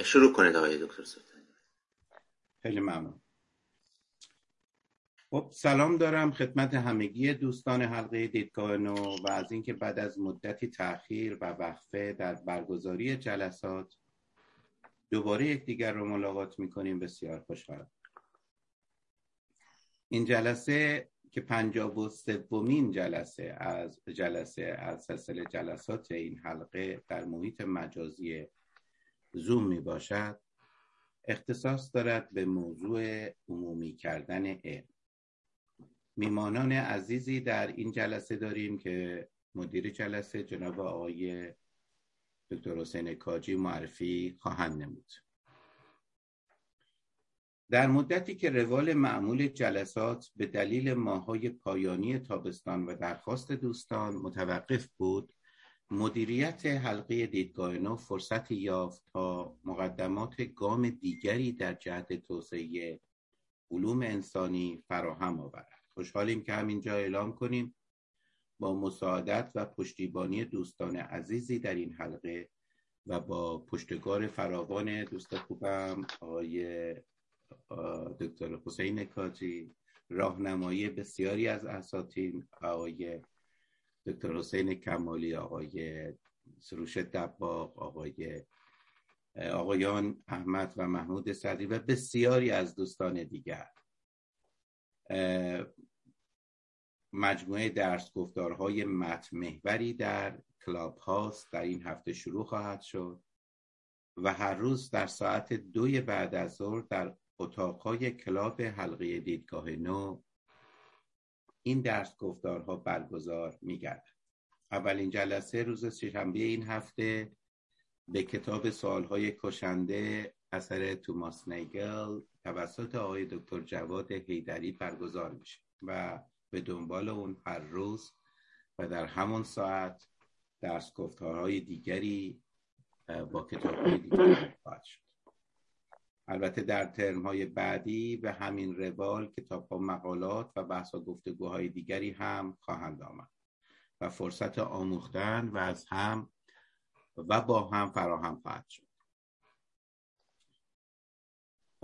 شروع کنید آقای دکتر سلطانی. خیلی ممنون. خب سلام دارم خدمت همگی دوستان حلقه دیدگاه نو و از اینکه بعد از مدتی تأخیر و وقفه در برگزاری جلسات دوباره یکدیگر رو ملاقات می‌کنیم بسیار خوشحالم. این جلسه که 53مین جلسه از سلسله جلسات این حلقه در محیط مجازی زوم می باشد اختصاص دارد به موضوع عمومی کردن علم. میهمانان عزیزی در این جلسه داریم که مدیر جلسه جناب آقای دکتر حسین کاجی معرفی خواهند نمود. در مدتی که روال معمول جلسات به دلیل ماه‌های پایانی تابستان و درخواست دوستان متوقف بود، مدیریت حلقه دیدگاه نو فرصتی یافت تا مقدمات گام دیگری در جهت توسعه علوم انسانی فراهم آورد. خوشحالیم که همینجا اعلام کنیم با مساعدت و پشتیبانی دوستان عزیزی در این حلقه و با پشتکار فراوان دوست خوبم آقای دکتر حسین کاجی، راهنمایی بسیاری از اساتید آقای دکتر حسین کمالی، آقای سروش دباق، آقایان احمد و محمود صمدی و بسیاری از دوستان دیگر، مجموعه درس گفتارهای متن محوری در کلاب هاست در این هفته شروع خواهد شد و هر روز در ساعت 2 بعد از ظهر در اتاقهای کلاب حلقه دیدگاه نو این درس گفتارها برگزار می‌گردد. اولین جلسه روز سه‌شنبه این هفته به کتاب سوال‌های کشنده اثر توماس نیگل توسط آقای دکتر جواد حیدری برگزار میشه و به دنبال اون هر روز و در همون ساعت درس گفتارهای دیگری با کتاب‌های دیگری خواهد شد. البته در ترم‌های بعدی به همین روال کتاب‌ها، مقالات و بحث‌ها، گفتگوهای دیگری هم خواهند آمد و فرصت آموختن و از هم و با هم فراهم خواهد شد.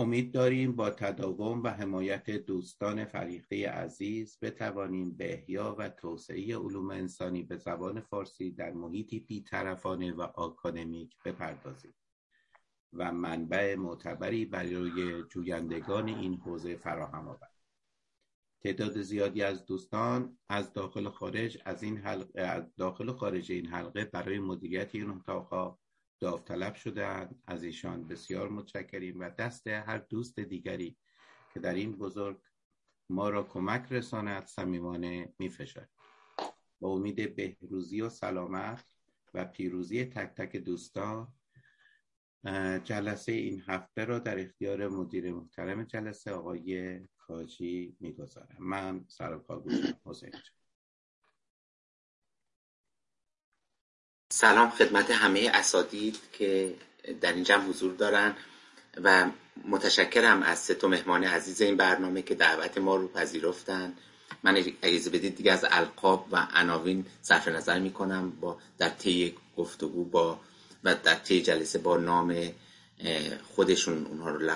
امید داریم با تداوم و حمایت دوستان فریقه عزیز بتوانیم به احیا و توسعه علوم انسانی به زبان فارسی در محیطی بی‌طرفانه و آکادمیک بپردازیم و منبع معتبری برای جویندگان این حوزه فراهم آورد. تعداد زیادی از دوستان از داخل و خارج این حلقه برای مدیریت این اتاق‌ها داوطلب شدند. از ایشان بسیار متشکریم و دست هر دوست دیگری که در این بزرگ ما را کمک رساند صمیمانه می‌فشاریم. با امید بهروزی و سلامت و پیروزی تک تک دوستان جلسه این هفته را در اختیار مدیر محترم جلسه آقای کاجی میگذارم. من سرکار بودم حسین. سلام خدمت همه اساتید که در این جمع حضور دارن و متشکرم از 3 مهمان عزیز این برنامه که دعوت ما رو پذیرفتن. من اجازه بدید دیگه از القاب و عناوین صرف نظر میکنم با در طی گفتگو با و در طی جلسه با نام خودشون اونها رو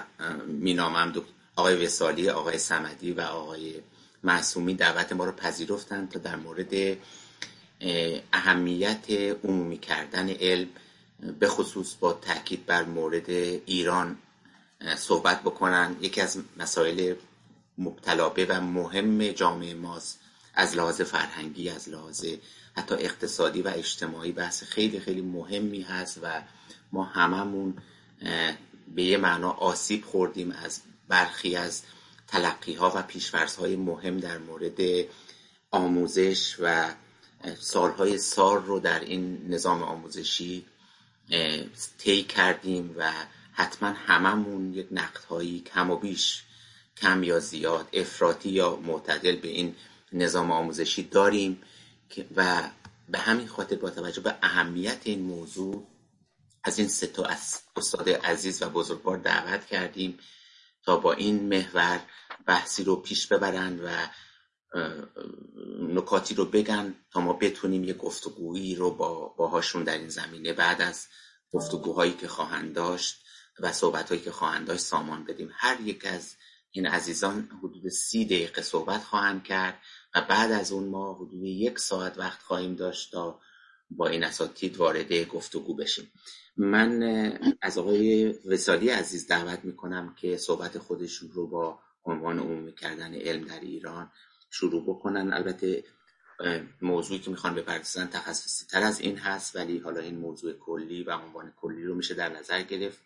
مینامم. آقای وصالی، آقای صمدی و آقای معصومی دعوت ما رو پذیرفتن تا در مورد اهمیت عمومی کردن علم به خصوص با تاکید بر مورد ایران صحبت بکنن. یکی از مسائل مبتلا به و مهم جامعه ماست، از لحاظ فرهنگی، از لحاظ حتی اقتصادی و اجتماعی بحث خیلی خیلی مهمی هست و ما هممون به یه معنا آسیب خوردیم از برخی از تلقی‌ها و پیش‌فرض‌های مهم در مورد آموزش و سالهای سار رو در این نظام آموزشی طی کردیم و حتما هممون یک نقدهایی کم و بیش، کم یا زیاد، افراطی یا معتدل به این نظام آموزشی داریم و به همین خاطر با توجه به اهمیت این موضوع از این 3 استاد عزیز و بزرگوار دعوت کردیم تا با این محور بحثی رو پیش ببرن و نکاتی رو بگن تا ما بتونیم یک گفتگویی رو باهاشون در این زمینه بعد از گفتگوهایی که خواهند داشت و صحبت‌هایی که خواهند داشت سامان بدیم. هر یک از این عزیزان حدود 30 دقیقه صحبت خواهند کرد و بعد از اون ما حدود 1 ساعت وقت خواهیم داشت تا با این اساتید وارد گفتگو بشیم. من از آقای وصالی عزیز دعوت میکنم که صحبت خودشون رو با عنوان عمومی کردن علم در ایران شروع بکنن. البته موضوعی که میخوان بپردازن تخصصی تر از این هست، ولی حالا این موضوع کلی و عنوان کلی رو میشه در نظر گرفت.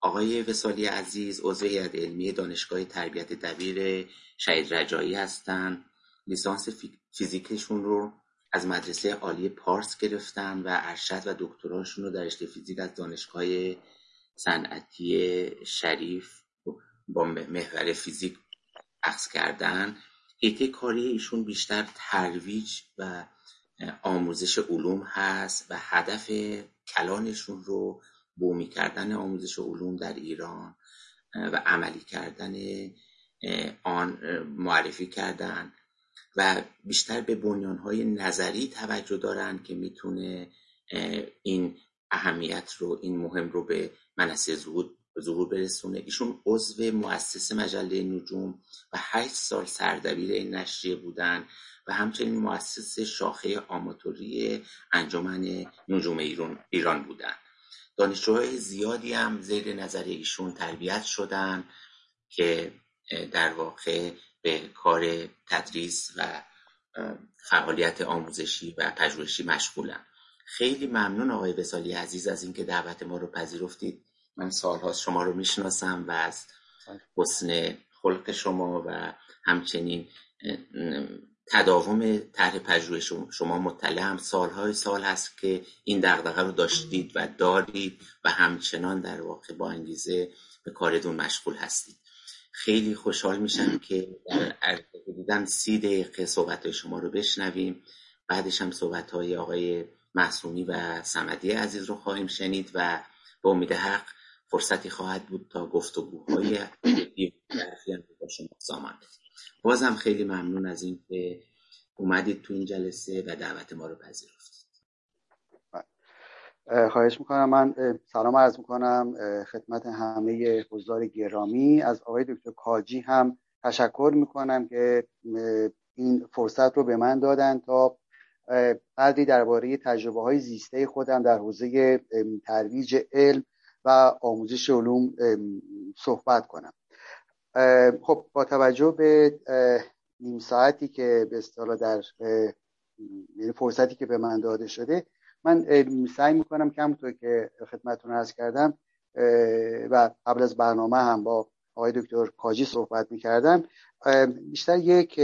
آقای وصالی عزیز عضو هیئت علمی دانشگاه تربیت دبیر شهید رجایی هستن. لیسانس فیزیکشون رو از مدرسه عالی پارس گرفتن و ارشد و دکتراشون رو در رشته فیزیک از دانشگاه صنعتی شریف با محور فیزیک اخذ کردن. حیطه کاری ایشون بیشتر ترویج و آموزش علوم هست و هدف کلانشون رو بومی کردن آموزش علوم در ایران و عملی کردن آن معرفی کردن و بیشتر به بنیانهای نظری توجه دارن که میتونه این اهمیت رو، این مهم رو به منصه ظهور برسونه. ایشون عضو مؤسسه مجله نجوم و 8 سال سردبیر این نشریه بودن و همچنین مؤسس شاخه آماتوری انجمن نجوم ایران بودن. دانشجوهای زیادی هم زیر نظر ایشون تربیت شدن که در واقع به کار تدریس و فعالیت آموزشی و پژوهشی مشغولن. خیلی ممنون آقای وصالی عزیز از اینکه دعوت ما رو پذیرفتید. من سال‌هاست شما رو میشناسم و از حسن خلق شما و همچنین تداوم طرح پژوهش شما مطلعم. سال هست که این دغدغه رو داشتید و دارید و همچنان در واقع با انگیزه به کارتون مشغول هستید. خیلی خوشحال میشم که در عرضه دیدن 30 دقیقه صحبت‌های شما رو بشنویم. بعدش هم صحبت‌های آقای معصومی و صمدی عزیز رو خواهیم شنید و با امید حق فرصتی خواهد بود تا گفتگوهای دیگری با شما سامان بدیم. بازم خیلی ممنون از این که اومدید تو این جلسه و دعوت ما رو پذیرفتید. خواهش میکنم. من سلام عرض میکنم خدمت همه حضار گرامی. از آقای دکتر کاجی هم تشکر میکنم که این فرصت رو به من دادن تا قدری درباره تجربه‌های زیسته خودم در حوزه ترویج علم و آموزش علوم صحبت کنم. خب با توجه به نیم ساعتی که به اصطلاح در فرصتی که به من داده شده، من سعی میکنم که همونطور که خدمتتون عرض کردم و قبل از برنامه هم با آقای دکتر کاجی صحبت میکردم، بیشتر یک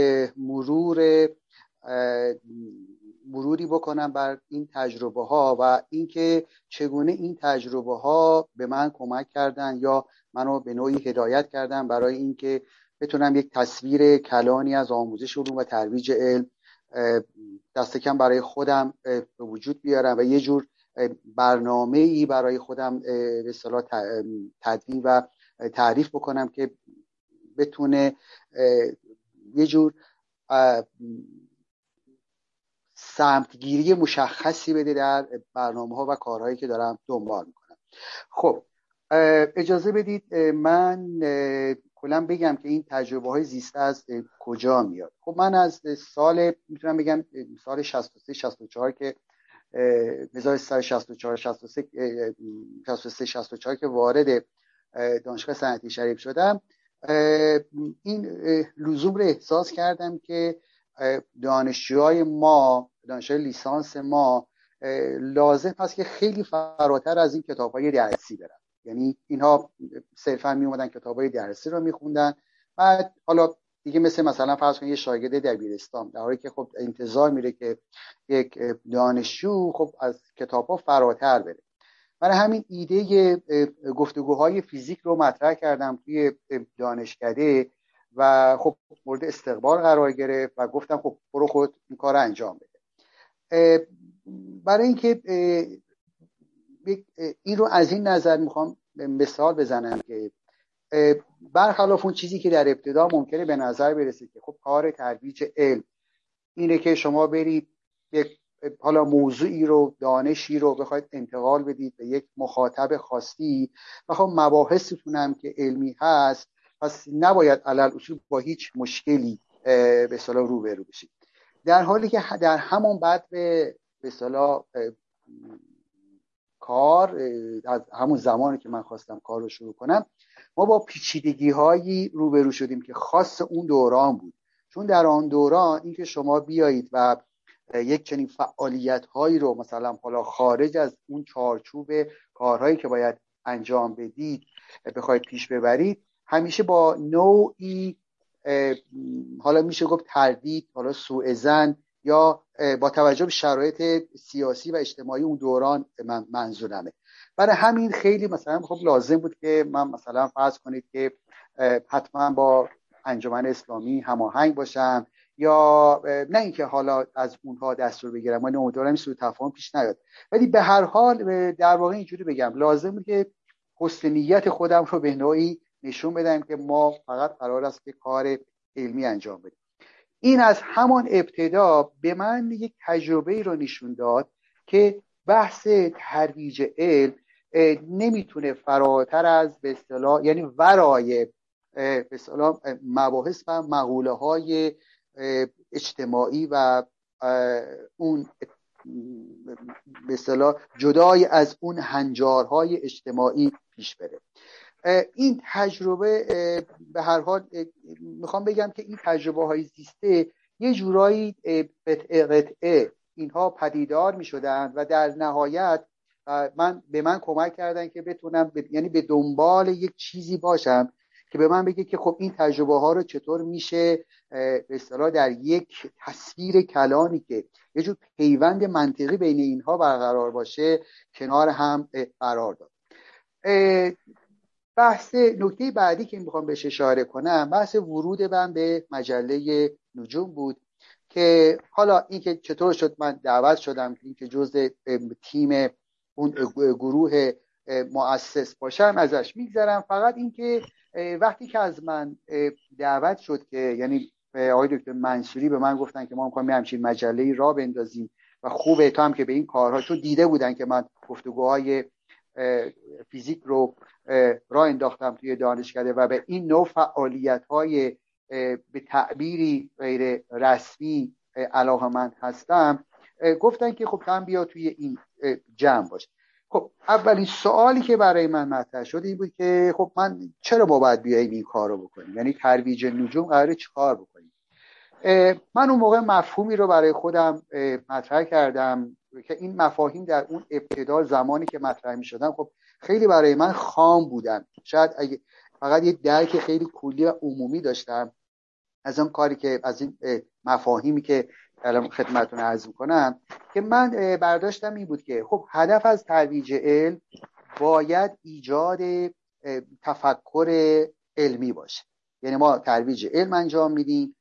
مروری بکنم بر این تجربه ها و اینکه چگونه این تجربه ها به من کمک کردن یا منو به نوعی هدایت کردن برای اینکه بتونم یک تصویر کلانی از آموزش علوم و ترویج علم دست کم برای خودم به وجود بیارم و یه جور برنامه‌ای برای خودم به اصطلاح تدوین و تعریف بکنم که بتونه یه جور سمتگیری مشخصی بده در برنامه‌ها و کارهایی که دارم دنبال میکنم. خب اجازه بدید من کلا بگم که این تجربه‌های زیسته از کجا میاد. خب من از سال میتونم بگم سال 63 64 که 1964 63 64 که وارد دانشگاه صنعتی شریف شدم، این لزوم رو احساس کردم که دانشجوی لیسانس ما لازم هست که خیلی فراتر از این کتاب‌های درسی برن. یعنی اینها صرفا می اومدن کتاب‌های درسی رو می‌خوندن، بعد حالا دیگه مثلا فرض کنید یه شاگرد دبیرستان، در حالی که خب انتظار میره که یک دانشجو خب از کتاب‌ها فراتر بره. برای همین ایده گفتگوهای فیزیک رو مطرح کردم توی دانشکده و خب مورد استقبال قرار گرفت و گفتم خب برو خود این کار انجام بده. برای اینکه این رو از این نظر میخوام مثال بزنم که برخلاف اون چیزی که در ابتدا ممکنه به نظر برسه که خب کار ترویج علم اینه که شما برید یک حالا موضوعی رو، دانشی رو بخواید انتقال بدید به یک مخاطب خاصی و خب مباحثتون هم که علمی هست، پس نباید علل اصول با هیچ مشکلی به اصطلاح روبرو بشید. در حالی که در همون بعد به اصطلاح کار، از همون زمانی که من خواستم کار رو شروع کنم، ما با پیچیدگی‌هایی روبرو شدیم که خاص اون دوران بود. چون در آن دوران اینکه شما بیایید و یک چنین فعالیت‌هایی رو مثلا حالا خارج از اون چارچوب کارهایی که باید انجام بدید بخواید پیش ببرید، همیشه با نوعی حالا میشه گفت تردید، حالا سوءظن، یا با توجه به شرایط سیاسی و اجتماعی اون دوران منظورمه. برای همین خیلی مثلا خب لازم بود که من مثلا فرض کنید که حتما با انجمن اسلامی هماهنگ باشم، یا نه اینکه حالا از اونها دستور بگیرم، من امیدوارم سوء تفاهم پیش نیاد، ولی به هر حال در واقع اینجوری بگم لازم بود که حسن نیت خودم رو به نوعی نشون بدم که ما فقط قرار است که کار علمی انجام بدیم. این از همان ابتدا به من یک تجربه رو نشون داد که بحث ترویج علم نمیتونه فراتر از به اصطلاح، یعنی ورای به اصطلاح مباحث و مقوله های اجتماعی و اون به اصطلاح جدای از اون هنجارهای اجتماعی پیش بره. این تجربه به هر حال میخوام بگم که این تجربه های زیسته یه جورایی قطعه قطعه اینها پدیدار میشدن و در نهایت به من کمک کردن که بتونم یعنی به دنبال یک چیزی باشم که به من بگه که خب این تجربه ها رو چطور میشه به اصطلاح در یک تصویر کلانی که یه جور پیوند منطقی بین اینها برقرار باشه کنار هم قرار داد. بحث نکته بعدی که میخوام بهش اشاره کنم بحث ورود من به مجله نجوم بود که حالا این که چطور شد من دعوت شدم این که جزء تیم اون گروه مؤسس باشم ازش میگذرم. فقط این که وقتی که از من دعوت شد که یعنی آقای دکتر منصوری به من گفتن که ما میخوایم همچین مجله‌ای را بندازیم و خوبه تا هم که به این کارها، چون دیده بودن که من گفتگوهای فیزیک رو را انداختم توی دانشکده و به این نوع فعالیت‌های به تعبیری غیر رسمی علاقه‌مند هستم، گفتن که خب هم بیا توی این جمع باش. خب اولین سوالی که برای من مطرح شد این بود که خب من چرا ما باید بیاییم این کار رو بکنیم، یعنی ترویج نجوم قراره چه کار بکنیم. من اون موقع مفهومی رو برای خودم مطرح کردم که این مفاهیم در اون ابتدا زمانی که مطرح می شدن خب خیلی برای من خام بودن، شاید اگه فقط یه درک خیلی کلی و عمومی داشتم از اون کاری که از این مفاهیمی که الان خدمتتون عرض می‌کنم، که من برداشتم این بود که خب هدف از ترویج علم باید ایجاد تفکر علمی باشه. یعنی ما ترویج علم انجام میدیم،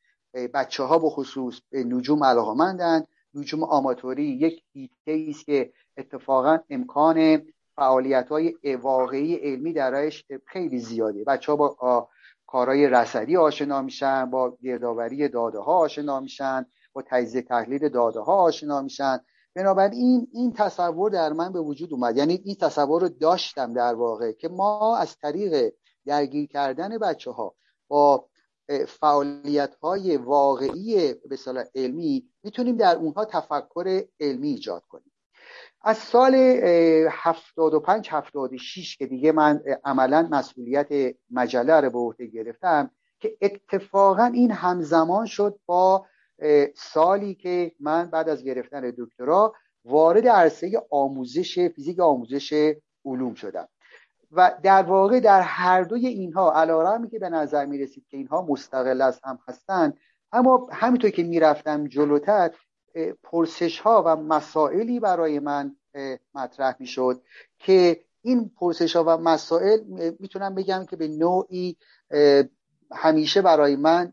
بچه‌ها به خصوص به نجوم علاقه‌مندن، نجوم آماتوری یک ایده‌ای است که اتفاقاً امکان فعالیت‌های واقعی علمی درایش خیلی زیاده. بچه‌ها با کارهای رصدی آشنا میشن، با گردآوری داده‌ها آشنا میشن، با تجزیه تحلیل داده‌ها آشنا میشن. بنابراین این تصور در من به وجود اومد، یعنی این تصور رو داشتم در واقع که ما از طریق درگیر کردن بچه‌ها با فعالیت‌های واقعی به اصطلاح علمی میتونیم در اونها تفکر علمی ایجاد کنیم. از سال 75-76 که دیگه من عملاً مسئولیت مجله رو به عهده گرفتم که اتفاقاً این همزمان شد با سالی که من بعد از گرفتن دکترا وارد عرصه آموزش فیزیک، آموزش علوم شدم و در واقع در هر دوی اینها علی‌رغمی که به نظر می رسید که اینها مستقل از هم هستند، اما همینطور که می رفتم جلوتر پرسش ها و مسائلی برای من مطرح می شد که این پرسش ها و مسائل می تونم بگم که به نوعی همیشه برای من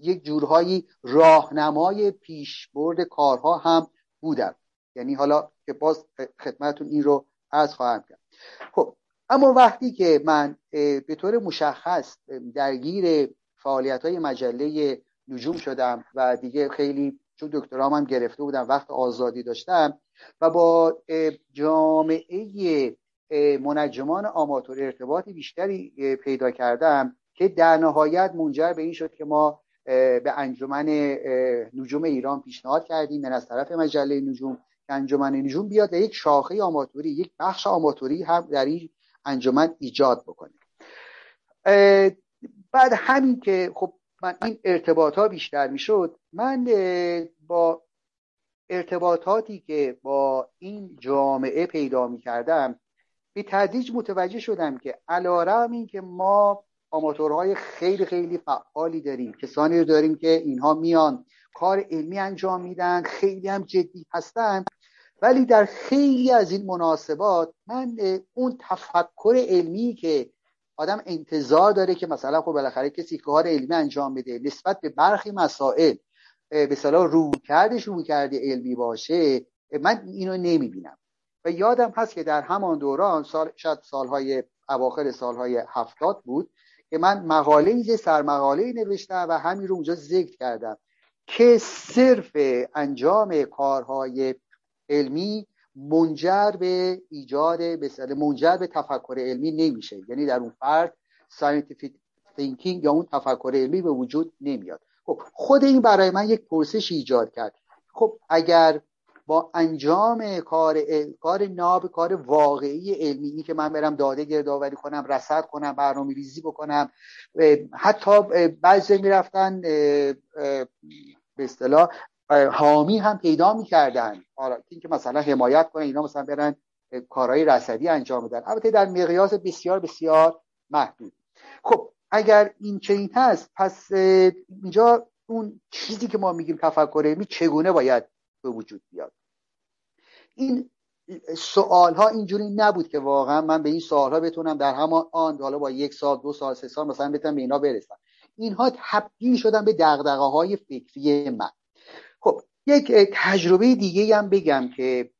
یک جورهایی راهنمای پیشبرد کارها هم بودن. یعنی حالا که باز خدمتتون این رو عرض خواهم کرد. خب اما وقتی که من به طور مشخص درگیر فعالیت‌های مجله نجوم شدم و دیگه خیلی چون دکترام هم گرفته بودم، وقت آزادی داشتم و با جامعه منجمان آماتور ارتباط بیشتری پیدا کردم که در نهایت منجر به این شد که ما به انجمن نجوم ایران پیشنهاد کردیم، من از طرف مجله نجوم که انجمن نجوم بیاد و یک شاخه آماتوری، یک بخش آماتوری هم در این انجمن ایجاد بکنه. بعد همین که خب من این ارتباط ها بیشتر میشد، من با ارتباطاتی که با این جامعه پیدا میکردم به تدریج متوجه شدم که علارغم این که ما آماتورهای خیلی خیلی فعالی داریم، کسانی رو داریم که اینها میان کار علمی انجام میدن، خیلی هم جدی هستن، ولی در خیلی از این مناسبات من اون تفکر علمی که آدم انتظار داره که مثلا خب بالاخره کسی کار علمی انجام بده، نسبت به برخی مسائل به اصطلاح رویکرد علمی باشه، من اینو نمیبینم. و یادم هست که در همان دوران شاید سالهای اواخر سالهای 70 بود که من مقاله‌ای سرمقاله‌ای نوشتم و همین رو اونجا ذکر کردم که صرف انجام کارهای علمی منجر به ایجاد منجر به تفکر علمی نمیشه، یعنی در اون فرد scientific thinking یا اون تفکر علمی به وجود نمیاد. خب خود این برای من یک پرسش ایجاد کرد، خب اگر با انجام کار ناب، کار واقعی علمی که من برم داده گردآوری کنم، رصد کنم، برنامه‌ریزی بکنم، حتی بعضی میرفتن به اصطلاح حامی هم پیدا میکردن، اینکه مثلا حمایت کنن، اینا مثلا برن کارهای رصدی انجام بدن، البته در مقیاس بسیار بسیار محدود. خب اگر این چنین هست، پس اینجا اون چیزی که ما میگیم تفکر علمی چگونه باید به وجود بیاد؟ این سوال ها اینجوری نبود که واقعا من به این سوال ها بتونم در همان آن، حالا با 1 سال 2 سال 3 سال مثلا بتونم به اینا برسم. اینها تبدیل شدن به دغدغه های فکری من. خب یک تجربه دیگه هم بگم که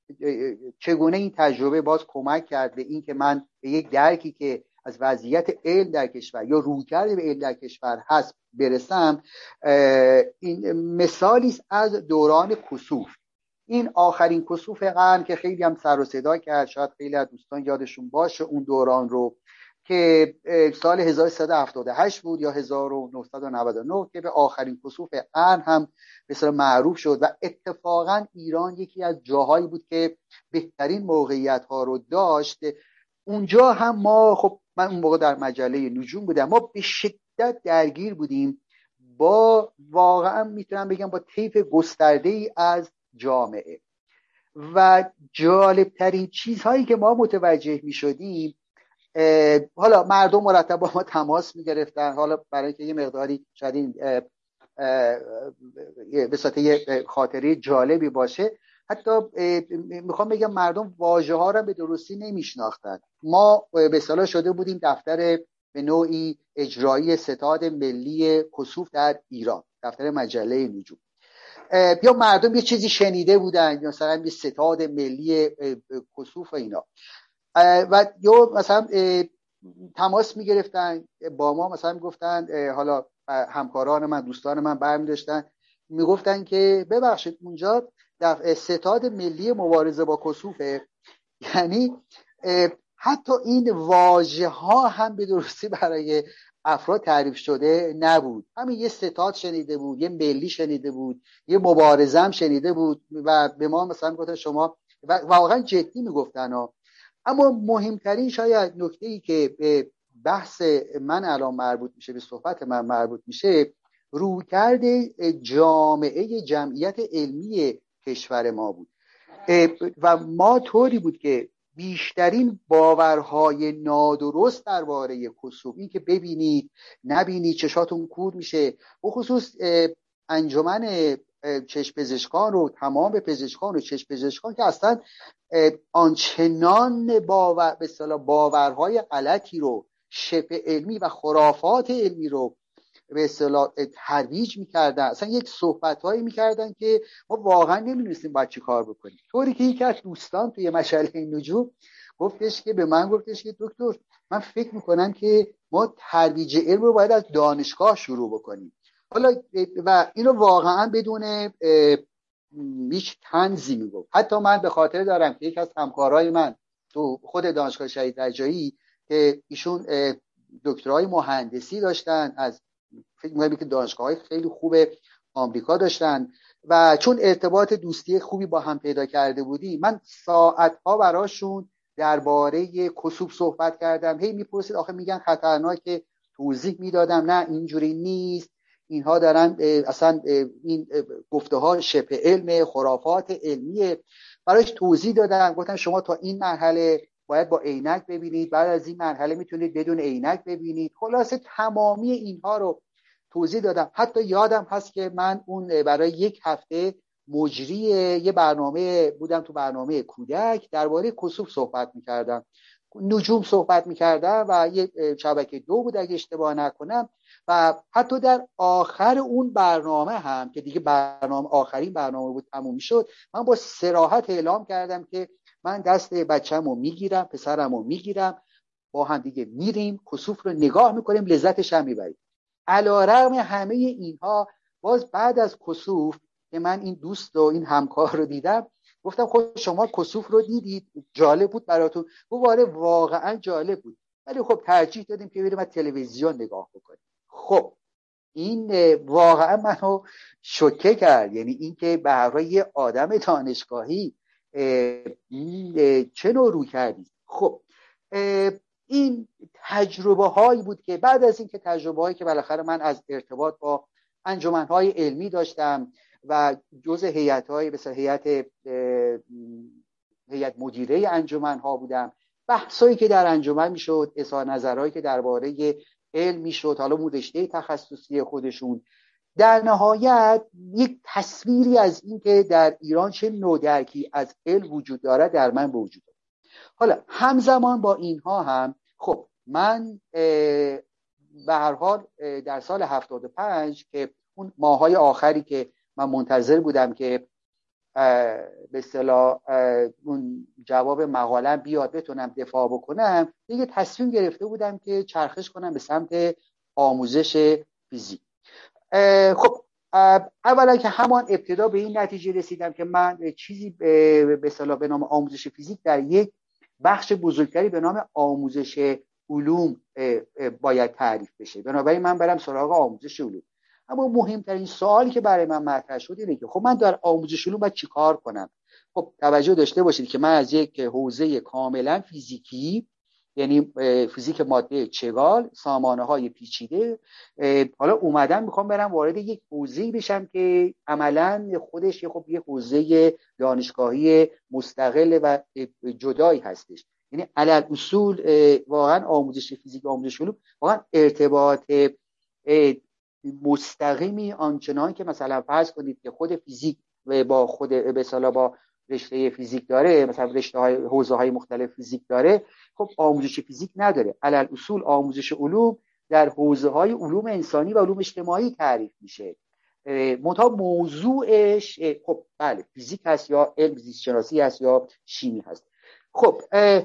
چگونه این تجربه باز کمک کرد به این که من به یک درکی که از وضعیت علم در کشور یا رویکرد به علم در کشور هست برسم. این مثالی است از دوران کسوف، این آخرین کسوف قرن که خیلی هم سر و صدا کرد، شاید خیلی از دوستان یادشون باشه اون دوران رو، که سال 1378 بود یا 1999 که به آخرین کسوف قرن هم مثلا معروف شد و اتفاقا ایران یکی از جاهایی بود که بهترین موقعیت ها رو داشت. اونجا هم ما، خب من اون موقع در مجله نجوم بودم، ما به شدت درگیر بودیم با، واقعا میتونم بگم با طیف گسترده‌ای از جامعه، و جالبترین چیزهایی که ما متوجه میشدیم، حالا مردم مرتب با ما تماس میگرفتن، حالا برای که یه مقداری شاید این به صورت یه خاطره جالبی باشه، حتی میخوام بگم مردم واژه ها را به درستی نمیشناختن. ما به اصطلاح شده بودیم دفتر به نوعی اجرایی ستاد ملی کسوف در ایران، دفتر مجله نجوم. یا مردم یه چیزی شنیده بودن، یا مثلا یه ستاد ملی کسوف و اینا، و یا مثلا تماس میگرفتن با ما، مثلا میگفتن، حالا همکاران من، دوستان من برمی داشتن میگفتن که ببخشید اونجا ستاد ملی مبارزه با کسوفه، یعنی حتی این واژه ها هم به درستی برای افراد تعریف شده نبود. همین یه ستاد شنیده بود، یه ملی شنیده بود، یه مبارزه هم شنیده بود و به ما مثلا میگفتن شما، و واقعا جدی میگفتن ها. اما مهمترین شاید نکته‌ای که به بحث من الان مربوط میشه، به صحبت من مربوط میشه، رویکرد جامعه جمعیت علمی کشور ما بود و ما طوری بود که بیشترین باورهای نادرست درباره کسوف، این که ببینید نبینید چشاتون کور میشه، و خصوص انجمن چشم پزشکان و تمام پزشکان و چشم پزشکان که اصلا آنچنان باور، به اصطلاح باورهای غلطی رو، شبه علمی و خرافات علمی رو به اصطلاح ترویج می‌کردن، اصلا یک صحبت‌هایی می‌کردن که ما واقعا نمی‌دونستیم باید چی کار بکنیم. طوری که یکی از دوستان توی مجله نجوم گفتش که، به من گفتش که دکتر من فکر می‌کنم که ما ترویج علم رو باید از دانشگاه شروع بکنیم. حالا و اینو واقعا بدون هیچ طنزی میگفت. حتی من به خاطر دارم که یک از همکارای من تو خود دانشگاه شهید رجایی که ایشون دکترای مهندسی داشتن از فکر می‌کنم که دانشگاه‌های خیلی خوب آمریکا داشتن و چون ارتباط دوستی خوبی با هم پیدا کرده بودی، من ساعت‌ها براشون درباره کسوب صحبت کردم. هی میپرسید آخه میگن خطرناکه، توضیح میدادم نه اینجوری نیست، اینها دارن اصلا این گفته ها شبه علم، خرافات علمیه. براش توضیح دادم، گفتم شما تا این مرحله باید با عینک ببینید، بعد از این مرحله میتونید بدون عینک ببینید. خلاصه تمامی اینها رو توضیح دادم. حتی یادم هست که من اون برای یک هفته مجری یه برنامه بودم، تو برنامه کودک درباره کسوف صحبت میکردم، نجوم صحبت میکردم و یه شبکه 2 بود اگه اشتباه نکنم. و حتی در آخر اون برنامه هم که دیگه برنامه آخرین برنامه بود تموم شد، من با صراحت اعلام کردم که من دست بچه‌مو میگیرم، پسرمو میگیرم، با هم دیگه میریم کسوف رو نگاه میکنیم، لذتش هم میبریم. علی‌رغم همه اینها باز بعد از کسوف که من این دوست و این همکار رو دیدم، گفتم خب شما کسوف رو دیدید، جالب بود براتون؟ گفت واقعا جالب بود، ولی خب ترجیح دادیم که بریم از تلویزیون نگاه بکنیم. خب این واقعا منو شوکه کرد، یعنی اینکه برای یه آدم دانشگاهی چه نوع رو کردید. خب این تجربه هایی بود که بعد از اینکه تجربه هایی که بالاخره من از ارتباط با انجمن های علمی داشتم و جزء هیئت های مثل هیئت مدیره انجمن ها بودم، بحثایی که در انجمن میشد، اظهار نظرایی که درباره علم میشد، حالا رشته تخصصی خودشون، در نهایت یک تصویری از این که در ایران چه نوع درکی از علم وجود داره در من به وجود آمد. حالا همزمان با اینها هم خب من به هر حال در سال 75 که اون ماهای آخری که من منتظر بودم که به اصطلاح اون جواب مقالم بیاد بتونم دفاع بکنم، دیگه تصمیم گرفته بودم که چرخش کنم به سمت آموزش فیزیک. خب اولا که همان ابتدا به این نتیجه رسیدم که من چیزی به اصطلاح به نام آموزش فیزیک در یک بخش بزرگتری به نام آموزش علوم باید تعریف بشه، بنابراین من برم سراغ آموزش علوم. اما مهمترین سوالی که برای من مطرح شد اینه که خب من در آموزش علوم باید چی کار کنم؟ خب توجه داشته باشید که من از یک حوزه کاملا فیزیکی، یعنی فیزیک ماده چگال، سامانه های پیچیده، حالا اومدم میخوام برم وارد یک حوزه‌ای بشم که عملا خودش خب یک حوزه دانشگاهی مستقل و جدایی هستش. یعنی علل اصول واقعا آموزش فیزیک و آموزش علوم واقعا ارتباط مستقیمی آنچنان که مثلا فرض کنید که خود فیزیک با خود به اصطلاح با رشته فیزیک داره، مثلا رشته های حوزه های مختلف فیزیک داره، خب آموزش فیزیک نداره. علل اصول آموزش علوم در حوزه های علوم انسانی و علوم اجتماعی تعریف میشه، منتها موضوعش خب بله فیزیک هست یا علم زیست شناسی هست یا شیمی هست. خب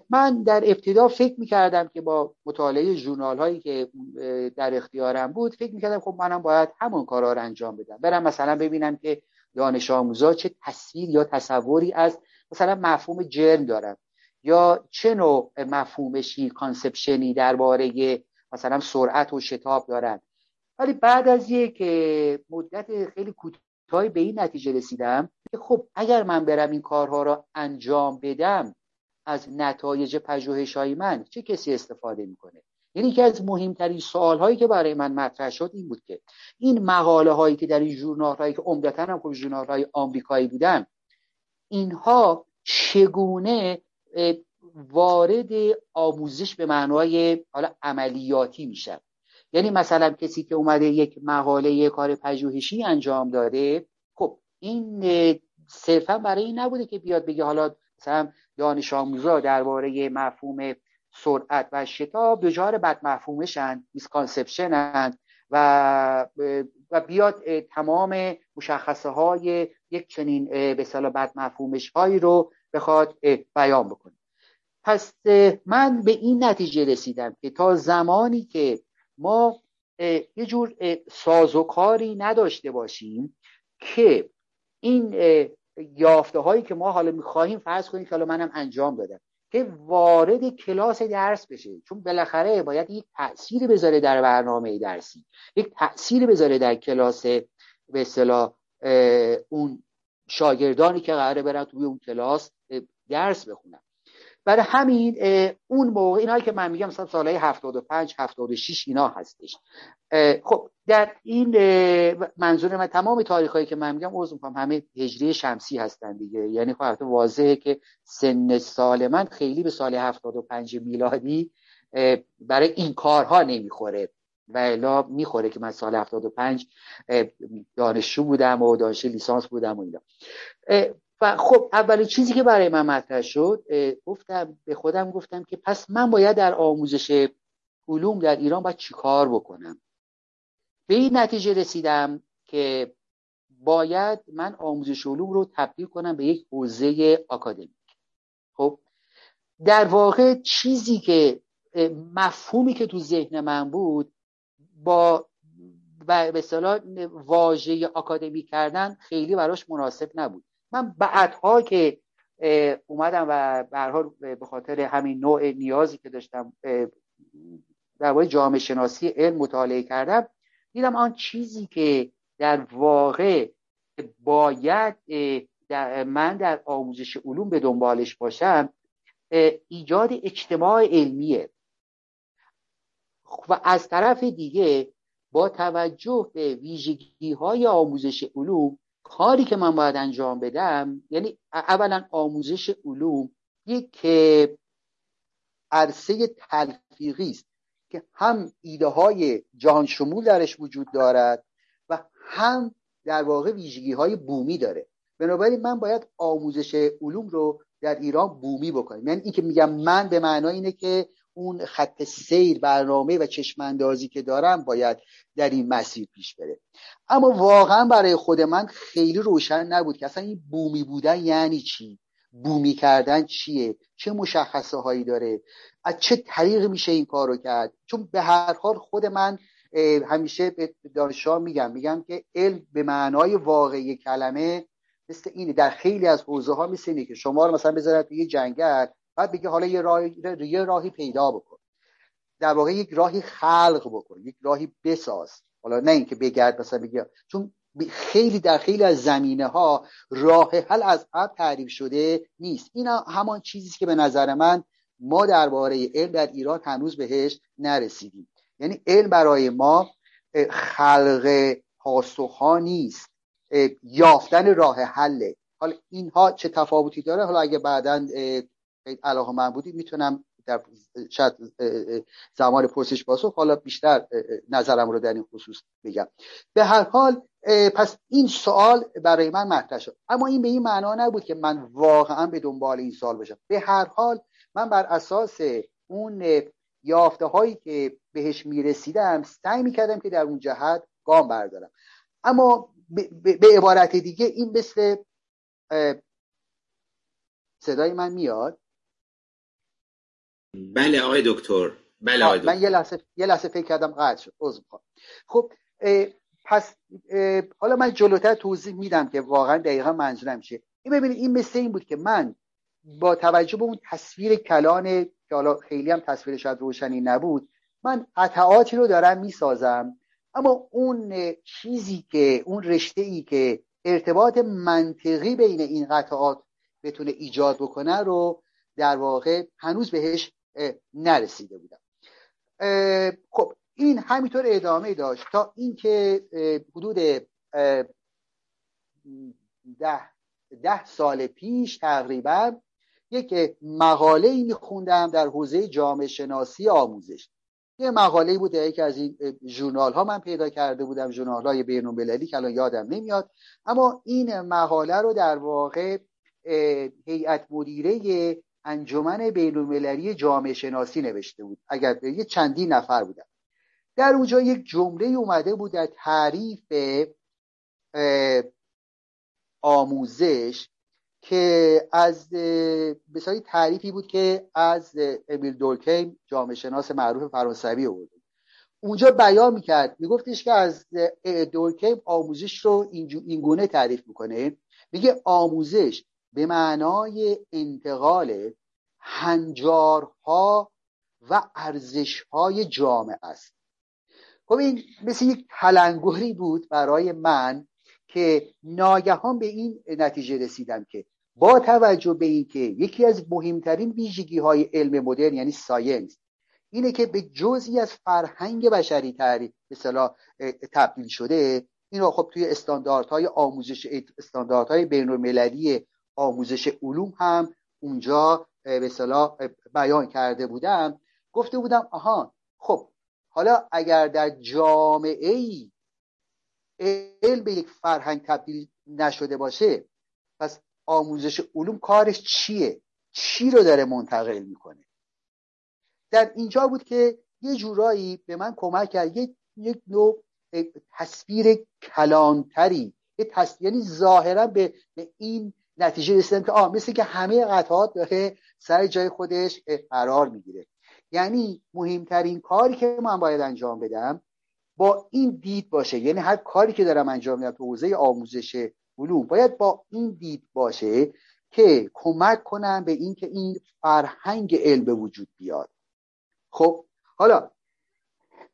من در ابتدا فکر می‌کردم که با مطالعه ژورنال‌هایی که در اختیارم بود، فکر می‌کردم خب منم باید همون کارا رو انجام بدم، برم مثلا ببینم که دانش آموزا چه تصویر یا تصوری از مثلا مفهوم جرم دارن یا چه نوع مفهومشی کانسپشنی درباره مثلا سرعت و شتاب دارن. ولی بعد از یک مدت خیلی کوتاهی به این نتیجه رسیدم که خب اگر من برم این کارها را انجام بدم، از نتایج پژوهش‌های من چه کسی استفاده می‌کنه؟ یعنی که از مهمترین سوال‌هایی که برای من مطرح شد این بود که این مقاله‌هایی که در این ژورنال‌هایی که عمدتاً هم خب ژورنال‌های آمریکایی بودن، اینها چگونه وارد آموزش به معنای حالا عملیاتی میشن؟ یعنی مثلا کسی که اومده یک مقاله یک کار پژوهشی انجام داده، خب این صرفاً برای این نبوده که بیاد بگه حالا مثلا دانش آموزا درباره مفهوم سرعت و شتاب دچار بد مفهومشن، میسکانسپشنن و بیاد تمام مشخصه های یک چنین به اصطلاح بد مفهومش هایی رو بخواد بیان بکنه. پس من به این نتیجه رسیدم که تا زمانی که ما یه جور سازوکاری نداشته باشیم که این یافته هایی که ما حالا میخواهیم، فرض کنیم که حالا منم انجام دادم، که وارد کلاس درس بشه، چون بالاخره باید یک تأثیر بذاره در برنامه درسی، یک تأثیر بذاره در کلاس به اصطلاح اون شاگردانی که قراره برن توی اون کلاس درس بخونن. برای همین اون موقع اینایی که من میگم مثلا سالهای 75 76 اینا هستش. خب در این منظور من تمام تاریخایی که من میگم عرض می‌کنم همه هجری شمسی هستن دیگه، یعنی خب البته واضحه که سن سال من خیلی به سال 75 میلادی برای این کارها نمیخوره و الا میخوره که من سال 75 دانشجو بودم و دانشجو لیسانس بودم و اینا. و خب اولین چیزی که برای من مطرح شد، گفتم به خودم گفتم که پس من باید در آموزش علوم در ایران باید چی کار بکنم. به این نتیجه رسیدم که باید من آموزش علوم رو تبدیل کنم به یک حوزه آکادمیک. خب در واقع چیزی که مفهومی که تو ذهن من بود با به اصطلاح واژه آکادمیک کردن خیلی براش مناسب نبود. من بعدها که اومدم و به هر حال به خاطر همین نوع نیازی که داشتم در واقع جامعه شناسی علم مطالعه کردم، دیدم آن چیزی که در واقع باید من در آموزش علوم به دنبالش باشم ایجاد اجتماع علمیه و از طرف دیگه با توجه به ویژگی‌های آموزش علوم کاری که من باید انجام بدم، یعنی اولا آموزش علوم یک عرصه تلفیقی است که هم ایده های جهان شمول درش وجود دارد و هم در واقع ویژگی های بومی داره. بنابراین من باید آموزش علوم رو در ایران بومی بکنم. یعنی این که میگم من به معنای اینه که اون خط سیر برنامه و چشماندازی که دارم باید در این مسیر پیش بره. اما واقعا برای خود من خیلی روشن نبود که اصلا این بومی بودن یعنی چی، بومی کردن چیه، چه مشخصه هایی داره، از چه طریق میشه این کارو کرد. چون به هر حال خود من همیشه به دانشجوها میگم که علم به معنای واقعی کلمه مثل اینه، در خیلی از حوزه ها مثل اینه که شما رو مثلا بذارن توی جنگل بعد بگه حالا یه راهی پیدا بکن. در واقع یک راهی خلق بکن، یک راهی بساز، حالا نه اینکه بگرد مثلا بگه، چون خیلی در خیلی از زمینه ها راه حل از قبل تعریف شده نیست. این همان چیزی که به نظر من ما درباره علم در ایران هنوز بهش نرسیدیم. یعنی علم برای ما خلق پاسخ‌ها نیست، یافتن راه حله. حالا اینها چه تفاوتی داره، حالا اگه بعداً علاقه من بودی میتونم در شاید زمان پرسش پاسخ حالا بیشتر نظرم رو در این خصوص بگم. به هر حال پس این سوال برای من مطرح شد، اما این به این معنا نبود که من واقعا به دنبال این سوال باشم. به هر حال من بر اساس اون یافته هایی که بهش میرسیدم سعی میکردم که در اون جهت گام بردارم. اما به عبارت دیگه این مثل صدای من میاد؟ بله آقای دکتر. بله آقای دکتر، من یه لحظه فکر کردم قطع شد، عذر میخوام. خب پس حالا من جلوتر توضیح میدم که واقعا دقیقا منظورم چیه. این ببینید این مثل این بود که من با توجه به اون تصویر کلانه که حالا خیلی هم تصویر شاید روشنی نبود، من قطعاتی رو دارم میسازم، اما اون چیزی که اون رشته ای که ارتباط منطقی بین این قطعات بتونه ایجاد بکنه رو در واقع هنوز بهش نرسیده بودم. خب این همینطور ادامه داشت تا اینکه حدود 10 سال پیش تقریبا یک مقاله‌ای می‌خوندم در حوزه جامعه شناسی آموزش. یه مقاله‌ای بود در یکی از این ژورنال‌ها من پیدا کرده بودم، ژورنال‌های بین‌المللی که الان یادم نمیاد، اما این مقاله رو در واقع هیئت مدیره انجمن بین‌المللی جامعه شناسی نوشته بود. اگر یه چندین نفر بودن در اونجا یک جمله اومده بود در تعریف آموزش که از بسیاری تعریفی بود که از امیل دورکیم جامعه شناس معروف فرانسوی آورده. اونجا بیان میکرد، میگفتش که از دورکیم آموزش رو اینگونه تعریف میکنه، میگه آموزش به معنای انتقال هنجارها و ارزشهای جامعه است. خب این مثل یک تلنگری بود برای من که ناگهان به این نتیجه رسیدم که با توجه به اینکه یکی از مهمترین ویژگی‌های علم مدرن یعنی ساینس اینه که به جزئی از فرهنگ بشری تعریف به اصطلاح تبدیل شده، اینو خب توی استانداردهای آموزش، استانداردهای بین‌المللی آموزش علوم هم اونجا به اصطلاح بیان کرده بودم. گفته بودم آها، خب حالا اگر در جامعه‌ای علم به یک فرهنگ تبدیل نشده باشه، پس آموزش علوم کارش چیه؟ چی رو داره منتقل میکنه؟ در اینجا بود که یه جورایی به من کمک کرد یک نوع تصویر کلانتری، یعنی ظاهرا به این نتیجه رسیدم که مثل که همه قطعات داره سر جای خودش قرار میگیره. یعنی مهمترین کاری که من باید انجام بدم با این دید باشه، یعنی هر کاری که دارم انجام میدم تو حوزه آموزش علوم باید با این دید باشه که کمک کنم به این که این فرهنگ علم به وجود بیاد. خب حالا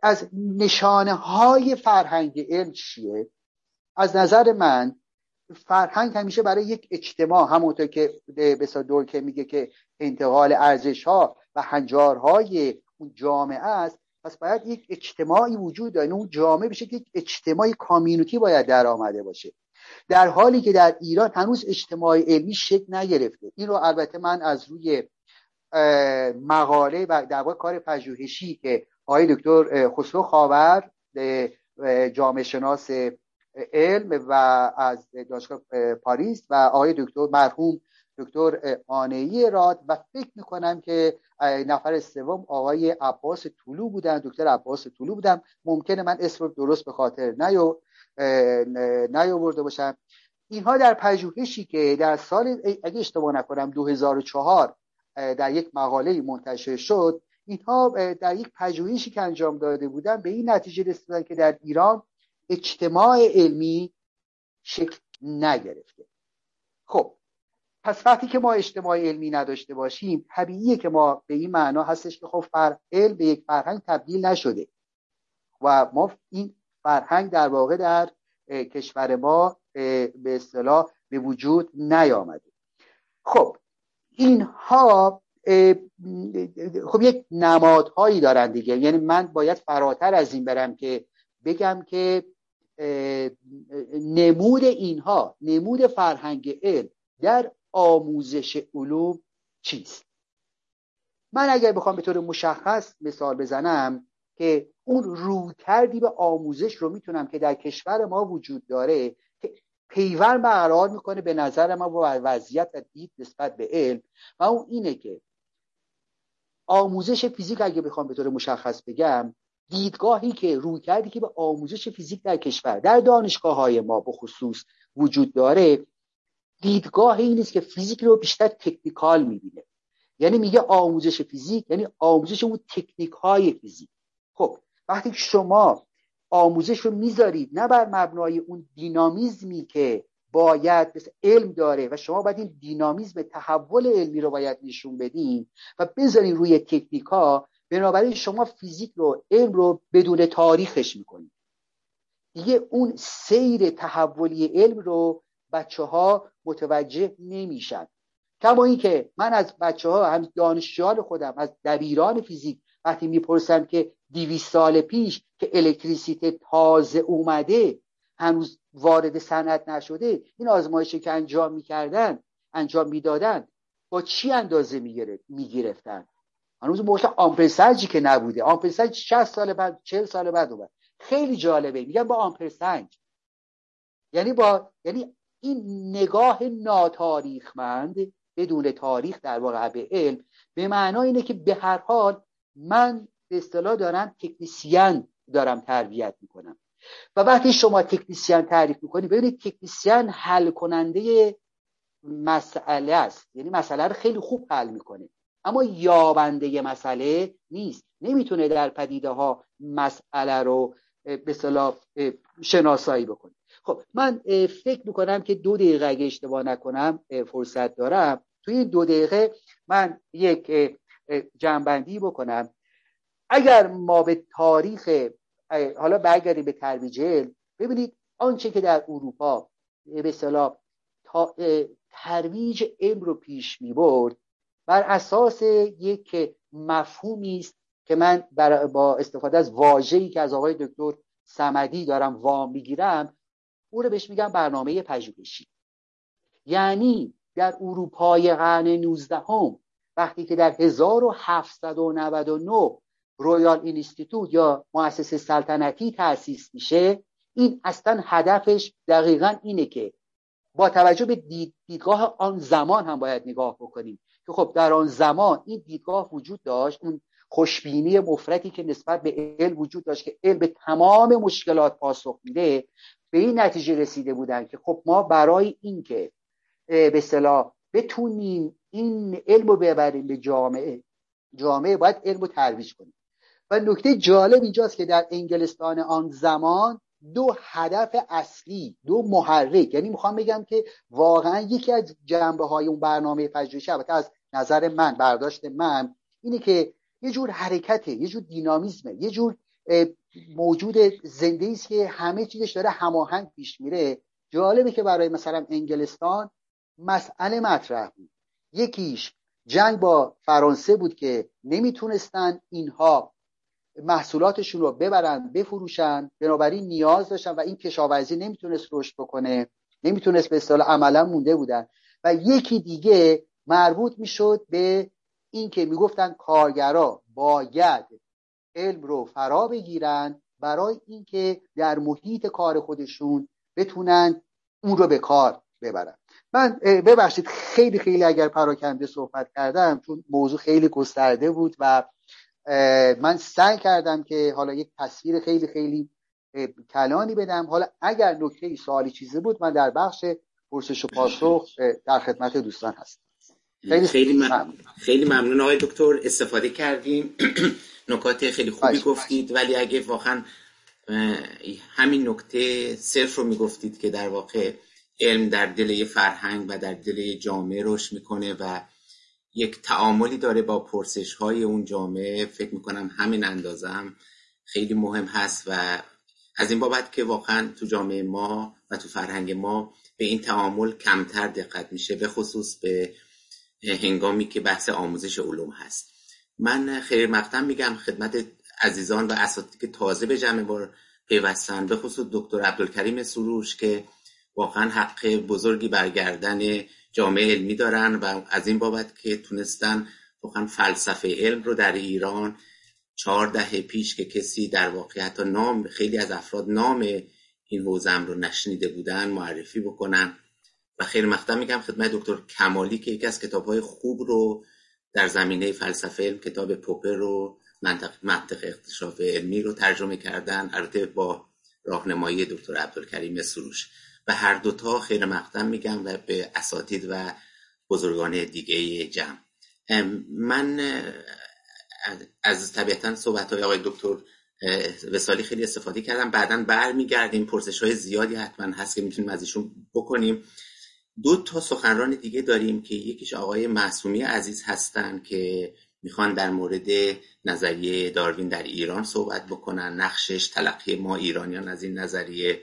از نشانه های فرهنگ علم چیه؟ از نظر من فرهنگ همیشه برای یک اجتماع، همونطور که بسیار دور که میگه که انتقال ارزش ها و هنجارهای اون جامعه است، پس باید یک اجتماعی وجود داره، اون جامعه بشه که یک اجتماعی کامیونیتی باید در آمده باشه، در حالی که در ایران هنوز اجتماع علمی شکل نگرفته. این رو البته من از روی مقاله و در واقع کار پژوهشی که آقای دکتر خسرو خاور، جامعه شناس علم و از دانشگاه پاریس، و آقای دکتر مرحوم دکتر آنهی راد، و فکر میکنم که نفر سوم آقای عباس طولو بودن، دکتر عباس طولو بودن، ممکنه من اسم درست به خاطر نیاورده باشم. اینها در پژوهشی که در سال، اگه اشتباه نکنم، 2004 در یک مقاله منتشر شد، اینها در یک پژوهشی که انجام داده بودن به این نتیجه رسیدن که در ایران اجتماع علمی شکل نگرفته. خب پس وقتی که ما اجتماع علمی نداشته باشیم، طبیعیه که ما به این معنا هستش که خب علم به یک فرهنگ تبدیل نشده و ما این فرهنگ در واقع در کشور ما به اصطلاح به وجود نیامده. خب اینها خب یک نمادهایی دارن دیگه، یعنی من باید فراتر از این برم که بگم که نمود اینها، نمود فرهنگ علم در آموزش علوم چیست. من اگر بخوام به طور مشخص مثال بزنم که اون رویکردی به آموزش رو میتونم که در کشور ما وجود داره که پیوند برقرار میکنه به نظر ما با وضعیت و دید نسبت به علم، و اون اینه که آموزش فیزیک، اگه بخوام به طور مشخص بگم، دیدگاهی که رویکردی که به آموزش فیزیک در کشور، در دانشگاه‌های ما به خصوص وجود داره، دیدگاه این است که فیزیک رو بیشتر تکنیکال میبینه، یعنی میگه آموزش فیزیک یعنی آموزش اون تکنیک‌های فیزیک. خب وقتی شما آموزش رو میذارید نه بر مبنای اون دینامیزمی که باید مثل علم داره و شما باید این دینامیزم تحول علمی رو باید نشون بدین و بذارین روی تکنیک‌ها، بنابراین شما فیزیک رو، علم رو بدون تاریخش میکنید دیگه. اون سیر تحولی علم رو بچه‌ها متوجه نمیشن. کما این که من از بچه‌ها، هم دانشجویان خودم، از دبیران فیزیک وقتی میپرسم که 200 سال پیش که الکتریسیته تازه اومده، هنوز وارد صنعت نشده، این آزمایشی که انجام میدادن با چی اندازه میگرفتن؟ هنوز مثلا آمپرسنجی که نبوده، آمپرسنج 60 سال بعد، 40 سال بعد اومد. خیلی جالبه، میگن با آمپرسنج، یعنی این نگاه ناتاریخمند بدون تاریخ در واقع به علم، به معنای اینه که به هر حال من به اصطلاح دارم تکنیسیان دارم تربیت میکنم. و وقتی شما تکنیسیان تعریف میکنی، ببینید تکنیسیان حل کننده مسئله است، یعنی مسئله رو خیلی خوب حل میکنه، اما یابنده مسئله نیست، نمیتونه در پدیده ها مسئله رو به اصطلاح شناسایی بکنه. خب من فکر میکنم که 2 دقیقه اگه اشتباه نکنم فرصت دارم، توی این 2 دقیقه من یک جنبندی بکنم. اگر ما به تاریخ حالا برگردیم به ترویجل، ببینید آنچه که در اروپا به اصطلاح ترویج علم رو پیش میبرد بر اساس یک مفهومی است که من با استفاده از واژه‌ای که از آقای دکتر صمدی دارم وام میگیرم، او رو بهش میگم برنامه پژوهشی. یعنی در اروپای قرن 19 وقتی که در 1799 رویال اینستیتوت یا مؤسسه سلطنتی تأسیس میشه، این اصلا هدفش دقیقاً اینه که با توجه به دیدگاه آن زمان هم باید نگاه بکنیم که خب در آن زمان این دیدگاه وجود داشت، اون خوشبینی مفرطی که نسبت به علم وجود داشت که علم به تمام مشکلات پاسخ میده، به این نتیجه رسیده بودن که خب ما برای این که به اصطلاح بتونیم این علم رو ببریم به جامعه باید علم رو ترویج کنیم. و نکته جالب اینجاست که در انگلستان آن زمان 2 هدف اصلی، 2 محرک، یعنی میخوام بگم که واقعا یکی از جنبه های اون برنامه پژوهشی البته از نظر من، برداشت من اینه که یه جور حرکته، یه جور دینامیزمه، یه جور موجود زنده است که همه چیزش داره هماهنگ پیش میره. جالبه که برای مثلا انگلستان مسئله مطرح بود، یکیش جنگ با فرانسه بود که نمیتونستن اینها محصولاتشون رو ببرن بفروشن، بنابراین نیاز داشتن و این کشاورزی نمیتونست رشد بکنه، نمیتونست به اصطلاح عملا مونده بودن. و یکی دیگه مربوط میشد به این که میگفتن کارگرا باید علم رو فرا بگیرن برای اینکه در محیط کار خودشون بتونن اون رو به کار ببرن. من ببخشید خیلی اگر پراکنده صحبت کردم، چون موضوع خیلی گسترده بود و من سعی کردم که حالا یک تصویر خیلی کلانی بدم. حالا اگر نکته سوالی چیزی بود، من در بخش پرسش و پاسخ در خدمت دوستان هستم. خیلی ممنون آقای دکتر، استفاده کردیم. نکات خیلی خوبی گفتید، ولی اگه واقعا همین نکته صرف رو میگفتید که در واقع علم در دل یه فرهنگ و در دل یه جامعه روش میکنه و یک تعاملی داره با پرسش های اون جامعه، فکر میکنم همین اندازه هم خیلی مهم هست و از این بابت که واقعا تو جامعه ما و تو فرهنگ ما به این تعامل کمتر دقت میشه، به خصوص به هنگامی که بحث آموزش علوم هست. من خیر مقدم میگم خدمت عزیزان و اساتیدی که تازه به جمع ما پیوستن، به خصوص دکتر عبدالکریم سروش که واقعا حق بزرگی برگردن جامعه علمی دارن و از این بابت که تونستن واقعا فلسفه علم رو در ایران 4 دهه پیش که کسی در واقع حتی نام، خیلی از افراد نام این حوزه‌ام رو نشنیده بودن، معرفی بکنن. و خیلی مقدم میگم خدمت دکتر کمالی که یکی از کتاب‌های خوب رو در زمینه فلسفه علم، کتاب پوپر رو منطق اکتشاف علمی رو ترجمه کردن، البته با راهنمایی دکتر عبدالکریم سروش. و هر دوتا خیر مقدم میگم و به اساتید و بزرگان دیگه جمع. من از طبیعتاً صحبت‌های آقای دکتر وصالی خیلی استفاده کردم، بعداً برمیگردیم، پرسش‌های زیادی حتما هست که میتونیم از ایشون بکنیم. 2 تا سخنران دیگه داریم که یکیش آقای معصومی عزیز هستن که میخوان در مورد نظریه داروین در ایران صحبت بکنن، نقشش، تلقی ما ایرانیان از این نظریه.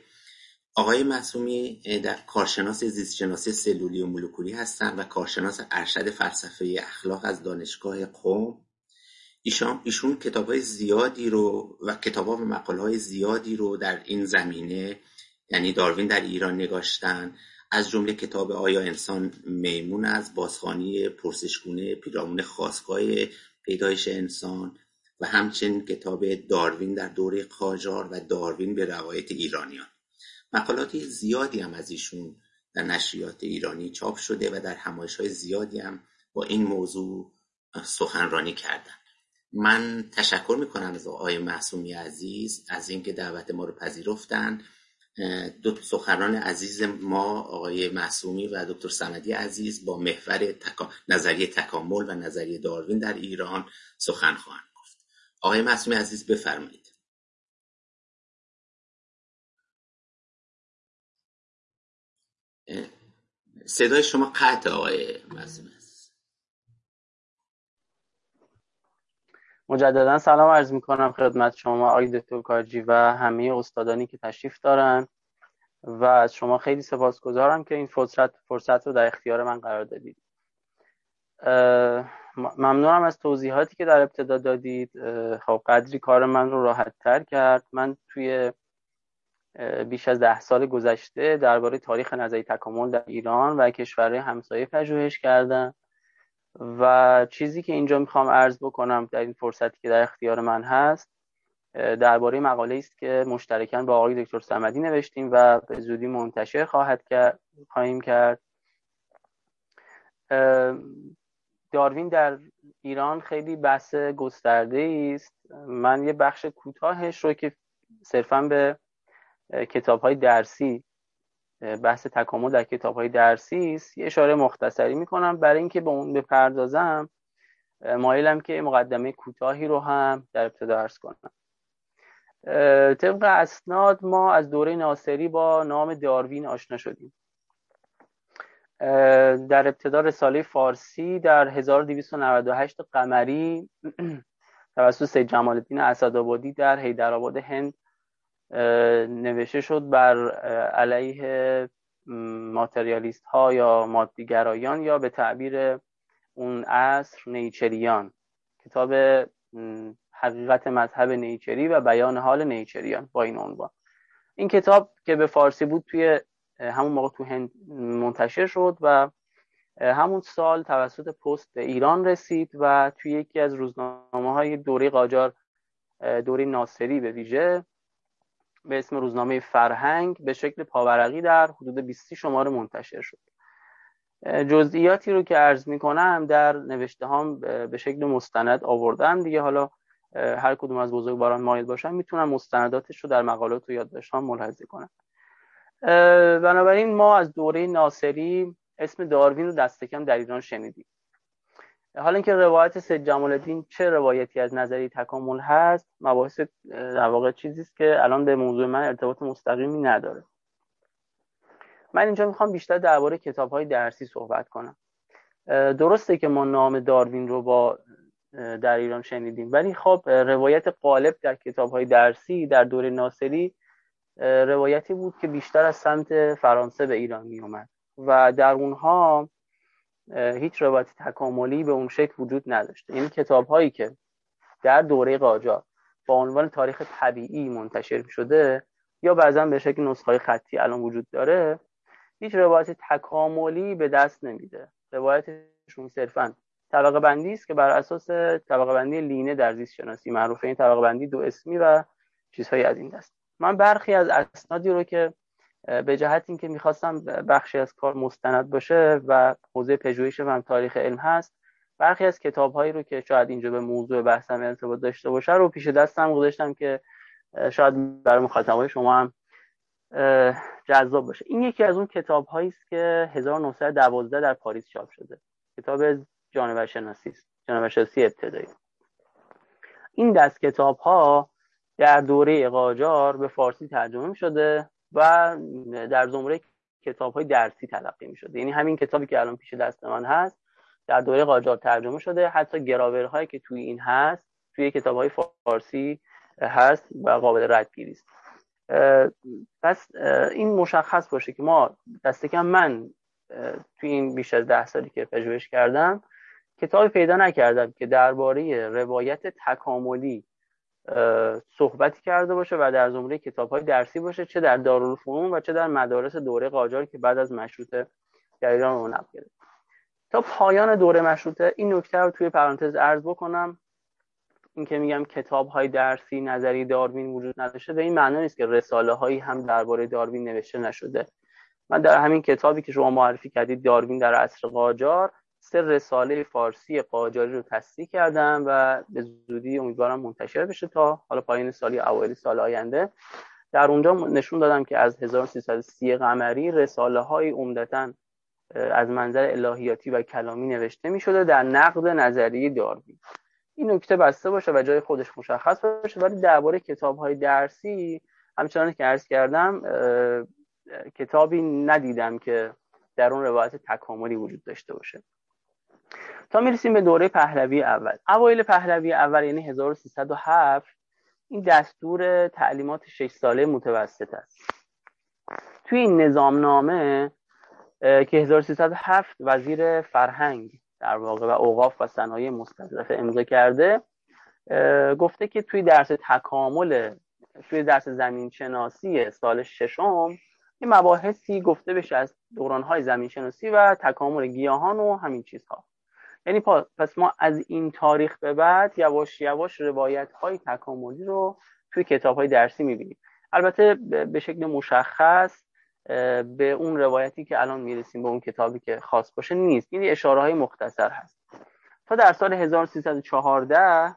آقای معصومی در کارشناس زیستشناسی سلولی و مولکولی هستند و کارشناس ارشد فلسفه اخلاق از دانشگاه قم. ایشون کتاب‌های زیادی رو و کتاب‌ها و مقاله‌های زیادی رو در این زمینه، یعنی داروین در ایران، نگاشتن، از جمله کتاب آیا انسان میمون از بازخوانی پرسشگونه پیرامون خاستگاه پیدایش انسان و همچنین کتاب داروین در دوره قاجار و داروین به روایت ایرانیان. مقالات زیادی هم از ایشون در نشریات ایرانی چاپ شده و در همایش‌های زیادی هم با این موضوع سخنرانی کردن. من تشکر می‌کنم از آقای معصومی عزیز از اینکه دعوت ما رو پذیرفتن دو سخنران عزیز ما آقای معصومی و دکتر صمدی عزیز با محور نظریه تکامل و نظریه داروین در ایران سخن خواهند گفت. آقای معصومی عزیز بفرمایید. صدای شما قطع آقای معصومی. مجددا سلام عرض میکنم خدمت شما آقای دکتر کاجی و همه استادانی که تشریف دارن و از شما خیلی سپاسگزارم که این فرصت رو در اختیار من قرار دادید. ممنونم از توضیحاتی که در ابتدا دادید. خب قدری کار من رو راحت تر کرد. من توی بیش از 10 سال گذشته درباره تاریخ نظریه تکامل در ایران و کشورهای همسایه پژوهش کردم و چیزی که اینجا میخوام عرض بکنم در این فرصتی که در اختیار من هست درباره مقاله است که مشترکاً با آقای دکتر صمدی نوشتیم و به زودی منتشر خواهیم کرد. داروین در ایران خیلی بحث گسترده‌ای است. من یه بخش کوتاهش رو که صرفاً به کتاب‌های درسی بحث تکامل در کتاب‌های درسی است یه اشاره مختصری می‌کنم. برای اینکه به اون بپردازم مایلم که مقدمه کوتاهی رو هم در ابتدا عرض کنم. طبق اسناد ما از دوره ناصری با نام داروین آشنا شدیم. در ابتدا رساله فارسی در 1298 قمری توسط سید جمالالدین اسدآبادی در حیدرآباد هند نوشته شد بر علیه ماتریالیست ها یا مادیگرایان یا به تعبیر اون عصر نیچریان. کتاب حقیقت مذهب نیچری و بیان حال نیچریان با این عنوان. این کتاب که به فارسی بود توی همون موقع تو هند منتشر شد و همون سال توسط پست به ایران رسید و توی یکی از روزنامه‌های دوره قاجار، دوره ناصری به ویژه، به اسم روزنامه فرهنگ به شکل پاورقی در حدود 20 شماره منتشر شد. جزئیاتی رو که عرض میکنم در نوشته هام به شکل مستند آوردم دیگه. حالا هر کدوم از بزرگواران مایل باشن میتونن مستنداتش رو در مقالات و یادداشت‌هام ملاحظه کنن. بنابراین ما از دوره ناصری اسم داروین رو دست کم در ایران شنیدیم. حالا اینکه روایت سید جمالالدین چه روایتی از نظریه تکامل هست، مباحث در واقع چیزی است که الان به موضوع من ارتباط مستقیمی نداره. من اینجا میخوام بیشتر درباره کتاب‌های درسی صحبت کنم. درسته که ما نام داروین رو با در ایران شنیدیم، ولی خب روایت غالب در کتاب‌های درسی در دوره ناصری روایتی بود که بیشتر از سمت فرانسه به ایران میومد و در اونها هیچ روایت تکاملی به اون شکل وجود نداشت. یعنی کتاب‌هایی که در دوره قاجار با عنوان تاریخ طبیعی منتشر شده یا بعضاً به شکل نسخه‌های خطی الان وجود داره، هیچ روایت تکاملی به دست نمیده. روایتشون صرفاً طبقه بندی است که بر اساس طبقه بندی لینه در زیست شناسی معروفه، این طبقه بندی دو اسمی و چیزهایی از این دست. من برخی از اسنادی رو که به جهت اینکه میخواستم بخشی از کار مستند باشه و حوزه پژوهش و تاریخ علم هست، برخی از کتاب‌هایی رو که شاید اینجا به موضوع بحثم ارتباط داشته باشه رو پیش دستم گذاشتم که شاید برای مخاطبای شما هم جذاب باشه. این یکی از اون کتاب‌هایی است که 1912 در پاریس چاپ شده. کتاب جانورشناسی است، جانورشناسی ابتدایی. این دست کتاب‌ها در دوره قاجار به فارسی ترجمه شده و در زمره کتاب‌های درسی تلقی می‌شده. یعنی همین کتابی که الان پیش دست من هست در دوره قاجار ترجمه شده. حتی گراورهایی که توی این هست توی کتاب‌های فارسی هست و قابل ردگیری است. پس این مشخص باشه که ما دست کم من توی این بیش از 10 سالی که پژوهش کردم کتابی پیدا نکردم که درباره روایت تکاملی صحبتی کرده باشه و در زمره کتاب‌های درسی باشه، چه در دارالفنون و چه در مدارس دوره قاجار که بعد از مشروطه در ایران رونق گرفت. تا پایان دوره مشروطه این نکته رو توی پرانتز عرض بکنم، این که میگم کتاب‌های درسی نظری داروین وجود نداشته به این معنی نیست که رساله‌هایی هم درباره داروین نوشته نشده. من در همین کتابی که شما معرفی کردید داروین در عصر قاجار 3 رساله فارسی قاجاری رو تصحیح کردم و به زودی امیدوارم منتشر بشه تا حالا پایان سال یا اوایل سال آینده. در اونجا نشون دادم که از 1330 قمری رساله‌های عمدتاً از منظر الهیاتی و کلامی نوشته می‌شده در نقد نظریه داروین. این نکته بسته باشه و جای خودش مشخص باشه. ولی درباره کتاب‌های درسی همچنان که عرض کردم کتابی ندیدم که در اون روایت تکاملی وجود داشته باشه. تا میرسیم به دوره پهلوی اول. اوایل پهلوی اول یعنی 1307 این دستور تعلیمات 6 ساله متوسط است. توی این نظامنامه که 1307 وزیر فرهنگ در واقع و اوقاف و صنایع مستظرفه امضا کرده گفته که توی درس تکامل، توی درس زمینشناسی سال ششم این مباحثی گفته بشه از دوران‌های زمینشناسی و تکامل گیاهان و همین چیزها. یعنی پس ما از این تاریخ به بعد یواش یواش روایت‌های تکاملی رو توی کتاب‌های درسی می‌بینیم. البته به شکل مشخص به اون روایتی که الان می‌رسیم، به اون کتابی که خاص باشه نیست. این اشاره‌های مختصر هست. تا در سال 1314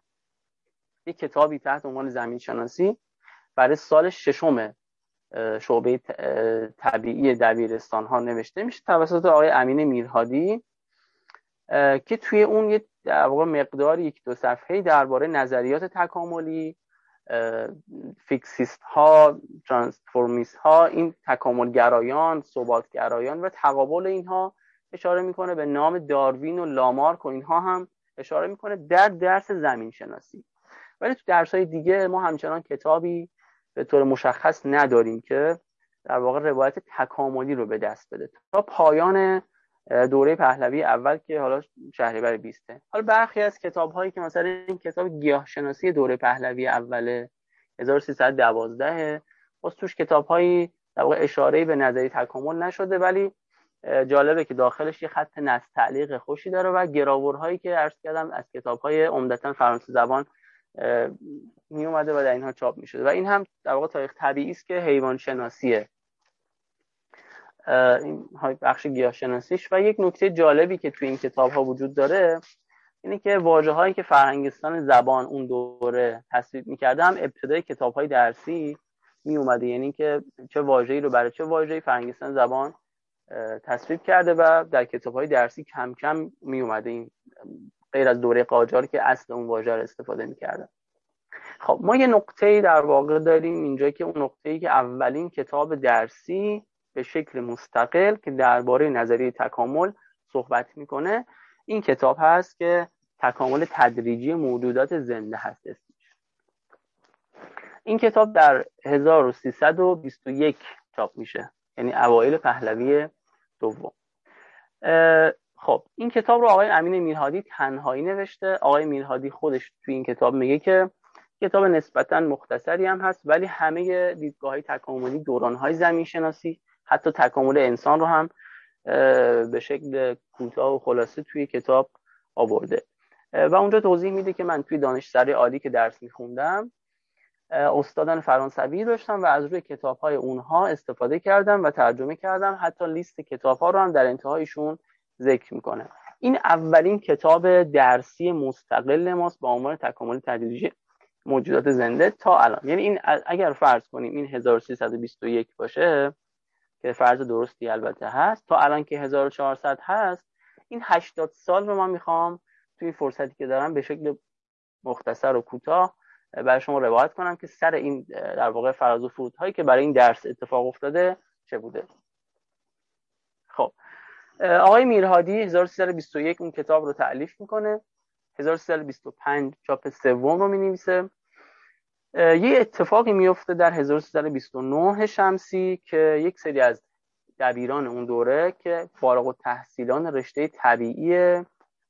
یک کتابی تحت عنوان زمینشناسی برای سال ششم شعبه طبیعی دبیرستان‌ها نوشته میشه توسط آقای امین میرهادی که توی اون یه در واقع مقدار یک دو صفحه‌ای درباره نظریات تکاملی، فیکسیست ها، ترانسفورمیست ها، این تکامل گرایان، ثبات گرایان و تقابل اینها اشاره میکنه. به نام داروین و لامارک و اینها هم اشاره میکنه در درس زمین شناسی. ولی تو درس‌های دیگه ما همچنان کتابی به طور مشخص نداریم که در واقع روایت تکاملی رو به دست بده تا پایان دوره پهلوی اول که حالا شهریور 20. حالا برخی از کتاب‌هایی که مثلا این کتاب گیاهشناسی دوره پهلوی اول 1312 باز توش کتاب‌هایی در واقع اشاره‌ای به نظریه تکامل نشده، ولی جالبه که داخلش یه خط نصب تعلیق خوشی داره و گراورهایی که عرض کردم از کتاب‌های عمدتاً فرانسه زبان می اومده و در اینها چاپ می شده و این هم در واقع تاریخ طبیعی است که حیوان شناسیه، این بخش گیاه شناسیش. و یک نکته جالبی که توی این کتاب ها وجود داره اینه که واژه هایی که فرهنگستان زبان اون دوره تصویب می کرده هم ابتدای کتاب های درسی می اومده، یعنی که چه واژه‌ای رو برای چه واژه‌ای فرهنگستان زبان تصویب کرده و در کتاب های درسی کم کم می اومده، این غیر از دوره قاجار که اصل اون واژه رو استفاده می‌کردن. خب ما یه نقطه‌ای در واقع داریم اینجا که اون نقطه‌ای که اولین کتاب درسی به شکل مستقل که درباره نظریه تکامل صحبت می‌کنه این کتاب هست که تکامل تدریجی موجودات زنده هست اسمش. این کتاب در 1321 چاپ میشه، یعنی اوایل پهلوی دوم. خب این کتاب رو آقای امین میرهادی تنهایی نوشته. آقای میرهادی خودش توی این کتاب میگه که کتاب نسبتاً مختصری هم هست ولی همه دیدگاه‌های تکاملی، دوران‌های زمین‌شناسی، حتی تکامل انسان رو هم به شکل کوتاه و خلاصه توی کتاب آورده و اونجا توضیح میده که من توی دانشسرای عالی که درس میخوندم استادان فرانسوی داشتم و از روی کتاب‌های اونها استفاده کردم و ترجمه کردم، حتی لیست کتاب‌ها رو هم در انتهایشون ذکر میکنه. این اولین کتاب درسی مستقل ماست با عنوان تکامل تدریجی موجودات زنده تا الان. یعنی این اگر فرض کنیم این 1321 باشه که فرض درستی البته هست، تا الان که 1400 هست، این 80 سال رو من میخوام توی فرصتی که دارم به شکل مختصر و کوتاه برای شما روایت کنم که سر این در واقع فراز و فرودهایی که برای این درس اتفاق افتاده چه بوده. خب آقای میرهادی 1321 اون کتاب رو تألیف میکنه، 1325 چاپ سوم رو مینویسه. یه اتفاقی میفته در 1329 شمسی که یک سری از دبیران اون دوره که فارغ التحصیلان رشته طبیعی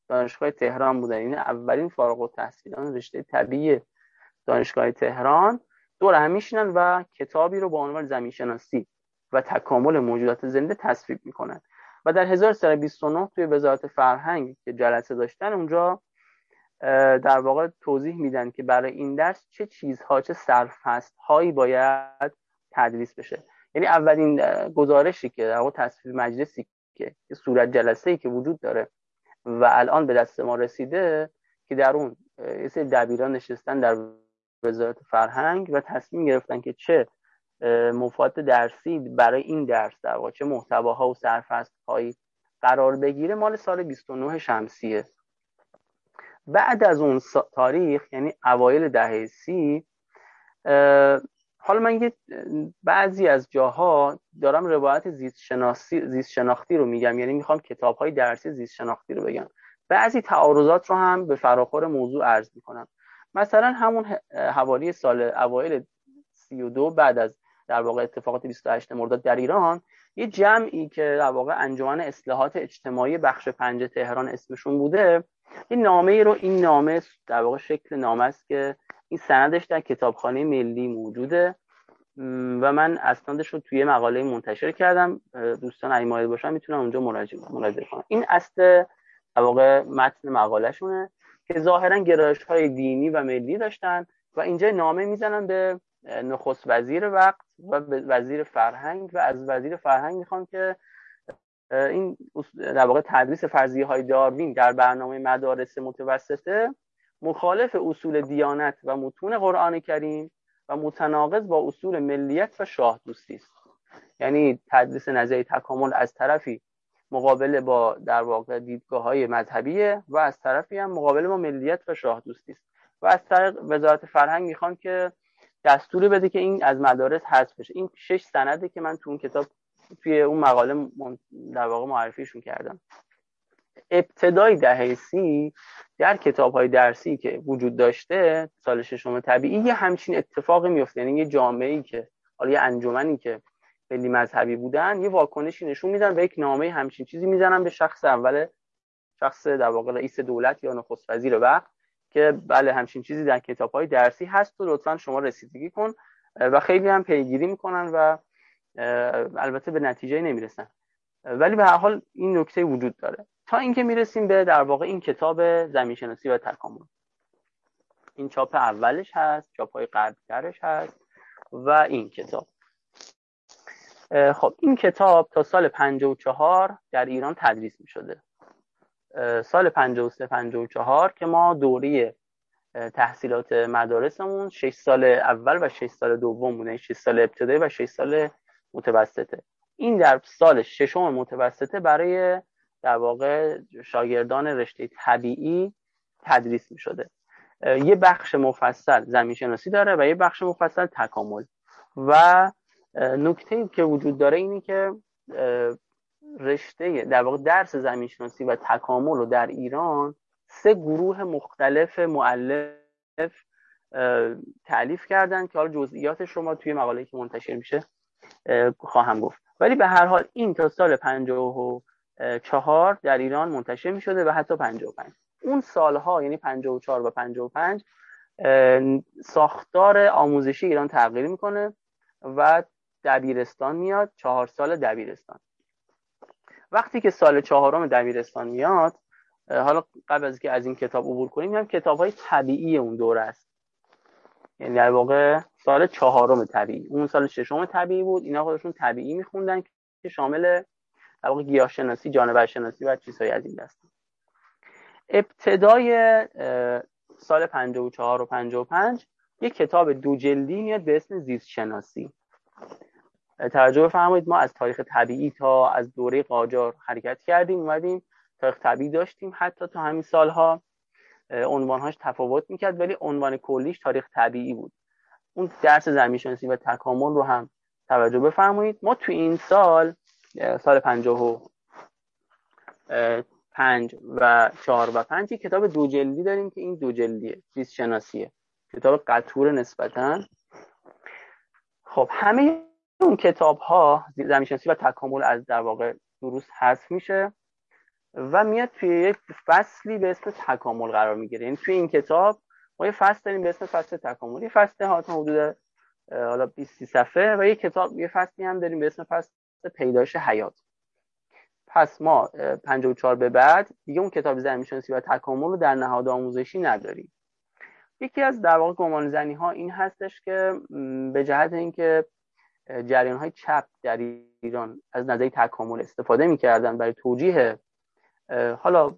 دانشگاه تهران بودن، این اولین فارغ التحصیلان رشته طبیعی دانشگاه تهران، دور هم میشینن و کتابی رو با عنوان زمینشناسی و تکامل موجودات زنده تصویب میکنن و در 1329 توی وزارت فرهنگ که جلسه داشتن اونجا در واقع توضیح میدن که برای این درس چه چیزها، چه سرفصل‌هایی باید تدریس بشه. یعنی اولین گزارشی که در واقع تصویب مجلسی که صورت جلسه‌ای که وجود داره و الان به دست ما رسیده که در اون یه سری دبیران نشستن در وزارت فرهنگ و تصمیم گرفتن که چه مفاد درسی برای این درس در واقع چه محتواها و سرفصل‌هایی قرار بگیره مال سال 29 شمسیه. بعد از اون تاریخ یعنی اوایل دهه 30، حالا من یه بعضی از جاها دارم روایت زیست شناختی رو میگم، یعنی میخوام کتاب‌های درسی زیست شناختی رو بگم. بعضی تعارضات رو هم به فراخور موضوع عرض میکنم. مثلا همون حوالی سال اوایل 32 بعد از در واقع اتفاقات 28 مرداد در ایران، یه جمعی که در واقع انجمن اصلاحات اجتماعی بخش 5 تهران اسمشون بوده، این نامه رو، این نامه در واقع شکل نامه است که این سندش در کتابخانه ملی موجوده و من اسنادش رو توی مقاله منتشر کردم. دوستان اگه مایل باشن میتونن اونجا مراجعه کنن. این اصل در واقع متن مقاله شونه که ظاهرا گرایش‌های دینی و ملی داشتن و اینجا نامه میزنن به نخست وزیر وقت و وزیر فرهنگ و از وزیر فرهنگ میخوان که این در واقع تدریس فرضیه های داروین در برنامه مدارس متوسطه مخالف اصول دیانت و متون قرآن کریم و متناقض با اصول ملیت و شاه دوستی است. یعنی تدریس نظریه تکامل از طرفی مقابله با در واقع دیدگاه های مذهبیه و از طرفی هم مقابله با ملیت و شاه دوستی است و از طرف وزارت فرهنگ میخوان که دستوری بده که این از مدارس حذف بشه. این 6 سنده که من تو اون کتاب توی اون مقاله در واقع معرفیشون کردم. ابتدای دهه 30 در کتاب‌های درسی که وجود داشته سال ششم طبیعی یه همچین اتفاقی میفته، یعنی یه جامعه‌ای که حالا یه انجمنی که ملی مذهبی بودن یه واکنشی نشون میدن و یک نامه همچین چیزی میزنن به شخص اول، شخص در واقع رئیس دولت یا نخست وزیر وقت که بله همچین چیزی در کتاب‌های درسی هست و لطفاً شما رسیدگی کن و خیلی هم پیگیری می‌کنن و البته به نتیجه نمیرسن، ولی به هر حال این نکته وجود داره تا اینکه میرسیم به در واقع این کتاب زمین‌شناسی و تکامل. این چاپ اولش هست، چاپ‌های قبل‌ترش هست و این کتاب. خب این کتاب تا سال 54 در ایران تدریس می‌شده. سال 53-54 که ما دوره تحصیلات مدارسمون 6 سال اول و 6 سال دوم بوده، 6 سال ابتدایی و 6 سال متوسطه. این در سال ششم متوسطه برای در واقع شاگردان رشته طبیعی تدریس می شده. یه بخش مفصل زمین شناسی داره و یه بخش مفصل تکامل. و نکته‌ای که وجود داره اینه که رشته در واقع درس زمین شناسی و تکامل رو در ایران 3 گروه مختلف مؤلف تألیف کردن که حالا جزئیاتش رو ما توی مقاله‌ای که منتشر میشه خواهم گفت. ولی به هر حال این تا سال 54 در ایران منتشر می شده و حتی 55. اون سالها یعنی 54 و 55 ساختار آموزشی ایران تغییر میکنه و دبیرستان میاد، 4 سال دبیرستان. وقتی که سال 4 دبیرستان میاد، حالا قبل از که از این کتاب عبور کنیم هم کتاب‌های طبیعی اون دوره است. یعنی در واقع سال 4 طبیعی، اون سال 6 طبیعی بود، اینا خودشون طبیعی میخوندن که شامل در واقع گیاه شناسی، جانور شناسی و چیزهای از این دست. ابتدای سال 54 و 55 یک کتاب 2 جلدی میاد به اسم زیست شناسی. توجه بفرمایید ما از تاریخ طبیعی تا از دوره قاجار حرکت کردیم، اومدیم تاریخ طبیعی داشتیم حتی تا همین سالها عنوانهاش تفاوت میکرد ولی عنوان کلیش تاریخ طبیعی بود. اون درس زمین شناسی و تکامل رو هم توجه بفرمایید. ما تو این سال 55 و 4 و 5 کتاب 2 جلدی داریم که این 2 جلدیه، زیست شناسیه، کتاب قطور نسبتاً. خب همه اون کتاب‌ها زمین‌شناسی و تکامل از در واقع دروس حذف میشه و میاد توی یک فصلی به اسم تکامل قرار میگیره. یعنی توی این کتاب ما یه فصل داریم به اسم فصل تکامل، یه فصل حتما حدود حالا 20 صفحه و یه فصلی هم داریم به اسم فصل پیدایش حیات. پس ما 54 به بعد دیگه اون کتاب زمین‌شناسی و تکامل رو در نهاد آموزشی نداریم. یکی از در واقع گمانزنی‌ها این هستش که به جهت اینکه جریان‌های چپ در ایران از نظریه تکامل استفاده می‌کردن برای توجیه حالا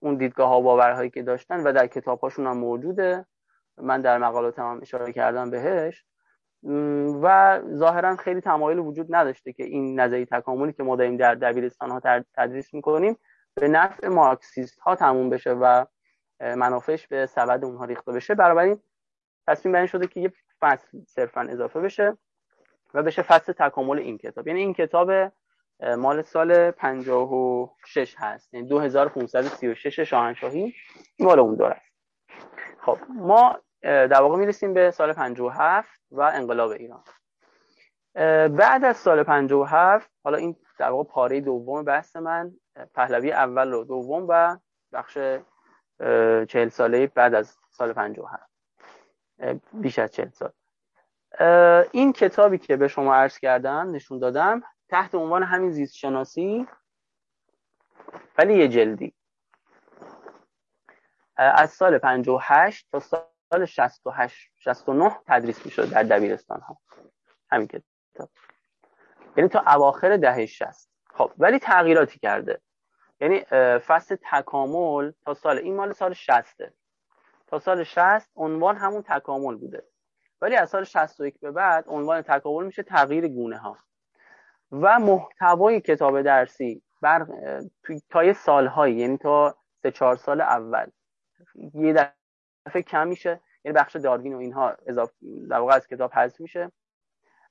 اون دیدگاه‌ها و باورهایی که داشتن و در کتاب‌هاشون هم موجوده، من در مقالاتم هم اشاره کردم بهش، و ظاهرا خیلی تمایل وجود نداشته که این نظریه تکاملی که ما داریم در دبیرستان‌ها تدریس می‌کنیم به نفع مارکسیست‌ها تموم بشه و منافعش به سبد اونها ریخته بشه. بنابراین تصمیم بر این شده که یه فصل صرفاً اضافه بشه و بشه فصل تکامل این کتاب. یعنی این کتاب مال سال 56 هست، یعنی 2536 شاهنشاهی مال اون دوره است. خب ما در واقع میرسیم به سال 57 و انقلاب ایران. بعد از سال 57، حالا این در واقع پاره دوم بحث من، پهلوی اول و دوم و بخش 40 ساله بعد از سال 57، بیش از 40 سال. این کتابی که به شما عرض کردم، نشون دادم، تحت عنوان همین زیست شناسی، ولی یه جلدی، از سال 58 تا سال 68-69 تدریس میشد در دبیرستان ها. همین کتاب، یعنی تا اواخر دهه 60. خب ولی تغییراتی کرده، یعنی فصل تکامل تا سال، این مال سال 60، تا سال 60 عنوان همون تکامل بوده، ولی از سال 61 به بعد عنوان تکامل میشه تغییر گونه ها. و محتوای کتاب درسی تا یه سالهایی، یعنی تا 3-4 سال اول یه دفعه کم میشه، یعنی بخش داروین و اینها اضافه در واقع از کتاب حذف میشه.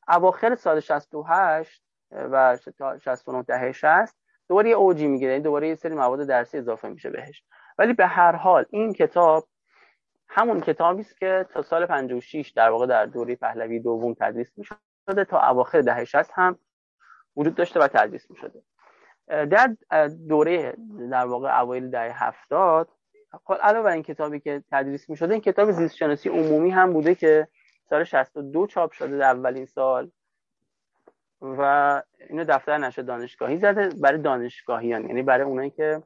اواخر سال 68 و 69 دهه 60 دوباره یه اوجی میگیره، یعنی دوباره یه سری مواد درسی اضافه میشه بهش. ولی به هر حال این کتاب همون کتابی است که تا سال 56 در واقع در دوره پهلوی دوم تدریس میشده، تا اواخر دهه 60 هم وجود داشته و تدریس میشده. در دوره در واقع اوایل دهه 70 علاوه بر این کتابی که تدریس میشده، این کتاب زیست شناسی عمومی هم بوده که سال 62 چاپ شده در اولین سال و اینو دفتر نشر دانشگاهی زده برای دانشگاهیان، یعنی برای اونایی که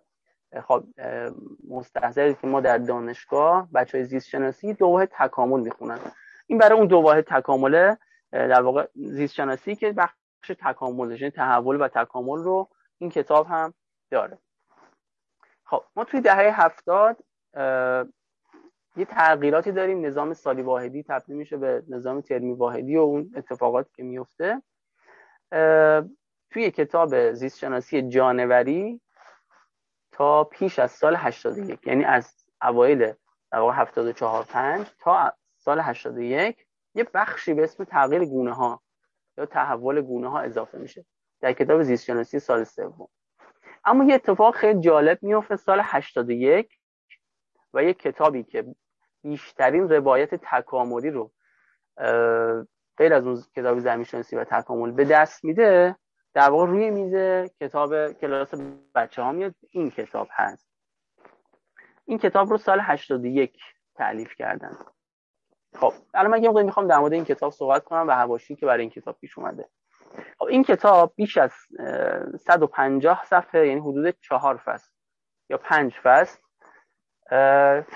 مستحضره که ما در دانشگاه بچهای زیست شناسی دو واحد تکامل میخونن. این برای اون دو واحد تکامله در واقع زیست شناسی که بخش تکاملش، یعنی تحول و تکامل رو این کتاب هم داره. خب ما توی دهه 70 یه تغییراتی داریم، نظام سالی واحدی تبدیل میشه به نظام ترمی واحدی و اون اتفاقاتی که میفته. توی کتاب زیست شناسی جانوری تا پیش از سال 81، یعنی از اوایل در واقع 74-5 تا سال 81 یه بخشی به اسم تغییر گونه ها یا تحول گونه ها اضافه میشه در کتاب زیست شناسی سال سوم. اما یه اتفاق خیلی جالب میفته سال 81 و یه کتابی که بیشترین روایت تکاملی رو غیر از اون کتاب زمین‌شناسی و تکامل به دست میده، در واقع روی میز کتاب کلاس بچه‌ها میاد. این کتاب هست، این کتاب رو سال 81 تألیف کردن. خب الان من یه میخوام در مورد این کتاب صحبت کنم و حواشی که برای این کتاب پیش اومده. خب این کتاب بیش از 150 صفحه، یعنی حدود 4 فصل یا 5 فصل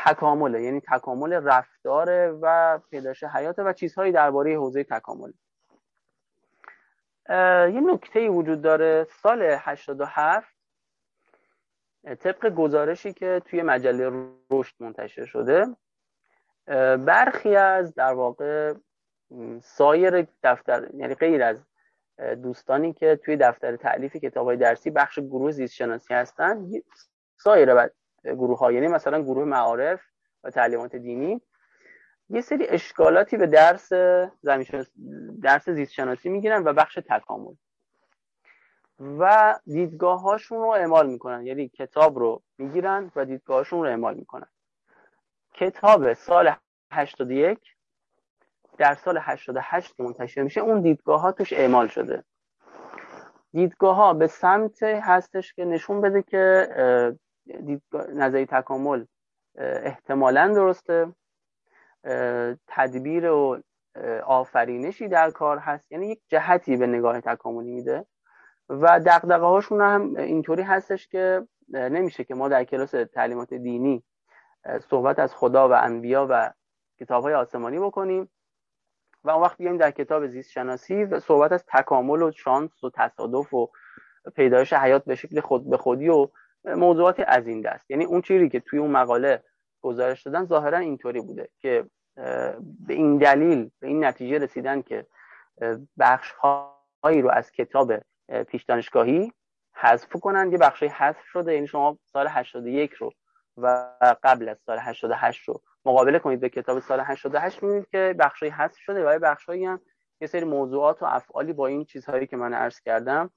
تکامله، یعنی تکامل رفتاره و پیدایش حیات و چیزهایی درباره حوزه تکامل. یه نکته‌ای وجود داره، سال 87 طبق گزارشی که توی مجله رشد منتشر شده، برخی از در واقع سایر دفتر، یعنی غیر از دوستانی که توی دفتر تألیف کتاب‌های درسی بخش گروه زیست شناسی هستن، سایر گروه‌ها، یعنی مثلا گروه معارف و تعلیمات دینی، یه سری اشکالاتی به درس زیست شناسی میگیرن و بخش تکامل و دیدگاه‌هاشون رو اعمال میکنن، یعنی کتاب رو میگیرن و دیدگاه‌هاشون رو اعمال میکنن. کتاب سال 81 در سال 88 منتشر میشه، اون دیدگاه‌ها توش اعمال شده. دیدگاه‌ها به سمت هستش که نشون بده که نظریه تکامل احتمالاً درسته، تدبیر و آفرینشی در کار هست، یعنی یک جهتی به نگاه تکاملی میده و دغدغه‌هاشون هم اینطوری هستش که نمیشه که ما در کلاس تعلیمات دینی صحبت از خدا و انبیا و کتاب‌های آسمانی بکنیم و اون وقت بیایم در کتاب زیست شناسی و صحبت از تکامل و شانس و تصادف و پیدایش حیات به شکل خود به خودی و موضوعات از این دست. یعنی اون چیزی که توی اون مقاله گزارش دادن ظاهرا اینطوری بوده که به این دلیل به این نتیجه رسیدن که بخش هایی رو از کتاب پیش دانشگاهی حذف کنن. یه بخشی حذف شده، یعنی شما سال 81 رو و قبل از سال 88 رو مقابله کنید به کتاب سال 88، می‌بینید که بخشی حذف شده و بخشایی هم یه سری موضوعات و افعالی با این چیزهایی که من عرض کردم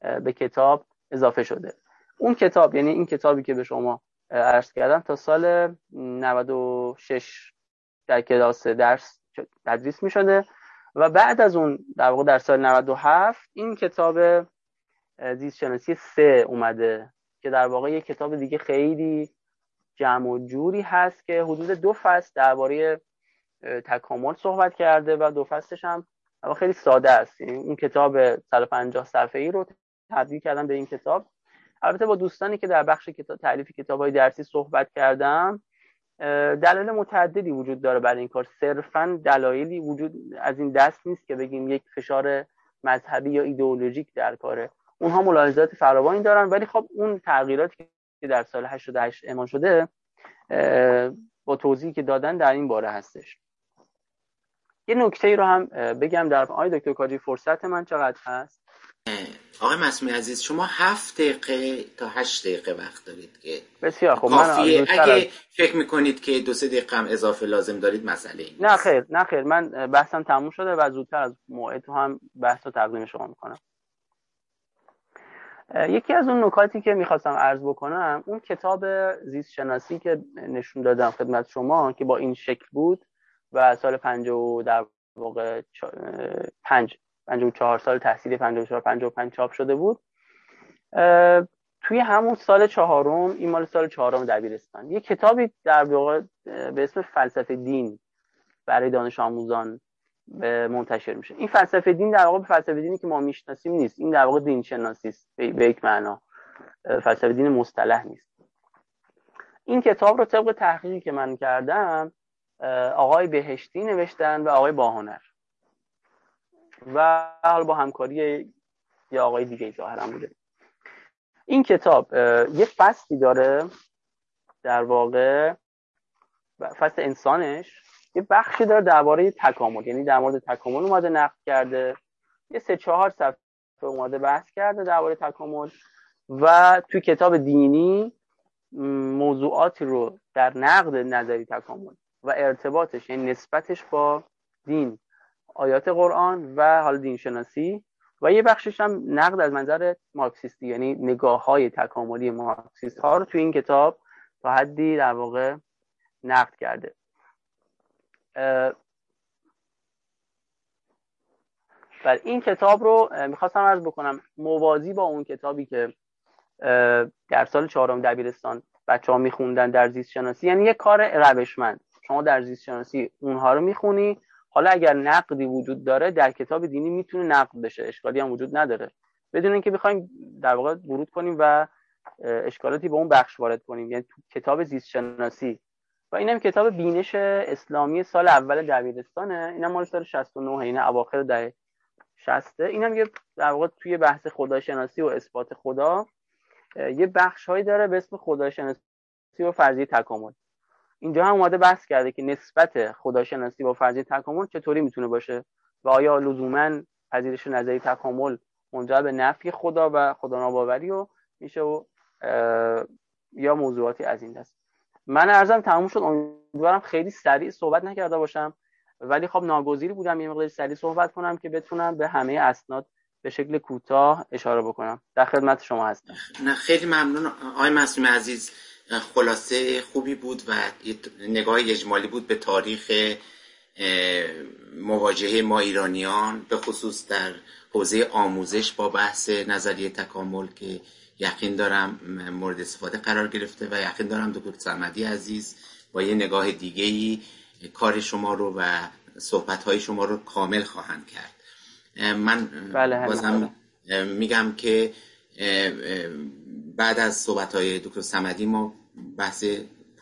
به کتاب اضافه شده. اون کتاب، یعنی این کتابی که به شما عرض کردم، تا سال 96 در کلاس درس تدریس می‌شده و بعد از اون در واقع در سال 97 این کتاب زیست شناسی 3 اومده که در واقع یک کتاب دیگه خیلی جمع و جوری هست که حدود 2 فصل درباره تکامل صحبت کرده و 2 فصلش هم خیلی ساده است. یعنی اون کتاب 150 صفحه‌ای رو تبدیل کردم به این کتاب. البته با دوستانی که در بخش کتاب تألیف کتاب‌های درسی صحبت کردم، دلایل متعددی وجود داره برای این کار. صرفاً دلایلی وجود از این دست نیست که بگیم یک فشار مذهبی یا ایدئولوژیک در کاره. اونها ملاحظات فراوانی دارن، ولی خب اون تغییراتی که در سال 88 اعمال شده با توضیحی که دادن در این باره هستش. یه نکته‌ای رو هم بگم در آقای دکتر کاجی، فرصت من چقدر هست؟ آقای معصومی عزیز، شما 7 دقیقه تا 8 دقیقه وقت دارید که بسیار خوب. کافیه. اگه فکر میکنید که 2-3 دقیقه هم اضافه لازم دارید مسئله این. نه خیر من بحثم تموم شده و زودتر از موعد هم بحث رو تقدیم شما میکنم. یکی از اون نکاتی که میخواستم عرض بکنم، اون کتاب زیست شناسی که نشون دادم خدمت شما که با این شکل بود و سال 54 سال تحصیل 54-55 چاپ شده بود، توی همون سال 4 این مال سال 4 دبیرستان، یک کتابی در واقع به اسم فلسفه دین برای دانش آموزان منتشر میشه. این فلسفه دین در واقع فلسفه دینی که ما میشناسیم نیست، این در واقع دین شناسی است به یک معنا، فلسفه دین مصطلح نیست. این کتاب رو طبق تحقیقی که من کردم آقای بهشتی نوشتن و آقای باهنر و حالا با همکاری یه آقای دیگه ظاهرا بوده. این کتاب یه فصلی داره در واقع، فصل انسانش، یه بخشی داره درباره تکامل، یعنی در مورد تکامل اومده نقد کرده، یه 3-4 صفحه اومده بحث کرده درباره تکامل و توی کتاب دینی موضوعاتی رو در نقد نظری تکامل و ارتباطش، یعنی نسبتش با دین، آیات قرآن و حالا دین شناسی، و یه بخشش هم نقد از منظر مارکسیستی، یعنی نگاه‌های تکاملی مارکسیست ها رو توی این کتاب تا حدی در واقع نقد کرده. بر این کتاب رو میخواستم عرض بکنم موازی با اون کتابی که در سال 4 دبیرستان بچه‌ها میخوندن در زیست شناسی، یعنی یه کار روشمند، شما در زیست شناسی اونها رو میخونی، حالا اگر نقدی وجود داره در کتاب دینی میتونه نقد بشه، اشکالی هم وجود نداره، بدون اینکه بخوایم در واقع ورود کنیم و اشکالاتی به اون بخش وارد کنیم. یعنی تو کتاب زیست شناسی و اینم کتاب بینش اسلامی سال اول دبیرستانه، اینم مال سال 69، این اواخر دهه 60. اینم یه در واقع توی بحث خداشناسی و اثبات خدا یه بخش‌هایی داره به اسم خداشناسی و فرضیه تکامل. اینجا هم اومده بحث کرده که نسبت خداشناسی با فرضیه تکامل چطوری میتونه باشه و آیا لزوماً پذیرش نظری تکامل منجر به نفی خدا و خداناباوری و میشه و یا موضوعاتی از این دست. من عرضم تموم شد، امیدوارم خیلی سریع صحبت نکرده باشم، ولی خب ناگزیر بودم یه مقدار سریع صحبت کنم که بتونم به همه اسناد به شکل کوتاه اشاره بکنم. در خدمت شما هستم. نه خیلی ممنون آقای معصومی عزیز، خلاصه خوبی بود و نگاه اجمالی بود به تاریخ مواجهه ما ایرانیان به خصوص در حوزه آموزش با بحث نظریه تکامل که یقین دارم مورد استفاده قرار گرفته و یقین دارم دکتر صمدی عزیز با یه نگاه دیگه‌ای کار شما رو و صحبت‌های شما رو کامل خواهند کرد. من بله بازم میگم که بعد از صحبت‌های دکتر صمدی ما بحث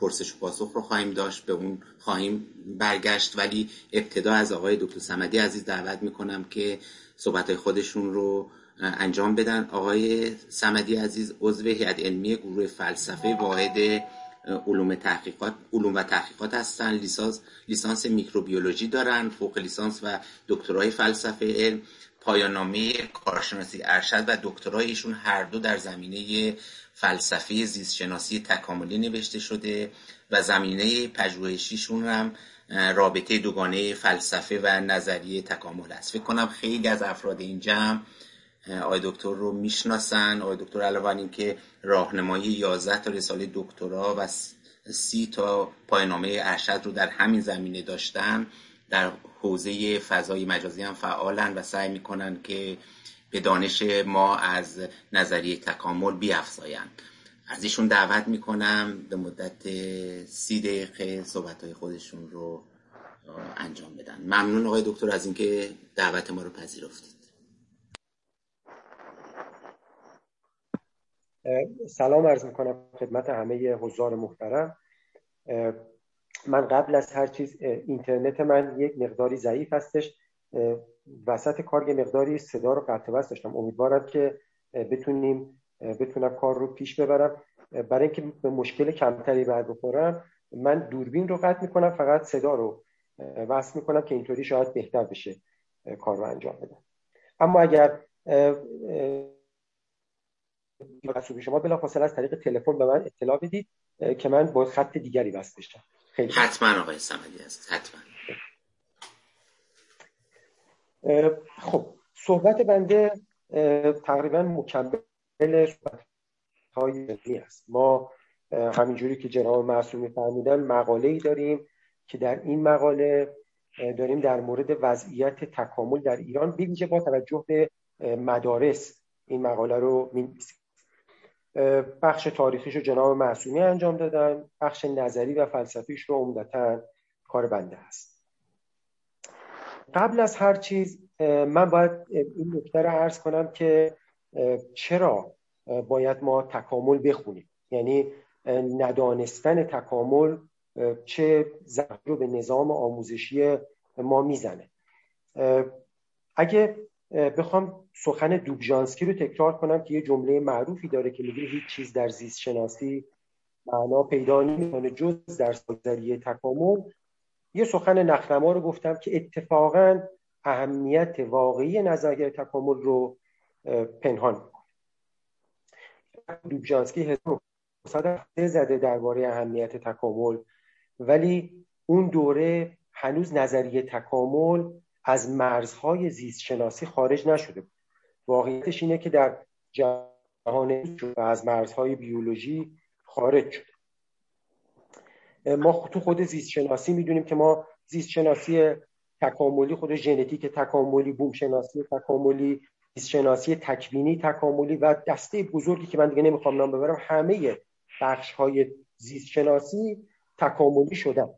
پرسش و پاسخ رو خواهیم داشت، به اون خواهیم برگشت، ولی ابتدا از آقای دکتر صمدی عزیز دعوت میکنم که صحبت‌های خودشون رو انجام بدن. آقای صمدی عزیز عضو هیئت علمی گروه فلسفه واحد علوم و تحقیقات هستن، لیسانس میکروبیولوژی دارن، فوق لیسانس و دکترای فلسفه علم، پایان‌نامه کارشناسی ارشد و دکترایشون هر دو در زمینه فلسفه زیستشناسی تکاملی نوشته شده و زمینه پژوهشیشون هم رابطه دوگانه فلسفه و نظریه تکامل است. فکر کنم خیلی از افراد این جمع آقای دکتر رو میشناسن. آقای دکتر علاوه بر این که راهنمایی 11 تا رساله دکترا و 30 تا پایان‌نامه ارشد رو در همین زمینه داشتن، در حوزه فضای مجازی هم فعالن و سعی میکنن که به دانش ما از نظریه تکامل بیافزایند. از ایشون دعوت میکنم به مدت 30 دقیقه صحبتهای خودشون رو انجام بدن. ممنون آقای دکتر از اینکه دعوت ما رو پذیرفتید. سلام عرض میکنم خدمت همه حضار محترم. من قبل از هر چیز اینترنت من یک مقداری ضعیف هستش، وسط کار یه مقداری صدا رو قطع بست داشتم. امیدوارم که بتونم کار رو پیش ببرم. برای اینکه به مشکل کمتری برخورم من دوربین رو قطع میکنم، فقط صدا رو وصل میکنم که اینطوری شاید بهتر بشه کار رو انجام بدم. اما اگر شما بلافاصله از طریق تلفن به من اطلاع بدید که من با خط دیگری وصل بشم. حتما آقای صمدی هست، حتما. خب صحبت بنده تقریبا مکمل صحبت‌های علمی است. ما همینجوری که جناب معصومی فرمودن مقاله‌ای داریم که در این مقاله داریم در مورد وضعیت تکامل در ایران بی‌ویژه با توجه به مدارس این مقاله رو می‌نویسیم. بخش تاریخیش رو جناب معصومی انجام دادن، بخش نظری و فلسفیش رو عمدتاً کار بنده هست. قبل از هر چیز من باید این نکته رو عرض کنم که چرا باید ما تکامل بخونیم. یعنی ندانستن تکامل چه ضربه‌ای رو به نظام آموزشی ما میزنه. اگه بخوام سخن دوبژانسکی رو تکرار کنم که یه جمله معروفی داره که میگه هیچ چیز در زیست شناسی معنا پیدا نمی‌کنه جز در نظریه تکامل. یه سخن نخنما رو گفتم که اتفاقاً اهمیت واقعی نظریه تکامل رو پنهان می‌کنه. دوبژانسکی 1903 زده درباره اهمیت تکامل، ولی اون دوره هنوز نظریه تکامل از مرزهای زیست شناسی خارج نشده بود. واقعیتش اینه که در جهان از مرزهای بیولوژی خارج شده. ما تو خود زیست شناسی میدونیم که ما زیست شناسی تکاملی، خود ژنتیک تکاملی، بوم شناسی تکاملی، زیست شناسی تکوینی تکاملی و دسته بزرگی که من دیگه نمیخوام نام ببرم، همه بخشهای زیست شناسی تکاملی شدن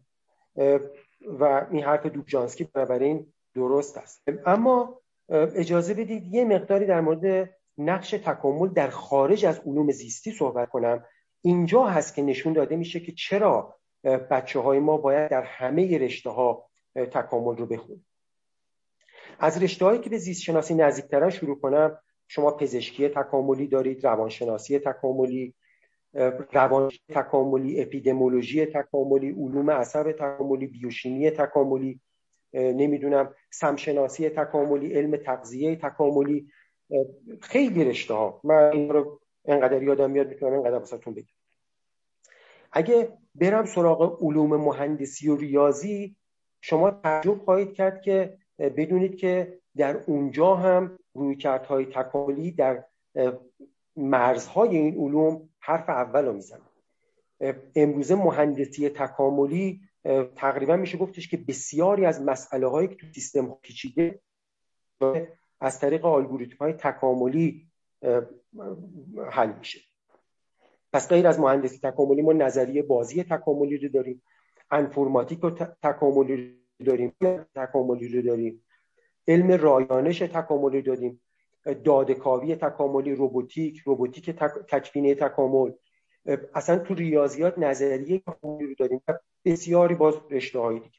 و این حرف دوبژانسکی بنابراین درست است. اما اجازه بدید یه مقداری در مورد نقش تکامل در خارج از علوم زیستی صحبت کنم. اینجا هست که نشون داده میشه که چرا بچه‌های ما باید در همه رشته‌ها تکامل رو بخونیم. از رشته‌هایی که به زیست شناسی نزدیک‌ترن شروع کنم، شما پزشکی تکاملی دارید، روانشناسی تکاملی، روانشناسی تکاملی، اپیدمولوژی تکاملی، علوم عصب تکاملی، بیوشیمی تکاملی، نمیدونم سمشناسی تکاملی، علم تغذیه تکاملی، خیلی رشته ها. من این رو انقدر یادم میاد میتونم انقدر واسهتون بگم. اگه برم سراغ علوم مهندسی و ریاضی، شما تعجب خواهید کرد که بدونید که در اونجا هم رویکردهای تکاملی در مرزهای این علوم حرف اولو میزنه. امروزه مهندسی تکاملی تقریبا میشه گفتش که بسیاری از مسئله هایی که تو سیستم ها پیچیده از طریق الگوریتم های تکاملی حل میشه. پس غیر از مهندسی تکاملی ما نظریه بازی تکاملی رو داریم، انفورماتیک و تکاملی رو داریم، تکاملی رو داریم، علم رایانش تکاملی رو داریم، داده‌کاوی تکاملی، روبوتیک تکوینی تکامل، اصلا تو ریاضیات نظریه تکاملی رو داریم، بسیاری باز رشته‌های دیگه.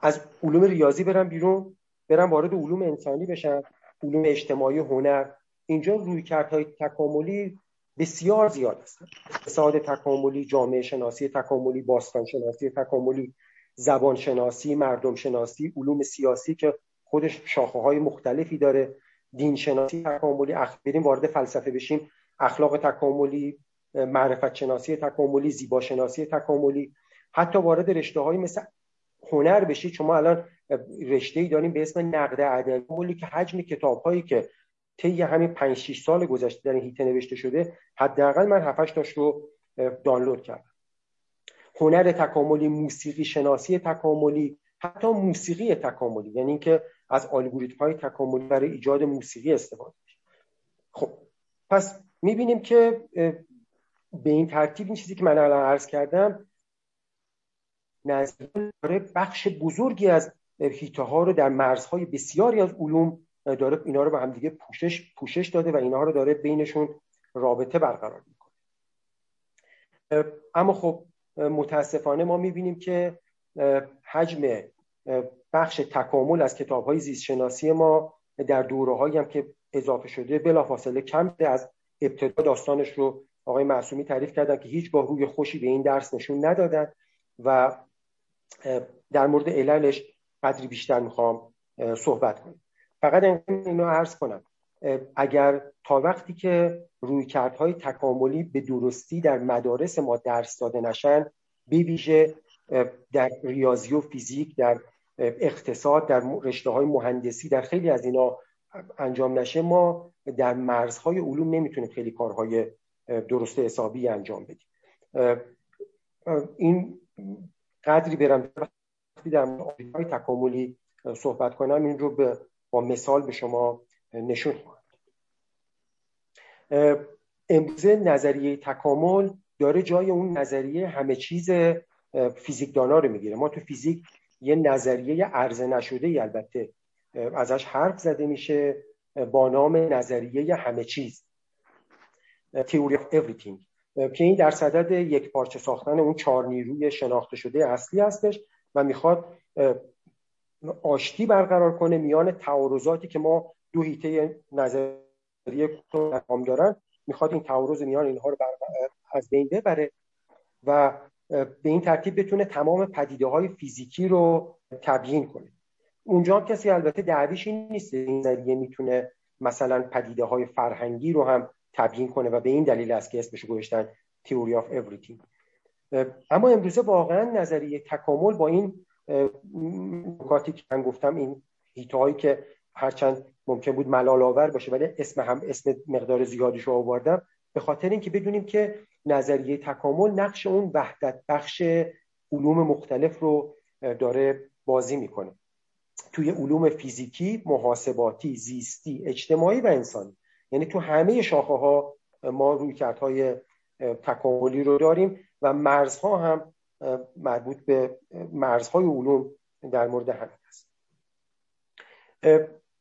از علوم ریاضی برم بیرون، برم وارد علوم انسانی بشم، علوم اجتماعی، هنر، اینجا رویکردهای تکاملی بسیار زیاد است. اقتصاد تکاملی، جامعه شناسی تکاملی، باستان شناسی تکاملی، زبان شناسی، مردم شناسی، علوم سیاسی که خودش شاخه‌های مختلفی داره، دین شناسی تکاملی، بریم وارد فلسفه بشیم، اخلاق تکاملی، معرفت شناسی تکاملی، زیبا شناسی تکاملی، حتی وارد رشته‌های مثل هنر بشید. شما الان رشته‌ای داریم به اسم نقد ادبی که حجم کتاب‌هایی که طی همین 5 6 سال گذشته در این هیته نوشته شده، حداقل من 7 8 تاش رو دانلود کردم. هنر تکاملی، موسیقی شناسی تکاملی، حتی موسیقی تکاملی، یعنی اینکه از الگوریتم‌های تکاملی برای ایجاد موسیقی استفاده میشه. خب پس می‌بینیم که به این ترتیب این چیزی که من الان عرض کردم نظریه داره بخش بزرگی از هیته‌ها رو در مرزهای بسیاری از علوم داره اینا رو به هم دیگه پوشش داده و اینا رو داره بینشون رابطه برقرار میکنه. اما خب متاسفانه ما میبینیم که حجم بخش تکامل از کتاب‌های زیست شناسی ما در دوره‌هایی هم که اضافه شده بلافاصله کم شده. از ابتدا داستانش رو آقای معصومی تعریف کردن که هیچگاه روی خوشی به این درس نشون ندادن و در مورد عللش قدری بیشتر میخوام صحبت کنم. فقط اینو عرض کنم اگر تا وقتی که رویکردهای تکاملی به درستی در مدارس ما درس داده نشن، به ویژه در ریاضی و فیزیک، در اقتصاد، در رشته‌های مهندسی، در خیلی از اینا انجام نشه، ما در مرزهای علوم نمیتونیم خیلی کارهای درست حسابی انجام بدیم. این قدری برم وقتی در مورد تکاملی صحبت کنم این رو با مثال به شما نشون میدم. امروزه نظریه تکامل داره جای اون نظریه همه چیز فیزیکدانا رو میگیره. ما تو فیزیک یه نظریه عرضه نشده البته ازش حرف زده میشه با نام نظریه همه چیز، تئوری اف اوریثینگ، که این در صدد یک پارچه ساختن اون 4 نیروی شناخته شده اصلی هستش و میخواد آشتی برقرار کنه میان تعارضاتی که ما دو هیته نظریه هم دارن، میخواد این تعارض میان اینها رو از بین ببره و به این ترتیب بتونه تمام پدیده‌های فیزیکی رو تبیین کنه. اونجا هم کسی البته دعویش این نیست این نظریه میتونه مثلا پدیده‌های فرهنگی رو هم تبیین کنه و به این دلیل است که اسمش رو گذاشتن تئوری اف اوریثینگ. اما امروزه واقعا نظریه تکامل با این نکاتی که من گفتم، این هیتهایی که هرچند ممکن بود ملال آور باشه ولی اسم مقدار زیادیش رو آوردم به خاطر اینکه بدونیم که نظریه تکامل نقش اون وحدت بخش علوم مختلف رو داره بازی میکنه توی علوم فیزیکی، محاسباتی، زیستی، اجتماعی و انسانی. یعنی تو همه شاخه‌ها ما رویکردهای تکاملی رو داریم و مرزها هم مربوط به مرزهای علوم در مورد همین است.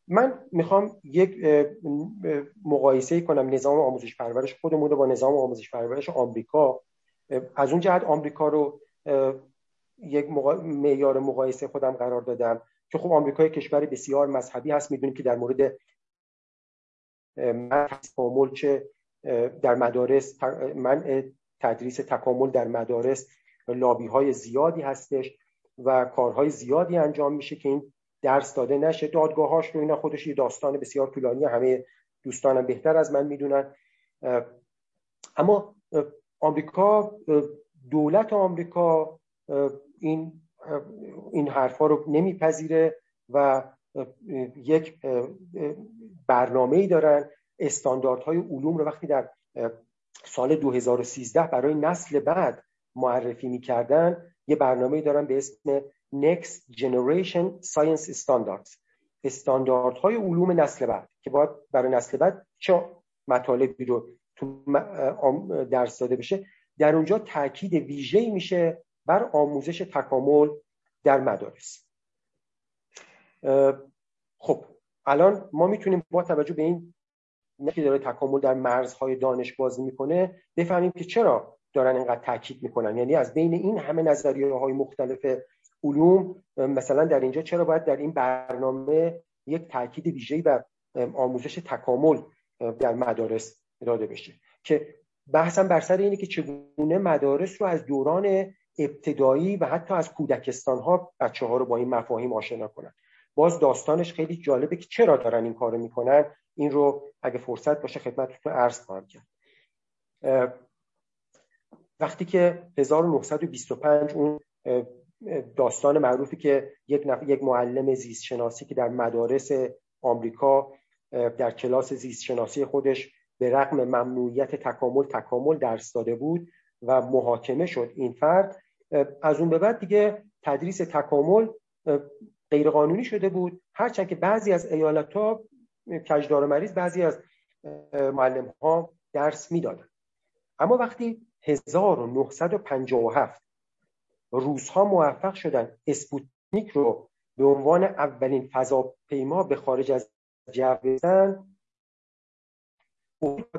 من میخوام یک مقایسه کنم نظام آموزش پرورش خودمون رو با نظام آموزش پرورش آمریکا. از اون جهت آمریکا رو یک معیار مقایسه خودم قرار دادم که خب آمریکا یک کشور بسیار مذهبی هست. میدونید که در مورد تکامل چه در مدارس، منع تدریس تکامل در مدارس، لابی‌های زیادی هستش و کارهای زیادی انجام میشه که این درس داده نشه. دادگاه‌هاش رو اینا خودش یه داستان بسیار طولانی، همه دوستانم بهتر از من میدونن. اما آمریکا، دولت آمریکا این حرفا رو نمیپذیره و یک برنامه‌ای دارن استانداردهای علوم رو وقتی در سال 2013 برای نسل بعد معرفی می‌کردن، یه برنامه‌ای دارن به اسم Next Generation Science Standards، استانداردهای علوم نسل بعد که باید برای نسل بعد چه مطالبی رو درس داده بشه. در اونجا تاکید ویژه‌ای میشه بر آموزش تکامل در مدارس. خب الان ما میتونیم با توجه به این که داره تکامل در مرزهای دانش بازی میکنه بفهمیم که چرا دارن اینقدر تاکید میکنن. یعنی از بین این همه نظریه‌های مختلف علوم مثلا در اینجا چرا باید در این برنامه یک تاکید ویژه‌ای بر آموزش تکامل در مدارس داده بشه که بحثم بر سر اینه که چگونه مدارس رو از دوران ابتدایی و حتی از کودکستان ها بچه ها رو با این مفاهیم آشنا کنن. باز داستانش خیلی جالبه که چرا دارن این کارو میکنن، این رو اگه فرصت باشه خدمتتون عرض خواهم کرد. وقتی که 1925 اون داستان معروفی که یک معلم زیست شناسی که در مدارس آمریکا در کلاس زیست شناسی خودش به رغم ممنوعیت تکامل درس داده بود و محاکمه شد این فرد، از اون به بعد دیگه تدریس تکامل غیر قانونی شده بود، هرچند که بعضی از ایالت‌ها کجدار مریض بعضی از معلم‌ها درس می‌دادن. اما وقتی 1957 روس‌ها موفق شدن اسپوتنیک رو به عنوان اولین فضاپیما به خارج از جو بزنن،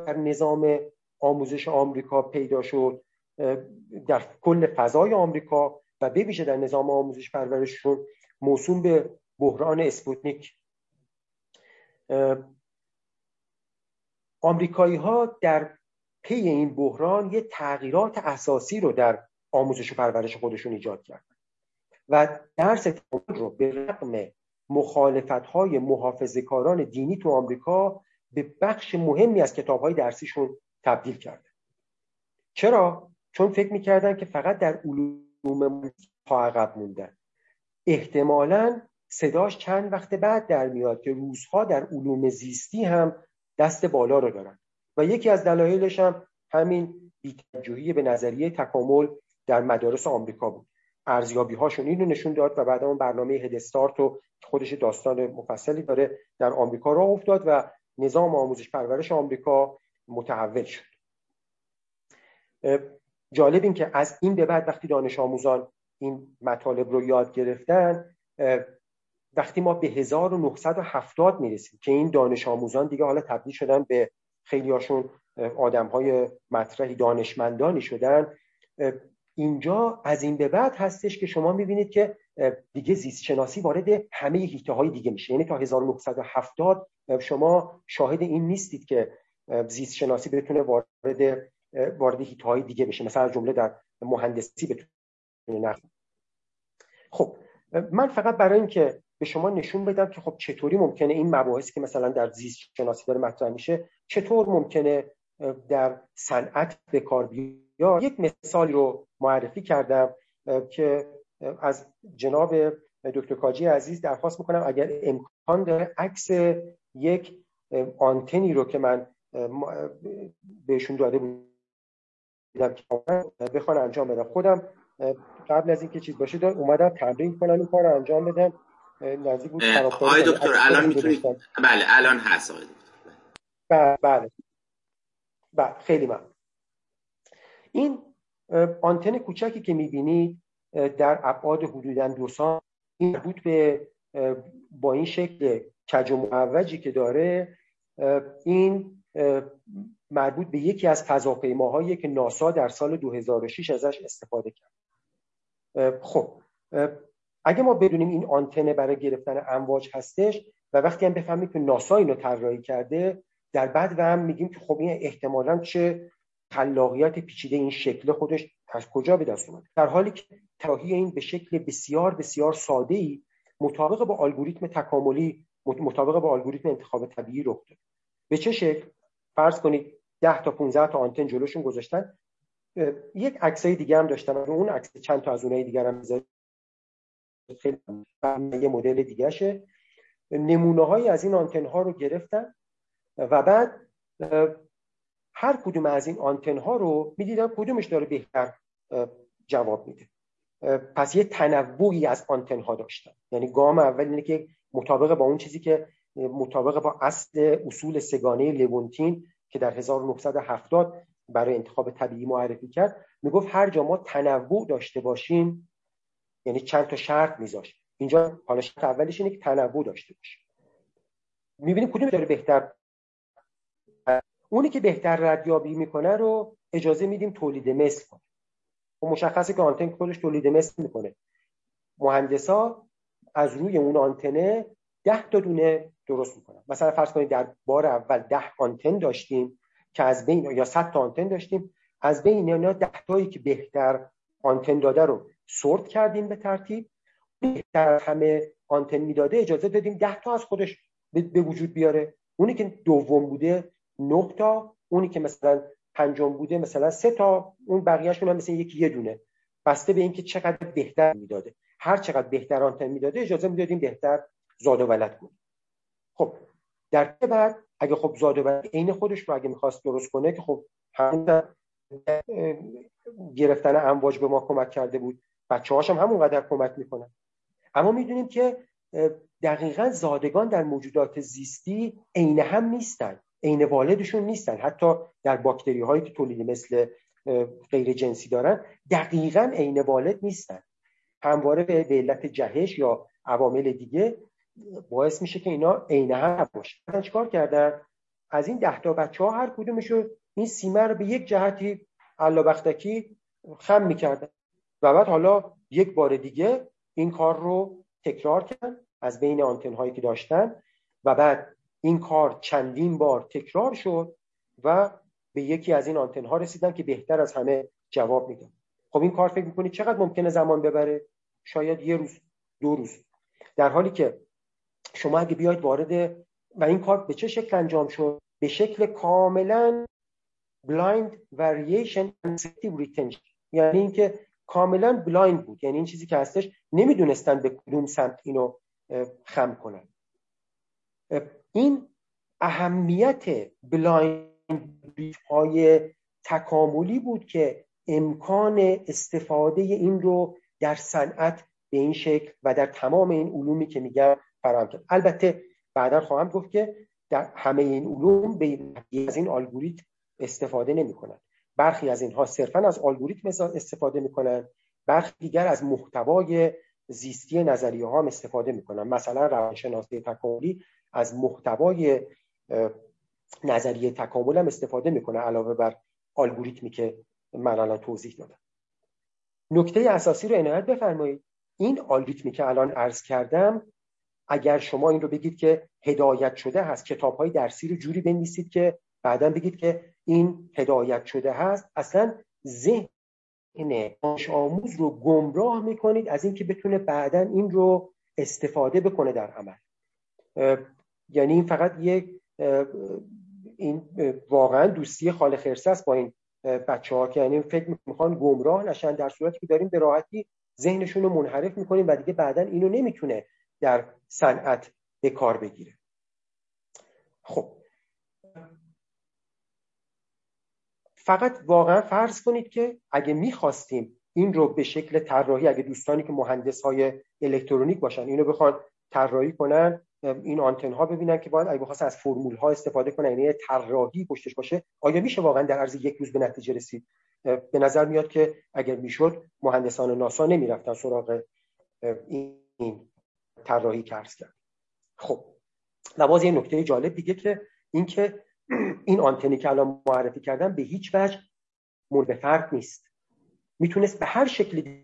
در نظام آموزش آمریکا پیدا شد، در کل فضای آمریکا و به ویژه در نظام آموزش پرورششون موسوم به بحران اسپوتنیک. آمریکایی‌ها در پی این بحران یه تغییرات اساسی رو در آموزش و پرورش خودشون ایجاد کردن و درس تکامل رو به رغم مخالفت‌های محافظه‌کاران دینی تو آمریکا به بخش مهمی از کتاب‌های درسیشون تبدیل کردن. چرا؟ چون فکر می‌کردن که فقط در علوم پا عقب موندن. احتمالاً صداش چند وقت بعد در میاد که روزها در علوم زیستی هم دست بالا رو دارن و یکی از دلایلش هم همین بی‌توجهی به نظریه تکامل در مدارس آمریکا بود. ارزیابی‌هاشون اینو نشون داد و بعد اون برنامه هد استارت و خودش داستان مفصلی داره در آمریکا راه افتاد و نظام آموزش پرورش آمریکا متحول شد. جالب این که از این به بعد وقتی دانش آموزان این مطالب رو یاد گرفتن، وقتی ما به 1970 میرسیم که این دانش آموزان دیگه حالا تبدیل شدن به خیلی هاشون آدم‌های مطرحی دانشمندانی شدن، اینجا از این به بعد هستش که شما میبینید که دیگه زیست شناسی وارد همه حیطه‌های دیگه میشه. یعنی تا 1970 شما شاهد این نیستید که زیست شناسی بتونه وارد حیطه‌های دیگه بشه، مثلا جمله در مهندسی بتونه نخواد. خب من فقط برای این که به شما نشون بدم که خب چطوری ممکنه این مباحثی که مثلا در زیست شناسی داره مطرح میشه چطور ممکنه در صنعت به کار بیاد، یک مثال رو معرفی کردم که از جناب دکتر کاجی عزیز درخواست میکنم اگر امکان داره عکس یک آنتنی رو که من بهشون داده بودم بخوان انجام بدم. خودم قبل از اینکه چیز باشه اومدم تمرین کنم این کار رو انجام بدم. نزدیک بود آقای دکتر الان میتونید؟ بله الان هست آقای دکتر. بله خیلی ممنون. این آنتن کوچکی که میبینید در ابعاد حدوداً 2 سانتی این بود به با این شکل کج و معوجی که داره، این مربوط به یکی از فضاپیماهایی که ناسا در سال 2006 ازش استفاده کرد. خب اگه ما بدونیم این آنتن برای گرفتن امواج هستش و وقتی هم بفهمیم که ناسا اینو طراحی کرده، در بعد و هم میگیم که خب این احتمالاً چه خلاقیت پیچیده این شکل خودش از کجا به دست اومده، در حالی که طراحی این به شکل بسیار بسیار ساده‌ای مطابق با الگوریتم تکاملی مطابق با الگوریتم انتخاب طبیعی رخ داد. به چه شکل؟ فرض کنید 10 تا 15 تا آنتن جلوشون گذاشتن، یک عکسای دیگه هم داشتن، اون عکس چند تا از اونای دیگه هم میذارن، خیلی یه مدل دیگه شه. نمونه‌های از این آنتن‌ها رو گرفتن و بعد هر کدوم از این آنتن‌ها رو می‌دیدن کدومش داره بهتر جواب میده. پس یه تنوعی از آنتن‌ها داشتن. یعنی گام اول اینه که مطابق با اون چیزی که مطابق با اصل اصول سگانه لیونتین که در 1970 برای انتخاب طبیعی معرفی کرد، میگفت هر جا ما تنوع داشته باشیم، یعنی چند تا شرط میذاش. اینجا حالا شرط اولش اینه که تنوع داشته باشیم. می‌بینیم کدوم داره بهتر، اونی که بهتر ردیابی میکنه رو اجازه میدیم تولید مثل کنه. و مشخصه که آنتن کلش تولید مثل میکنه. مهندسا از روی اون آنتنه 10 تا دونه درست میکنن. مثلا فرض کنید در بار اول 10 آنتن داشتیم که از بین یا 100 تا آنتن داشتیم، از بین اینا 10 تایی که بهتر آنتن داده رو سورت کردیم به ترتیب، بهتر همه آنتن میداده اجازه دادیم 10 تا از خودش به وجود بیاره، اونی که دوم بوده 9 تا، اونی که مثلا پنجم بوده مثلا 3 تا، اون بقیه‌شون هم مثلا یه دونه، بسته به اینکه چقدر بهتر میداده. هر چقدر بهتر آنتن میداده اجازه میدادیم بهتر زاد و ولد کنه. خب در که بعد اگه خب زاد و ولد عین خودش رو اگه می‌خواست درست کنه که خب همون گرفتن امواج به ما کمک کرده بود، بچه‌هاش هم همونقدر کمک می‌کنن. اما می‌دونیم که دقیقاً زادگان در موجودات زیستی عین هم نیستن، عین والدشون نیستن. حتی در باکتری‌هایی که تولید مثل غیر جنسی دارن دقیقاً عین والد نیستن. همواره به علت جهش یا عوامل دیگه باعث میشه که اینا عین هم باشن. چیکار کردن؟ از این 10 تا بچه‌ها هر کدومشو این سیمه رو به یک جهتی الله‌بختکی خم می‌کردن و بعد حالا یک بار دیگه این کار رو تکرار کردن از بین آنتن‌هایی که داشتن و بعد این کار چندین بار تکرار شد و به یکی از این آنتن‌ها رسیدن که بهتر از همه جواب میداد. خب این کار فکر می‌کنید چقدر ممکنه زمان ببره؟ شاید یه روز، دو روز. در حالی که شما اگه بیاید وارد و این کار به چه شکل انجام شد؟ به شکل کاملاً blind variation and selective retention، یعنی اینکه کاملا blind بود، یعنی این چیزی که هستش نمیدونستن به کدوم سمت اینو خم کنن. این اهمیت blind های تکاملی بود که امکان استفاده این رو در صنعت به این شکل و در تمام این علومی که میگم فراهم کرد. البته بعدا خواهم گفت که در همه این علوم به از این الگوریتم استفاده نمی‌کنند. برخی از اینها صرفاً از الگوریتم استفاده می‌کنند، برخی دیگر از محتوای زیستی نظریه‌ها هم استفاده می‌کنند. مثلا روانشناسی تکاملی از محتوای نظریه تکامل هم استفاده می‌کنه علاوه بر الگوریتمی که من الان توضیح دادم. نکته اساسی رو عنایت بفرمایید. این الگوریتمی که الان عرض کردم اگر شما این رو بگید که هدایت شده هست، کتاب‌های درسی رو جوری بنویسید که بعداً بگید که این هدایت شده هست، اصلا ذهن دانش آموز رو گمراه میکنید از اینکه بتونه بعداً این رو استفاده بکنه در عمل. یعنی این فقط یک این واقعاً دوستی خال خرسه است با این بچه‌ها که یعنی فکر می‌خوان گمراه نشن، در صورتی که داریم به راحتی ذهنشون رو منحرف میکنیم و دیگه بعداً اینو نمیتونه در صنعت به کار بگیره. خب فقط واقعا فرض کنید که اگه میخواستیم این رو به شکل طراحی، اگه دوستانی که مهندس‌های الکترونیک باشن اینو بخوان طراحی کنن، این آنتن‌ها ببینن که باید اگه بخواستن از فرمول‌ها استفاده کنن، یعنی طراحی پشتش باشه، آیا میشه واقعا در عرض یک روز به نتیجه رسید؟ به نظر میاد که اگر میشد مهندسان ناسا نمیرفتن سراغ این طراحی که عرض کرد. خب و باز یه نکته جالب دیگه که اینکه این آنتنی که الان معرفی کردم به هیچ وجه مورد فرد نیست، میتونست به هر شکل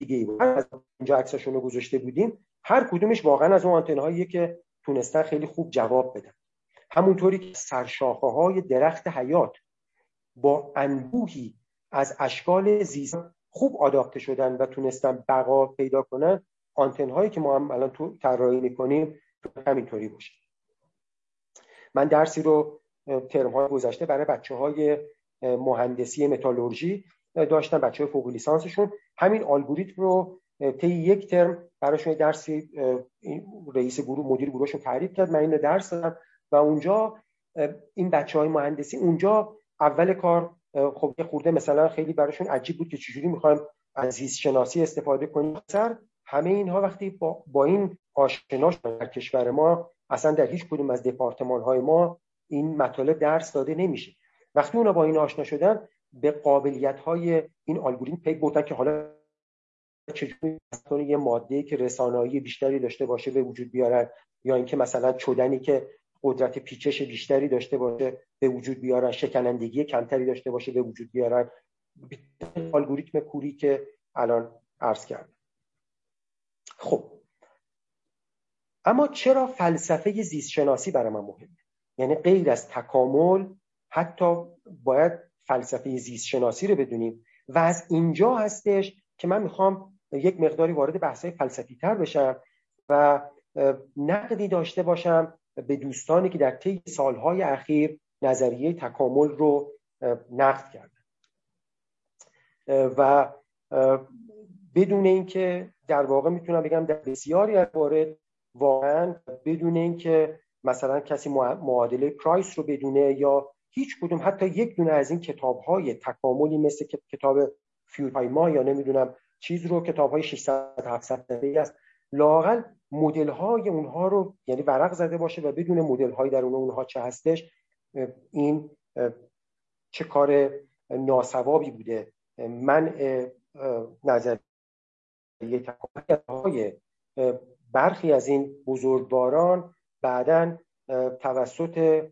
دیگه بود. از اینجا عکساشون رو گذاشته بودیم، هر کدومش واقعا از اون آنتن‌هاییه که تونستن خیلی خوب جواب بدن. همونطوری که سرشاخه‌های درخت حیات با انبوهی از اشکال زیست خوب آداپته شدن و تونستن بقا پیدا کنن، آنتن‌هایی که ما هم الان تو طراحی می‌کنیم همینطوری باشه. من درسی رو ترم‌های گذشته برای بچه‌های مهندسی متالورژی داشتم، بچه‌های فوق لیسانسشون همین الگوریتم رو طی یک ترم براشون درسی رئیس گروه مدیر گروهشون تعریف کرد، من اینو درس دادم و اونجا این بچه‌های مهندسی اونجا اول کار خب یه خورده مثلا خیلی براشون عجیب بود که چجوری می‌خوایم از زیست شناسی استفاده کنیم. سر همه اینها وقتی با این آشنا شدن در کشور ما اصلا در هیچ کدوم از دپارتمان‌های ما این مطالب درس داده نمیشه. وقتی اونا با این آشنا شدن به قابلیت‌های این الگوریتم پی بردن که حالا چجوری مثلا یه ماده‌ای که رسانایی بیشتری داشته باشه به وجود بیارن، یا اینکه مثلا چدنی که قدرت پیچش بیشتری داشته باشه به وجود بیارن، شکنندگی کمتری داشته باشه به وجود بیارن، الگوریتم کوری که الان عرض کردم. خب اما چرا فلسفه زیست شناسی برای من مهمه؟ یعنی غیر از تکامل حتی باید فلسفه زیست شناسی رو بدونیم. و از اینجا هستش که من میخوام یک مقداری وارد بحث‌های فلسفی تر بشم و نقدی داشته باشم به دوستانی که در طی سالهای اخیر نظریه تکامل رو نقد کردن و بدون اینکه در واقع میتونم بگم در بسیاری از موارد واقعا بدون اینکه مثلا کسی معادله پرایس رو بدونه یا هیچ کدوم حتی یک دونه از این کتاب‌های تکاملی مثل کتاب فیورهایما یا نمیدونم چیز رو، کتاب‌های 600 700 صفحه‌ای است، لااقل مدل‌های اونها رو یعنی ورق زده باشه و بدون مدل‌های در اونها چه هستش، این چه کار ناسوابی بوده، منع نظریه تکامل‌های برخی از این بزرگواران بعداً توسط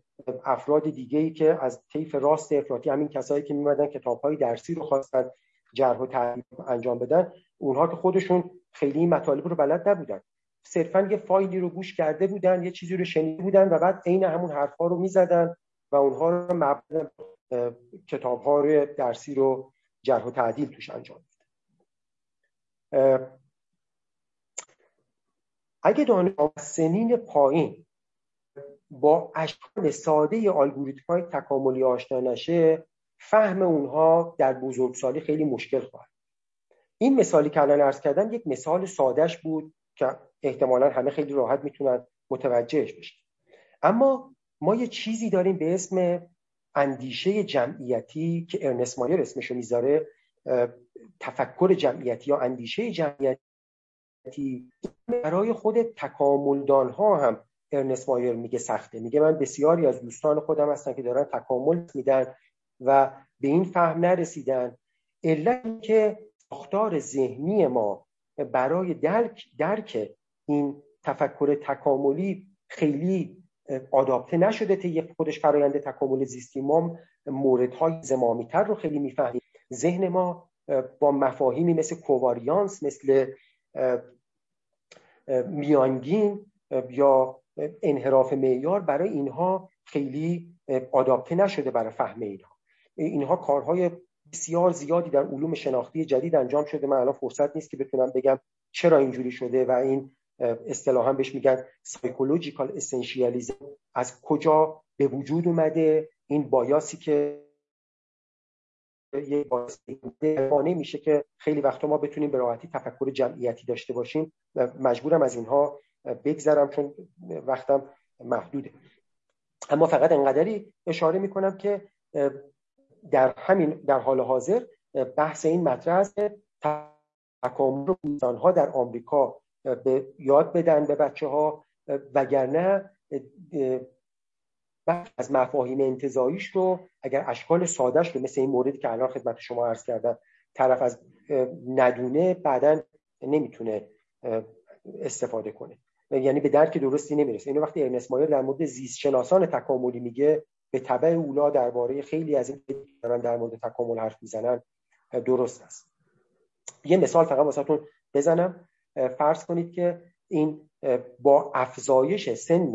افراد دیگه‌ای که از طیف راست افراطی، همین کسایی که می‌آمدن کتاب‌های درسی رو خواستن جرح و تعدیل انجام بدن، اونها که خودشون خیلی مطالب رو بلد نبودن، صرفاً یه فایلی رو گوش کرده بودن، یه چیزی رو شنیده بودن و بعد عین همون حرفا رو می‌زدن و اونها رو مبنی کتاب‌های درسی رو جرح و تعدیل توش انجام می‌دادن. اگه دانشمندان سنین پایین با اشکال ساده الگوریتم‌های تکاملی آشنا نشه، فهم اونها در بزرگسالی خیلی مشکل خواهد. این مثالی که الان عرض کردم یک مثال سادهش بود که احتمالاً همه خیلی راحت میتونن متوجهش بشن. اما ما یه چیزی داریم به اسم اندیشه جمعیتی که ارنست مایر اسمشو میذاره تفکر جمعیتی یا اندیشه جمعیتی. برای خود تکاملدان‌ها هم ارنست مایر میگه سخته، میگه من بسیاری از دوستان خودم هستن که دارن تکامل میدن و به این فهم نرسیدن. علت که ساختار ذهنی ما برای درک این تفکر تکاملی خیلی آداپته نشده، طی خودش فرآیند تکامل زیستی ما موردهای زمامی‌تر رو خیلی میفهمیم. ذهن ما با مفاهیمی مثل کوواریانس، مثل میانگین یا انحراف معیار برای اینها خیلی آداپته نشده برای فهم اینها. اینها کارهای بسیار زیادی در علوم شناختی جدید انجام شده، من الان فرصت نیست که بتونم بگم چرا اینجوری شده و این اصطلاحاً بهش میگن سایکولوژیکال اسنشیالیسم، از کجا به وجود اومده این بایاسی که یه بایاسی مانع میشه که خیلی وقتا ما بتونیم به راحتی تفکر جمعیتی داشته باشیم. مجبورم از اینها بگذرم چون وقتم محدوده، اما فقط انقدری اشاره میکنم که در حال حاضر بحث این مطرح است که تکامل رو انسان‌ها در آمریکا به یاد بدن به بچه‌ها، وگرنه بعضی از مفاهیم انتزاعیش رو اگر اشکال سادهش رو مثل این موردی که الان خدمت شما عرض کردم طرف از ندونه بعداً نمیتونه استفاده کنه، یعنی به درک درستی نمیرسه. اینو وقتی ارنست مایر در مورد زیست شناسان تکاملی میگه به تبع اولا درباره خیلی از این دارن در مورد تکامل حرف میزنن درست است. یه مثال فقط واسهتون بزنم. فرض کنید که این با افزایش سن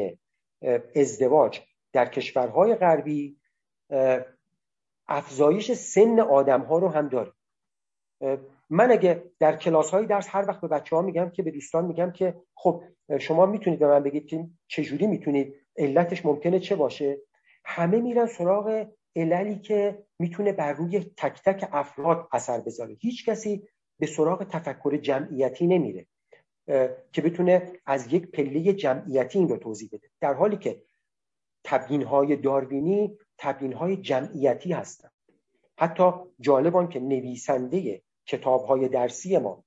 ازدواج در کشورهای غربی افزایش سن آدم‌ها رو هم داره. من اگه در کلاس‌های درس هر وقت به بچه‌ها میگم که به دوستان میگم که خب شما میتونید به من بگید که چجوری میتونید، علتش ممکنه چه باشه، همه میرن سراغ عللی که میتونه بر روی تک تک افراد اثر بذاره. هیچ کسی به سراغ تفکر جمعیتی نمیره که بتونه از یک پله جمعیتی این رو توضیح بده، در حالی که تبیین‌های داروینی تبیین‌های جمعیتی هستند. حتی جالبان که نویسنده کتاب‌های درسی ما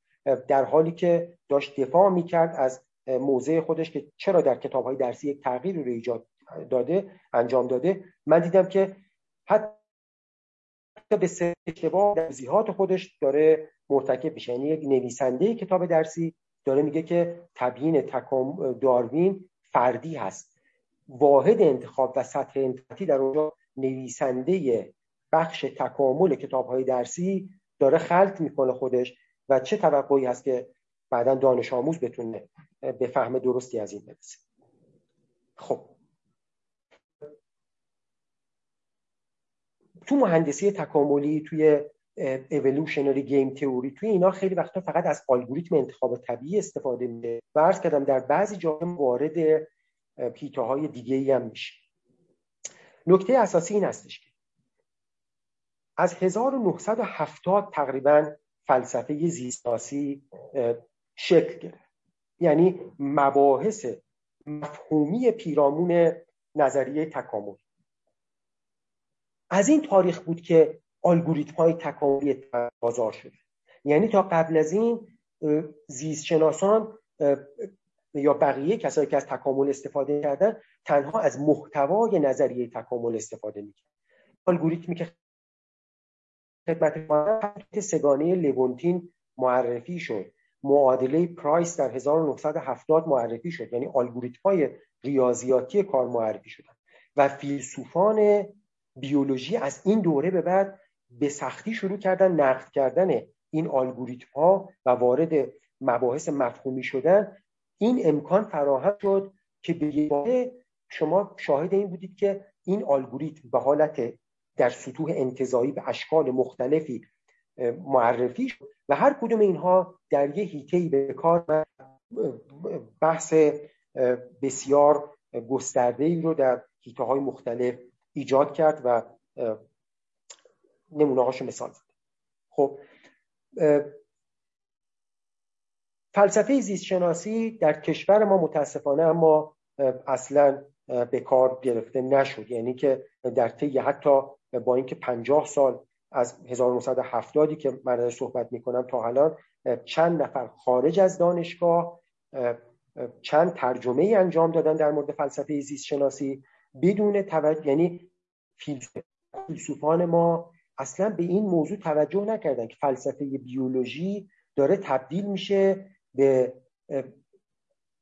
در حالی که داشت دفاع می‌کرد از موضع خودش که چرا در کتاب‌های درسی یک تغییر رو ایجاد داده انجام داده، من دیدم که حتی به سر اشتباه در توضیحات خودش داره مرتکب میشه. یعنی یک نویسنده کتاب درسی داره میگه که تبیین داروین فردی هست، واحد انتخاب و سطح انتقاطی در اونجا نویسنده بخش تکامل کتاب‌های درسی داره خلط میکنه خودش و چه توقعی هست که بعداً دانش آموز بتونه به فهم درستی از این برسه. خب تو مهندسی تکاملی، توی evolutionary game theory، توی اینا خیلی وقتا فقط از الگوریتم انتخاب طبیعی استفاده میشه و عرض کردم در بعضی جا وارد پیتاهای دیگه‌ای هم میشه. نکته اساسی این هستش که از 1970 تقریباً فلسفه زیست‌شناسی شکل گرفت. یعنی مباحث مفهومی پیرامون نظریه تکامل. از این تاریخ بود که الگوریتم‌های تکاملی بازار شده. یعنی تا قبل از این زیست‌شناسان یا بقیه کسایی که از تکامل استفاده کردن تنها از محتوای نظریه تکامل استفاده می‌کرد. الگوریتمی که خدمت ما سگانه لیونتین معرفی شد، معادله پرایس در 1970 معرفی شد، یعنی الگوریتم‌های ریاضیاتی کار معرفی شدن و فیلسوفان بیولوژی از این دوره به بعد به سختی شروع کردن نقد کردن این الگوریتم‌ها و وارد مباحث مفهومی شدن. این امکان فراهم شد که به یه باره شما شاهد این بودید که این الگوریتم به حالت در سطوح انتزاعی به اشکال مختلفی معرفی شد و هر کدوم اینها در یه حیطه‌ای به کار بحث بسیار گسترده‌ای رو در حیطه‌های مختلف ایجاد کرد و نمونه‌هاشو مثال زد. خب فلسفه زیست شناسی در کشور ما متاسفانه اما اصلاً به کار گرفته نشد، یعنی که در طی حتی با اینکه 50 سال از 1970 که من ازش صحبت میکنم تا الان چند نفر خارج از دانشگاه چند ترجمه ای انجام دادن در مورد فلسفه زیست شناسی بدون توجه، یعنی فیلسوفان ما اصلا به این موضوع توجه نکردن که فلسفه بیولوژی داره تبدیل میشه به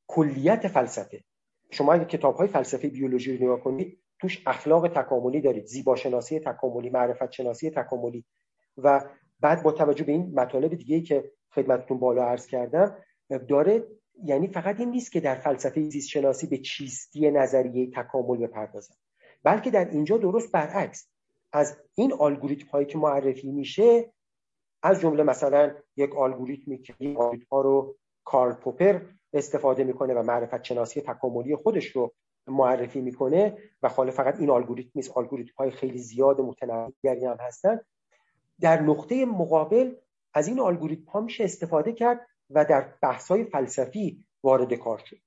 کلیت فلسفه. شما اگه کتاب‌های فلسفه بیولوژی رو نگاه کنید توش اخلاق تکاملی دارید، زیباشناسی تکاملی، معرفت شناسی تکاملی و بعد با توجه به این مطالب دیگه‌ای که خدمتتون بالا عرض کردم داره، یعنی فقط این نیست که در فلسفه زیست شناسی به چیستی نظریه تکامل بپردازن، بلکه در اینجا درست برعکس از این الگوریتم‌هایی که معرفی میشه، از جمله مثلا یک الگوریتمی که الگوریتم‌ها رو کارل پوپر استفاده میکنه و معرفت شناسی تکاملی خودش رو معرفی میکنه و خاله فقط این الگوریتم نیست، الگوریتم های خیلی زیاد متنوعی هم هستن. در نقطه مقابل از این الگوریتم ها میشه استفاده کرد و در بحث های فلسفی وارد کار شد.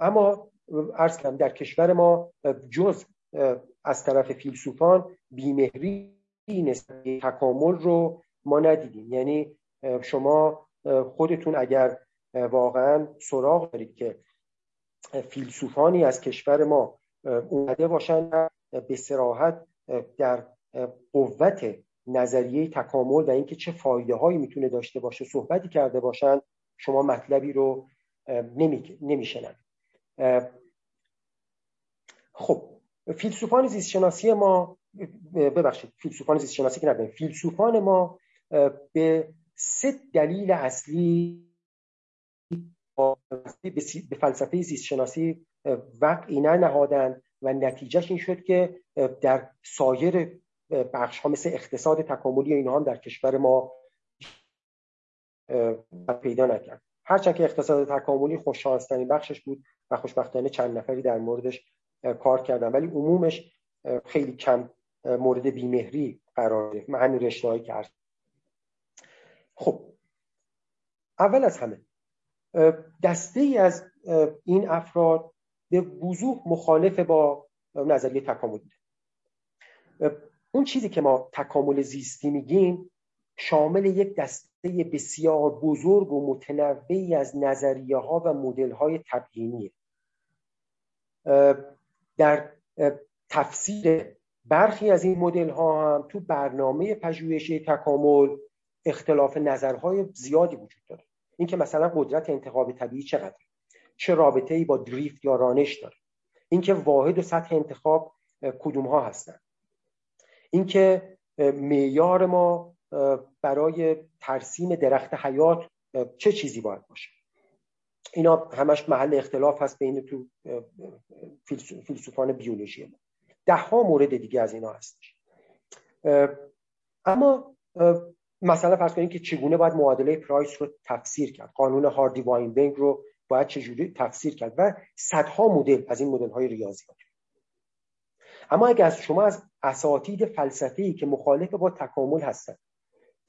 اما عرض کردم در کشور ما جز از طرف فیلسوفان بیمهری نسبت به تکامل رو ما ندیدیم. یعنی شما خودتون اگر واقعا سراغ دارید که فیلسوفانی از کشور ما اومده باشن به صراحت در قوت نظریه تکامل و اینکه چه فایده هایی میتونه داشته باشه صحبتی کرده باشن، شما مطلبی رو نمیشنن. خب فیلسوفان زیست شناسی ما، ببخشید فیلسوفان زیست شناسی که نبین، فیلسوفان ما به سه دلیل اصلی به فلسفه زیست شناسی وقعی ننهادن و نتیجهش این شد که در سایر بخش ها مثل اقتصاد تکاملی اینها هم در کشور ما پیدا نکرد، هرچند که اقتصاد تکاملی خوششانسترین بخشش بود و خوشبختانه چند نفری در موردش کار کردن، ولی عمومش خیلی کم مورد بیمهری قرار گرفت. همین رشته‌ای که عرض. خب اول از همه دسته ای از این افراد به وضوح مخالف با نظریه تکامل بوده. اون چیزی که ما تکامل زیستی میگیم شامل یک دسته بسیار بزرگ و متنوعی از نظریه ها و مدل های تبیینیه. در تفسیر برخی از این مدل ها هم تو برنامه پژوهشی تکامل اختلاف نظرهای زیادی وجود داره. این که مثلا قدرت انتخاب طبیعی چقدر، چه رابطه‌ای با دریفت یا رانش داره، اینکه واحد و سطح انتخاب کدوم‌ها هستند، اینکه معیار ما برای ترسیم درخت حیات چه چیزی باید باشه، اینا همش محل اختلاف هست بین تو فیلسوفان بیولوژی ما. ده‌ها مورد دیگه از اینا هست. اما مثلا فرض کنید که چگونه باید معادله پرایس رو تفسیر کرد، قانون هاردی واینبینگ رو باید چجوری تفسیر کرد و صدها مدل از این مدل‌های ریاضیات. اما اگه از شما از اساتید فلسفی که مخالف با تکامل هستند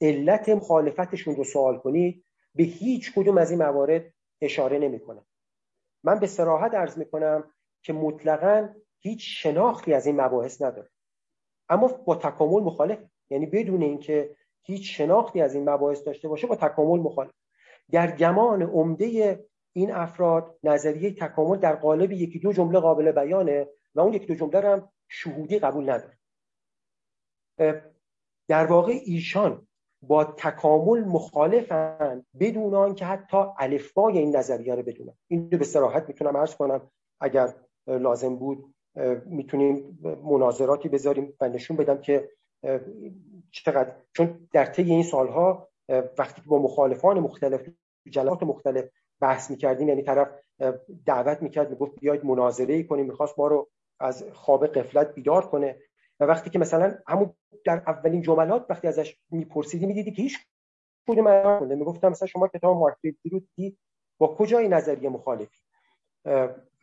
علت مخالفتشون رو سوال کنید، به هیچ کدوم از این موارد اشاره نمی‌کنم. من به صراحت عرض می‌کنم که مطلقاً هیچ شناختی از این مباحث نداره، اما با تکامل مخالف، یعنی بدون اینکه هیچ شناختی از این مباحث داشته باشه با تکامل مخالف. در گمان عمده این افراد نظریه تکامل در قالب یکی دو جمله قابل بیانه و اون یکی دو جمله رو هم شهودی قبول نداره. در واقع ایشان با تکامل مخالفن بدون آنکه حتی الفبای این نظریه رو بدونن. این رو به صراحت میتونم عرض کنم، اگر لازم بود میتونیم مناظراتی بذاریم و نشون بدم که چقدر، چون در طی این سالها وقتی با مخالفان مختلف جلسات مختلف بحث میکردیم، یعنی طرف دعوت میکرد میگفت بیاید مناظره‌ای کنیم، میخواست ما رو از خواب غفلت بیدار کنه و وقتی که مثلا همون در اولین جملات وقتی ازش میپرسیدی میدیدی که هیچ کدوم معنا نداره. میگفتم مثلا شما کتاب مارکس رو دیدی، با کجای نظریه مخالفی؟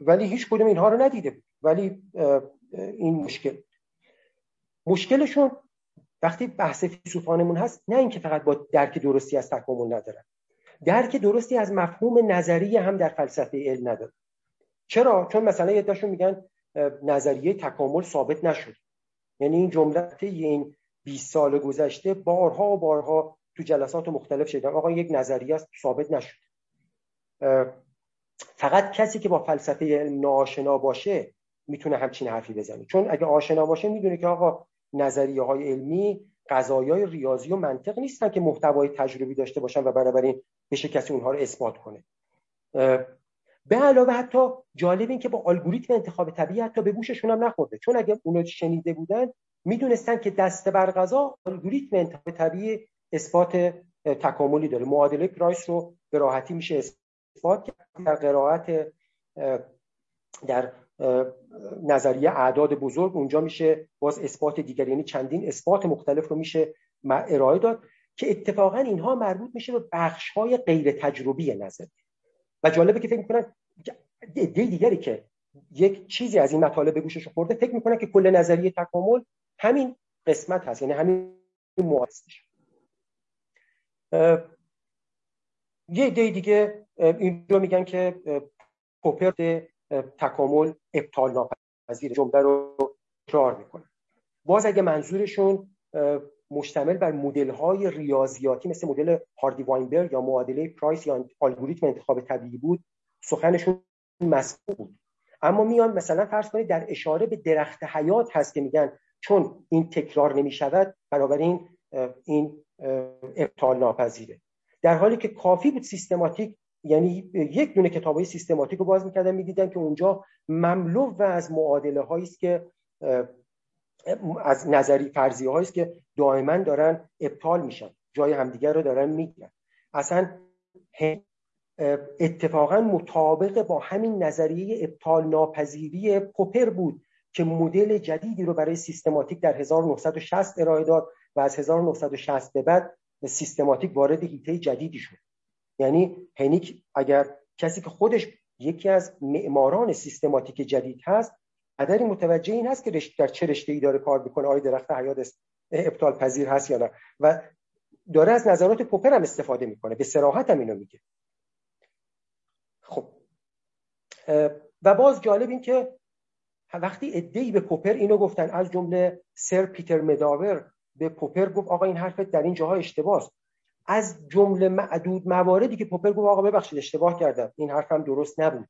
ولی هیچ کدوم اینها رو ندیده بود. ولی این مشکلشون وقتی بحث فیلسوفانمون هست، نه اینکه فقط با درک درستی از تکامل ندارن، درک درستی از مفهوم نظری هم در فلسفه علم ندارن. چرا؟ چون مثلا یه عده‌شون میگن نظریه تکامل ثابت نشد. یعنی این جمله این 20 سال گذشته بارها و بارها تو جلسات مختلف شدم، آقا یک نظریه است ثابت نشد. فقط کسی که با فلسفه علم ناآشنا باشه میتونه همچین حرفی بزنه، چون اگه آشنا باشه میدونه که آقا نظریه‌های علمی قضایای ریاضی و منطق نیستن که محتوای تجربی داشته باشن و بنابراین بشه کسی اونها رو اثبات کنه. به علاوه حتی جالب این که با الگوریتم انتخاب طبیعی حتی به گوششون هم نخورده، چون اگه اونو شنیده بودن میدونستن که دست بر قضا الگوریتم انتخاب طبیعی اثبات تکاملی داره. معادله پرایس رو به راحتی میشه اثبات کرد در قرائت در نظریه اعداد بزرگ، اونجا میشه باز اثبات دیگر، یعنی چندین اثبات مختلف رو میشه ارائه داد که اتفاقا اینها مربوط میشه به بخش‌های غیر تجربی نظریه. و جالبه که فکر میکنن عده دیگری که یک چیزی از این مطالب به گوشش خورده فکر میکنن که کل نظریه تکامل همین قسمت هست، یعنی همین مؤسسش. یه عده دیگه اینجا میگن که پوپر تکامل ابطال ناپذیر، جمله رو تکرار میکنن. باز اگه منظورشون مشتمل بر مدل‌های ریاضیاتی مثل مدل هاردی واینبرگ یا معادله پرایس یا الگوریتم انتخاب طبیعی بود، سخنشون مسموع بود. اما میان مثلا فرض کنید در اشاره به درخت حیات هست که میگن چون این تکرار نمی‌شود بنابراین این ابطال ناپذیره، در حالی که کافی بود سیستماتیک، یعنی یک دونه کتابای سیستماتیک رو باز می‌کردن می‌دیدن که اونجا مملو و از معادله‌هایی است که از نظری فرضیه‌هایی است که دائما دارن ابطال میشن، جای همدیگر رو دارن میگیرن. اصلا اتفاقا مطابق با همین نظریه ابطال ناپذیری پوپر بود که مدل جدیدی رو برای سیستماتیک در 1960 ارائه داد و از 1960 به بعد سیستماتیک وارد حیطه جدیدی شد. یعنی هنیک اگر کسی که خودش یکی از معماران سیستماتیک جدید هست قدری متوجه این هست که در چه رشته‌ای داره کار می‌کنه، آیا درخت حیات ابطال پذیر هست یا نه، و داره از نظرات پوپر هم استفاده می‌کنه، به صراحت هم اینو میگه. خب و باز جالب این که وقتی ادعی به پوپر اینو گفتن، از جمله سر پیتر مداور به پوپر گفت آقا این حرفت در این جاها اشتباهه، از جمله معدود مواردی که پوپر گفت آقا ببخشید اشتباه کردم، این حرفم درست نبود،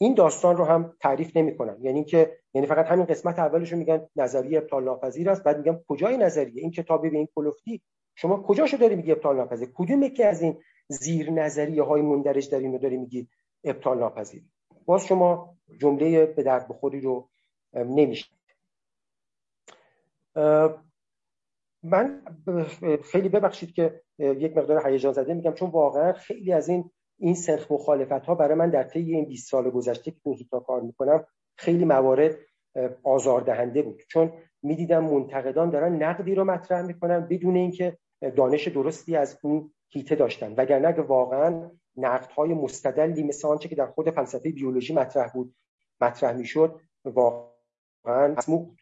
این داستان رو هم تعریف نمی‌کنن. یعنی فقط همین قسمت اولش رو میگن نظریه ابطال ناپذیر است، بعد میگن کجای نظریه، این کتابی به این کلفتی شما کجاشو داری میگی ابطال ناپذیر، کدوم یکی از این زیر نظریه‌های مندرج در اینو داری میگی ابطال ناپذیر. باز شما جمله به درد بخوری رو نمیشنید. من خیلی ببخشید که یک مقدار هیجان زده میگم، چون واقعا خیلی از این سنخ مخالفت‌ها برای من در طی این 20 سال گذشته که تو هیتا کار می‌کنم خیلی موارد آزاردهنده بود، چون میدیدم منتقدان دارن نقدی رو مطرح میکنن بدون اینکه دانش درستی از اون حیطه داشتن، وگرنه اگه واقعا نقدهای مستدلی مثل آنچه که در خود فلسفه بیولوژی مطرح بود مطرح میشد واقعا مسموم.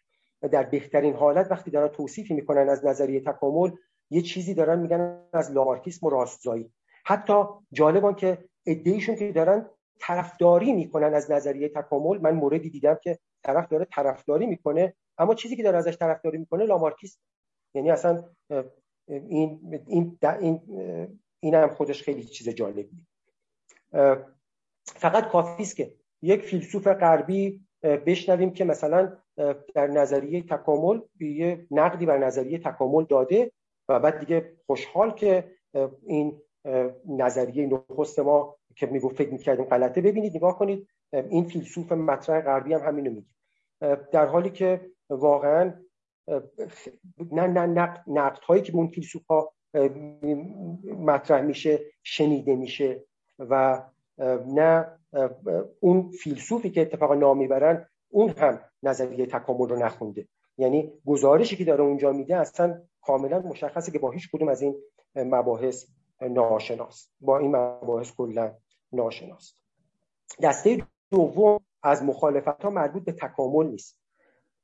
در بهترین حالت وقتی دارن توصیفی میکنن از نظریه تکامل یه چیزی دارن میگن از لامارکیسم و راستزایی. حتی جالبان که ادعیشون که دارن طرفداری میکنن از نظریه تکامل، من موردی دیدم که طرف داره طرفداری میکنه اما چیزی که داره ازش طرفداری میکنه لامارکیسم، یعنی اصلا این هم خودش خیلی چیز جالبی. فقط کافی است که یک فیلسوف غربی بشنویم که مثلا در نظریه تکامل یه نقدی بر نظریه تکامل داده و بعد دیگه خوشحال که این نظریه نخست ما که فکر می‌کردیم غلطه، ببینید نگاه کنید این فیلسوف مطرح غربی هم همینو میگه، در حالی که واقعاً نقدهایی که اون فیلسوف‌ها مطرح میشه شنیده میشه و نه اون فیلسوفی که اتفاقا نام میبرن اون هم نظریه تکامل رو نخونده. یعنی گزارشی که داره اونجا میده اصلا کاملا مشخصه که با هیچ کدوم از این مباحث ناشناس، با این مباحث کلا ناشناس. دسته دوم از مخالفت‌ها مربوط به تکامل نیست،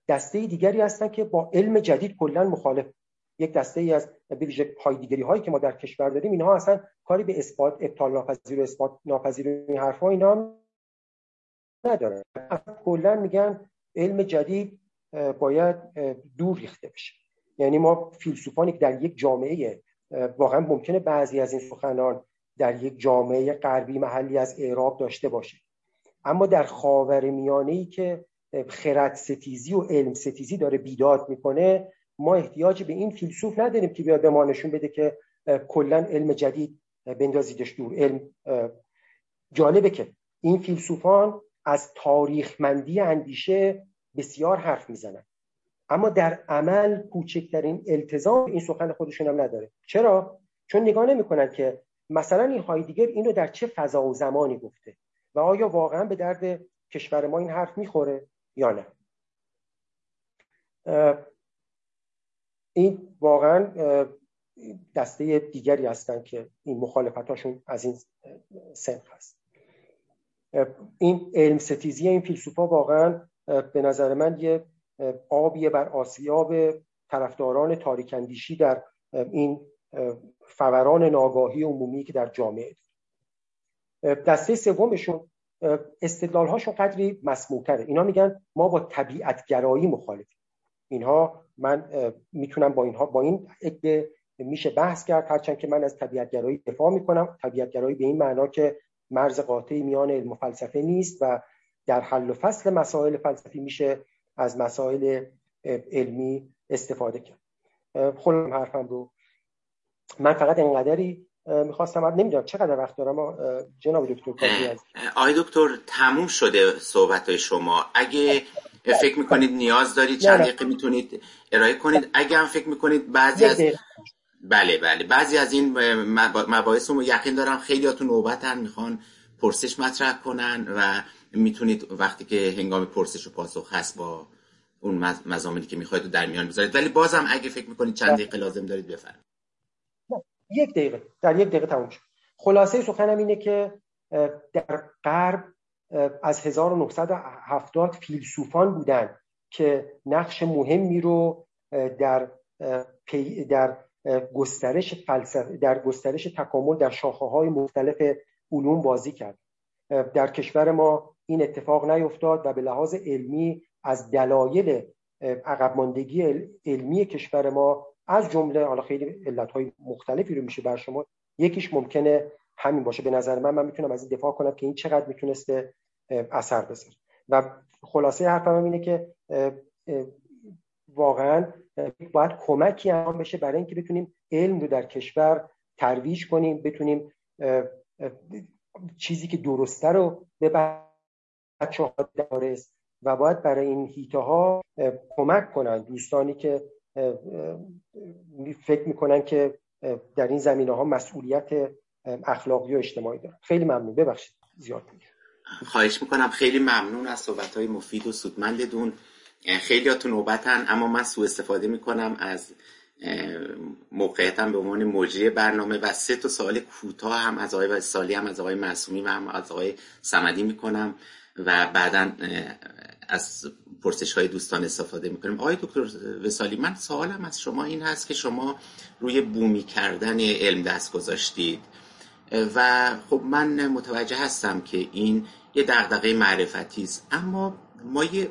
دسته دیگری هستن که با علم جدید کلا مخالف. یک دسته ای از بیوژه هایدگری هایی که ما در کشور داریم، اینها اصلا کاری به اثبات ابطال ناپذیر و اثبات ناپذیر این حرفا اینا ندارن، کلا میگن علم جدید باید دور ریخته بشه. یعنی ما فیلسوفانی که در یک جامعه، واقعا ممکنه بعضی از این سخنان در یک جامعه غربی محلی از اعراب داشته باشه، اما در خاورمیانه‌ای که خرد ستیزی و علم ستیزی داره بیداد میکنه، ما احتیاج به این فیلسوف نداریم که بیاد به ما نشون بده که کلا علم جدید بندازیدش دور. علم جالبه که این فیلسوفان از تاریخمندی اندیشه بسیار حرف میزنن، اما در عمل کوچکترین التزام این سخن خودشون هم نداره. چرا؟ چون نگاه نمی‌کنن که مثلا این هایدگر اینو در چه فضا و زمانی گفته و آیا واقعا به درد کشور ما این حرف میخوره یا نه. این واقعا دسته دیگری هستن که این مخالفتاشون از این سنخ هست. این علم ستیزی این فیلسوفا واقعا به نظر من یه آبیه بر آسیاب طرفداران تاریک اندیشی در این فوران ناگاهی عمومی که در جامعه. دسته سومشون استدلال‌هاشون قدری مسموم‌تره، اینا میگن ما با طبیعت گرایی مخالفیم. اینها من میتونم با اینها با این عده میشه بحث کرد، هرچند که من از طبیعت گرایی دفاع میکنم. طبیعت گرایی به این معنا که مرز قاطعی میان علم و فلسفه نیست و در حل و فصل مسائل فلسفی میشه از مسائل علمی استفاده کرد. خودم حرفم رو من فقط اینقدری میخواستم، نمیدونم چقدر وقت دارم جناب دکتر کاجی عزیز. آقای دکتر تموم شده صحبت‌های شما، اگه فکر میکنید نیاز دارید چند دقیقه میتونید ارائه کنید، اگه هم فکر میکنید بعضی از بله بعضی از این مباحث رو یقین دارم خیلیاتون نوبتن میخوان پرسش مطرح کنن و میتونید وقتی که هنگام پرسش و پاسخ هست با اون مزامینی که میخواید در میان بذارید، ولی بازم اگه فکر میکنید چند دقیقه لازم دارید بفرمایید. یک دقیقه، در یک دقیقه تموم شد. خلاصه سخنم اینه که در غرب از 1970 فیلسوفان بودن که نقش مهمی رو در گسترش فلسفه، در گسترش تکامل در شاخه‌های مختلف علوم بازی کرد. در کشور ما این اتفاق نیفتاد و به لحاظ علمی از دلایل عقب ماندگی علمی کشور ما از جمله حالا خیلی علت‌های مختلفی رو میشه بر شما، یکیش ممکنه همین باشه. به نظر من میتونم از این دفاع کنم که این چقدر میتونسته اثر بذاره و خلاصه حرفم اینه که واقعا باید کمکی انجام بشه برای اینکه بتونیم علم رو در کشور ترویج کنیم، بتونیم چیزی که درسته رو به بچه‌ها درس و باید برای این هیته‌ها کمک کنن. دوستانی که فکر میکنن که در این زمینه‌ها مسئولیت اخلاقی و اجتماعی دارن. خیلی ممنون، ببخشید زیاد میگم. خواهش میکنم، خیلی ممنون از صحبت‌های مفید و سودمندتون. خیلی ها تو نوبتن، اما من سوء استفاده میکنم از موقعیتم به عنوان مجری برنامه و 3 تا سوال کوتاه هم از آقای وصالی، هم از آقای معصومی و هم از آقای صمدی میکنم و بعداً از پرسش‌های دوستان استفاده می‌کنیم. آقای دکتر وصالی، من سوالم از شما این هست که شما روی بومی کردن علم دست گذاشتید و خب من متوجه هستم که این یه دغدغه معرفتی است، اما ما یه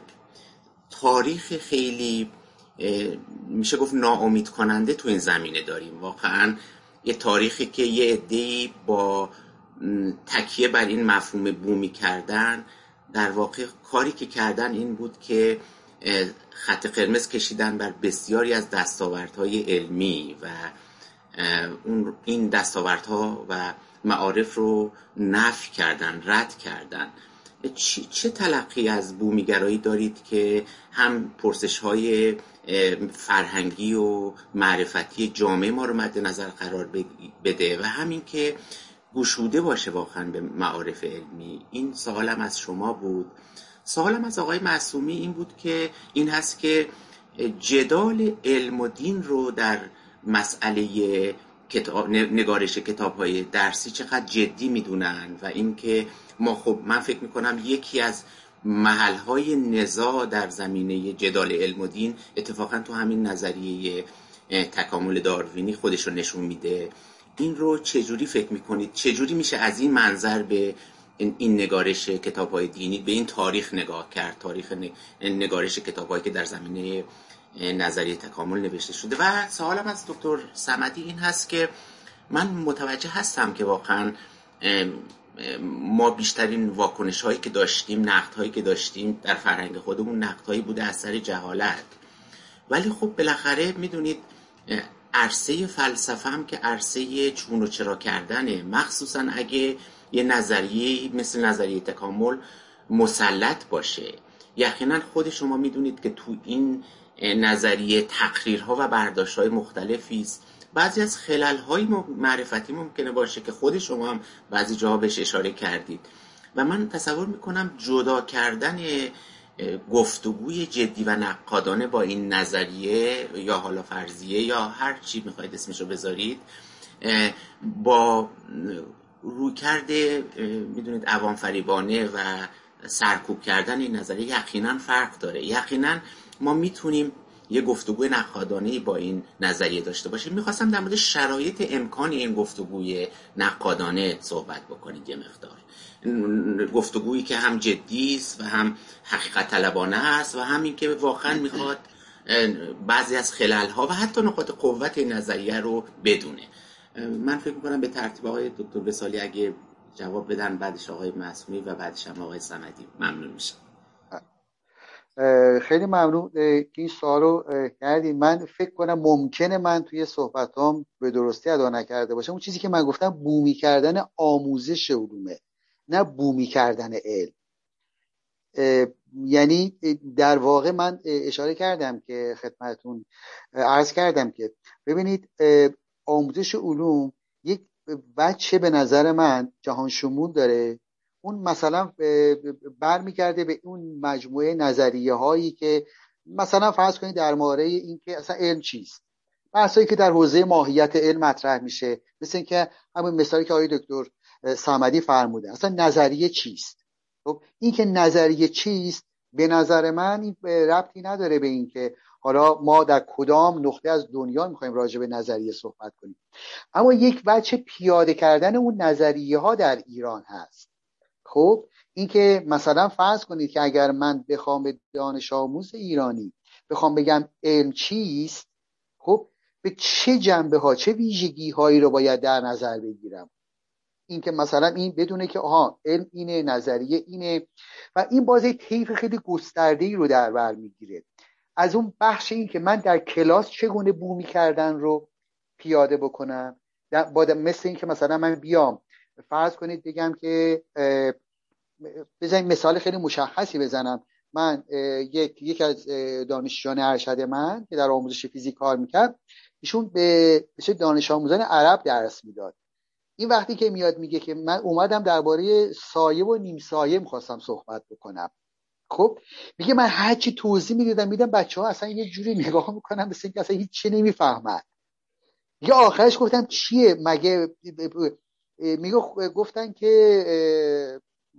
تاریخ خیلی میشه گفت ناامید کننده تو این زمینه داریم. واقعاً یه تاریخی که یه عده‌ای با تکیه بر این مفهوم بومی کردن در واقع کاری که کردن این بود که خط قرمز کشیدن بر بسیاری از دستاوردهای علمی و این دستاوردها و معارف رو نفی کردن، رد کردن. چه تلقی از بومیگرایی دارید که هم پرسش‌های فرهنگی و معرفتی جامعه ما رو مد نظر قرار بده و همین که گشوده باشه واقعا به معارف علمی؟ این سوالم از شما بود. سوالم از آقای معصومی این بود که این هست که جدال علم و دین رو در مسئله نگارش کتاب‌های درسی چقدر جدی میدونن و این که ما خب من فکر میکنم یکی از محل‌های نزاع در زمینه جدال علم و دین اتفاقا تو همین نظریه تکامل داروینی خودش رو نشون میده. این رو چجوری فکر میکنید؟ چجوری میشه از این منظر به این نگارش کتاب‌های دینی، به این تاریخ نگاه کرد، تاریخ نگارش کتاب‌هایی که در زمینه نظریه تکامل نوشته شده؟ و سوالم از دکتر صمدی این هست که من متوجه هستم که واقعا ما بیشترین واکنش‌هایی که داشتیم، نقدهایی که داشتیم در فرهنگ خودمون نقدهایی بوده اثر جهالت، ولی خب بالاخره میدونید عرصه فلسفه هم که عرصه چون و چرا کردنه، مخصوصا اگه یه نظریه مثل نظریه تکامل مسلط باشه. یقینا خود شما میدونید که تو این نظریه تقریرها و برداشت‌های مختلفی است. بعضی از خلل‌های معرفتی ممکنه باشه که خود شما هم بعضی جاها بهش اشاره کردید و من تصور میکنم جدا کردن گفتگوی جدی و نقادانه با این نظریه یا حالا فرضیه یا هر چی میخواید اسمشو بذارید با رویکرد میدونید عوام فریبانه و سرکوب کردن این نظریه یقینا فرق داره. یقینا ما میتونیم یه گفتگوی نقادانه با این نظریه داشته باشیم. میخواستم در مورد شرایط امکانی این گفتگوی نقادانه صحبت بکنید، یه مقدار گفتگویی که هم جدی است و هم حقیقت طلبانه است و هم این که واقعا میخواد بعضی از خلل‌ها و حتی نقاط قوت نظریه رو بدونه. من فکر می‌کنم به ترتیب آقای دکتر وصالی اگه جواب بدن، بعدش آقای معصومی و بعدش هم آقای صمدی. ممنون میشم. خیلی ممنون این سوال رو کردین. من فکر کنم ممکنه من توی صحبتام به درستی ادا نکرده باشم. اون چیزی که من گفتم بومی کردن آموزش علومه، نه بومی کردن علم. یعنی در واقع من اشاره کردم که خدمتون عرض کردم که ببینید آموزش علوم یک بچه به نظر من جهان شمول داره. اون مثلا برمیگرده به اون مجموعه نظریه هایی که مثلا فرض کنید در مورد این که اصلا علم چیست، بحثایی که در حوزه ماهیت علم مطرح میشه، مثل این که همون مثالی که آقای دکتر صمدی فرمودن، اصلا نظریه چیست. خب این که نظریه چیست به نظر من ربطی نداره به این که حالا ما در کدام نقطه از دنیا میخوایم راجع به نظریه صحبت کنیم. اما یک وجه پیاده کردن اون نظریه ها در ایران هست. خب این که مثلا فرض کنید که اگر من بخوام به دانش آموز ایرانی بخوام بگم علم چیست، خب به چه جنبه ها، چه ویژگی هایی رو باید در نظر بگیرم؟ این که مثلا این بدونه که آها علم اینه، نظریه اینه، و این باز یک طیف خیلی گسترده‌ای رو در بر میگیره. از اون بخش این که من در کلاس چگونه بومی کردن رو پیاده بکنم، مثل این که مثلا من بیام فرض کنید بگم که بزنید مثال خیلی مشخصی بزنم. من یک از دانشجویان ارشد من که در آموزش فیزیک کار میکرد، ایشون به دانش آموزان عرب درس میداد. این وقتی که میاد میگه که من اومدم درباره سایه و نیم سایه میخواستم صحبت بکنم، خب میگه من هر چی توضیح میدادم میدم بچه‌ها اصلا یه جوری نگاه میکنن مثل اینکه اصلا هیچ چی نمیفهمن. یا آخرش گفتم چیه مگه؟ میگه گفتن که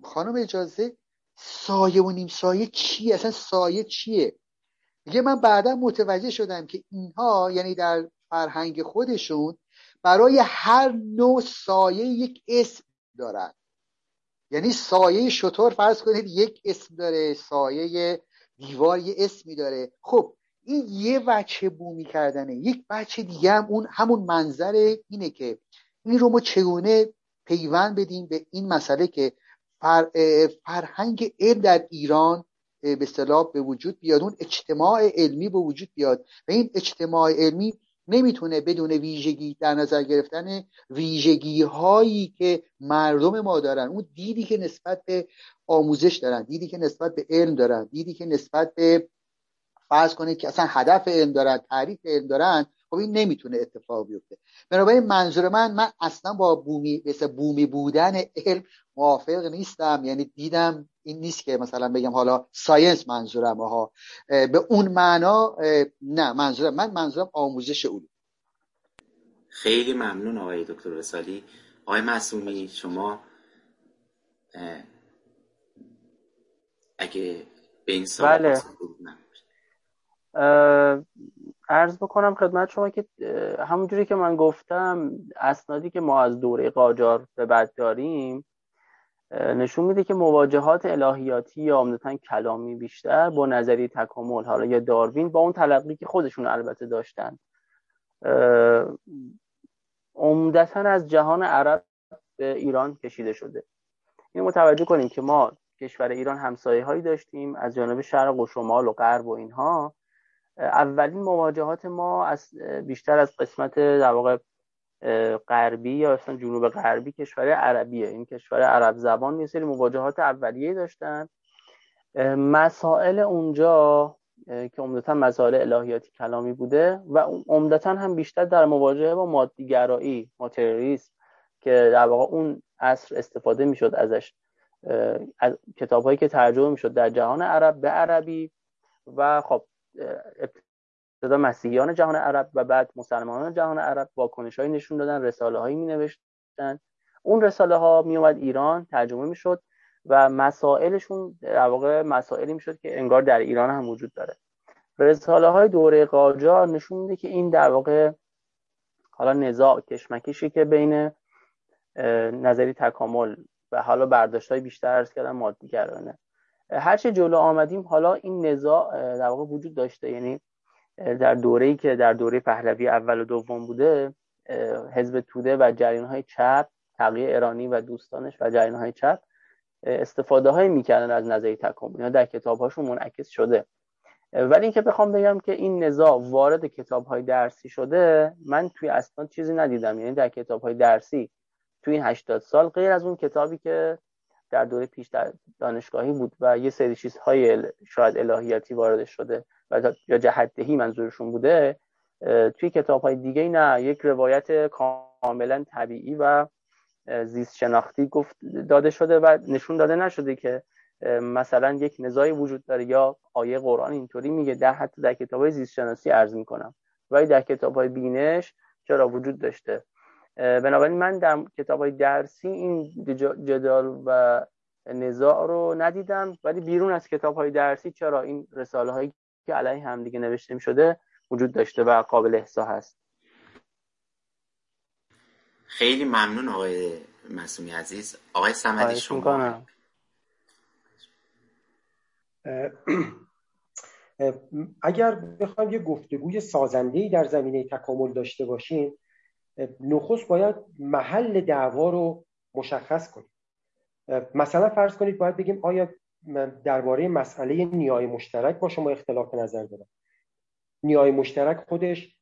خانم اجازه سایه و نیم سایه چیه؟ اصلا سایه چیه؟ میگه من بعدا متوجه شدم که اینها یعنی در فرهنگ خودشون برای هر نوع سایه یک اسم دارن. یعنی سایه شتر فرض کنید یک اسم داره، سایه دیوار یه اسمی داره. خب این یه وجه بومی کردنه. یک وجه دیگه هم اون همون منظره اینه که این رو ما چگونه پیوند بدیم به این مسئله که فرهنگ علم در ایران به اصطلاح به وجود بیاد، اون اجتماع علمی به وجود بیاد و این اجتماع علمی نمیتونه بدون ویژگی در نظر گرفتن ویژگی هایی که مردم ما دارن، اون دیدی که نسبت به آموزش دارن، دیدی که نسبت به علم دارن، دیدی که نسبت به فرض کنید که اصلا هدف علم دارن، تعریف علم دارن، خب این نمیتونه اتفاق بیفته. بنابراین منظور من اصلا با بومی بودن علم موافق نیستم. یعنی دیدم این نیست که مثلا بگم حالا ساینس منظورم ها به اون معنا، نه، منظورم آموزش علوم. خیلی ممنون آقای دکتر وصالی. آقای معصومی شما اگه به این سوال عرض بکنم خدمت شما که همونجوری که من گفتم اسنادی که ما از دوره قاجار به بعد داریم نشون میده که مواجهات الهیاتی یا عمدتاً کلامی بیشتر با نظریه تکامل حالا یا داروین با اون تلقی که خودشون البته داشتن عمدتاً از جهان عرب به ایران کشیده شده. این متوجه کنیم که ما کشور ایران همسایه‌هایی داشتیم از جانب شرق و شمال و غرب و اینها. اولین مواجهات ما از بیشتر از قسمت در واقع غربی یا اصلا جنوب غربی کشور عربیه. این کشور عرب زبان یه سری مواجهات اولیه داشتن. مسائل اونجا که عمدتاً مسائل الهیاتی کلامی بوده و عمدتاً هم بیشتر در مواجهه با مادیگرایی، ماتریالیسم که در واقع اون عصر استفاده میشد ازش، از کتاب‌هایی که ترجمه میشد در جهان عرب به عربی و خب ابتدا مسیحیان جهان عرب و بعد مسلمانان جهان عرب واکنش‌هایی نشون دادن، رساله‌هایی می‌نوشتن. اون رساله‌ها میومد ایران، ترجمه می‌شد و مسائلشون در واقع مسائلی می‌شد که انگار در ایران هم وجود داره. رساله‌های دوره قاجار نشون میده که این در واقع حالا نزاع، کشمکشی که بین نظریه تکامل و حالا برداشت‌های بیشتر عرض کردن مادیگرانه. هرچه جلو آمدیم حالا این نزاع در واقع وجود داشته. یعنی در دوره‌ای که در دوره پهلوی اول و دوم بوده حزب توده و جریان‌های چپ، تقیه ایرانی و دوستانش و جریان‌های چپ استفاده‌هایی می‌کردن از نظریه تکامل. اینا در کتاب‌هاشون منعکس شده. ولی اینکه بخوام بگم که این نزاع وارد کتاب‌های درسی شده، من توی اسناد چیزی ندیدم. یعنی در کتاب‌های درسی توی این 80 سال غیر از اون کتابی که در دوره پیش در دانشگاهی بود و یه سری چیزهای شاید الهیاتی وارد شده و یا جهت‌دهی منظورشون بوده، توی کتاب‌های دیگه نه، یک روایت کاملا طبیعی و زیست شناختی گفت داده شده و نشون داده نشده که مثلا یک نزاعی وجود داره یا آیه قرآن اینطوری میگه. در حتی در کتاب‌های زیست شناسی عرض می‌کنم ولی در کتاب‌های بینش چرا وجود داشته. بنابراین من در کتاب‌های درسی این جدال و نزاع رو ندیدم ولی بیرون از کتاب‌های درسی چرا این رساله‌هایی که علیه هم دیگه نوشته شده وجود داشته و قابل احصا هست. خیلی ممنون آقای معصومی عزیز. آقای صمدی شما اگر بخوایم یه گفتگوی سازنده‌ای در زمینه تکامل داشته باشیم نخست باید محل دعوا رو مشخص کنیم. مثلا فرض کنید باید بگیم آیا درباره مسئله نیای مشترک با شما اختلاف نظر دارم. نیای مشترک خودش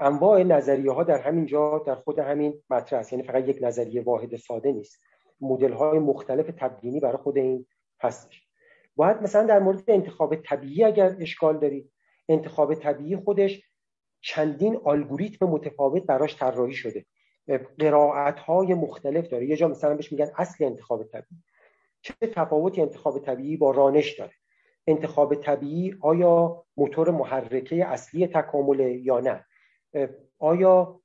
انواع نظریه ها در همین جا در خود همین مطرح است. یعنی فقط یک نظریه واحد ساده نیست، مدل های مختلف تبیینی برای خود این هستش. باید مثلا در مورد انتخاب طبیعی اگر اشکال دارید، انتخاب طبیعی خودش چندین الگوریتم متفاوت براش طراحی شده، قرائت‌های مختلف داره. یه جا مثلا بهش میگن اصل انتخاب طبیعی، چه تفاوتی انتخاب طبیعی با رانش داره؟ انتخاب طبیعی آیا موتور محرکه اصلی تکامله یا نه؟ آیا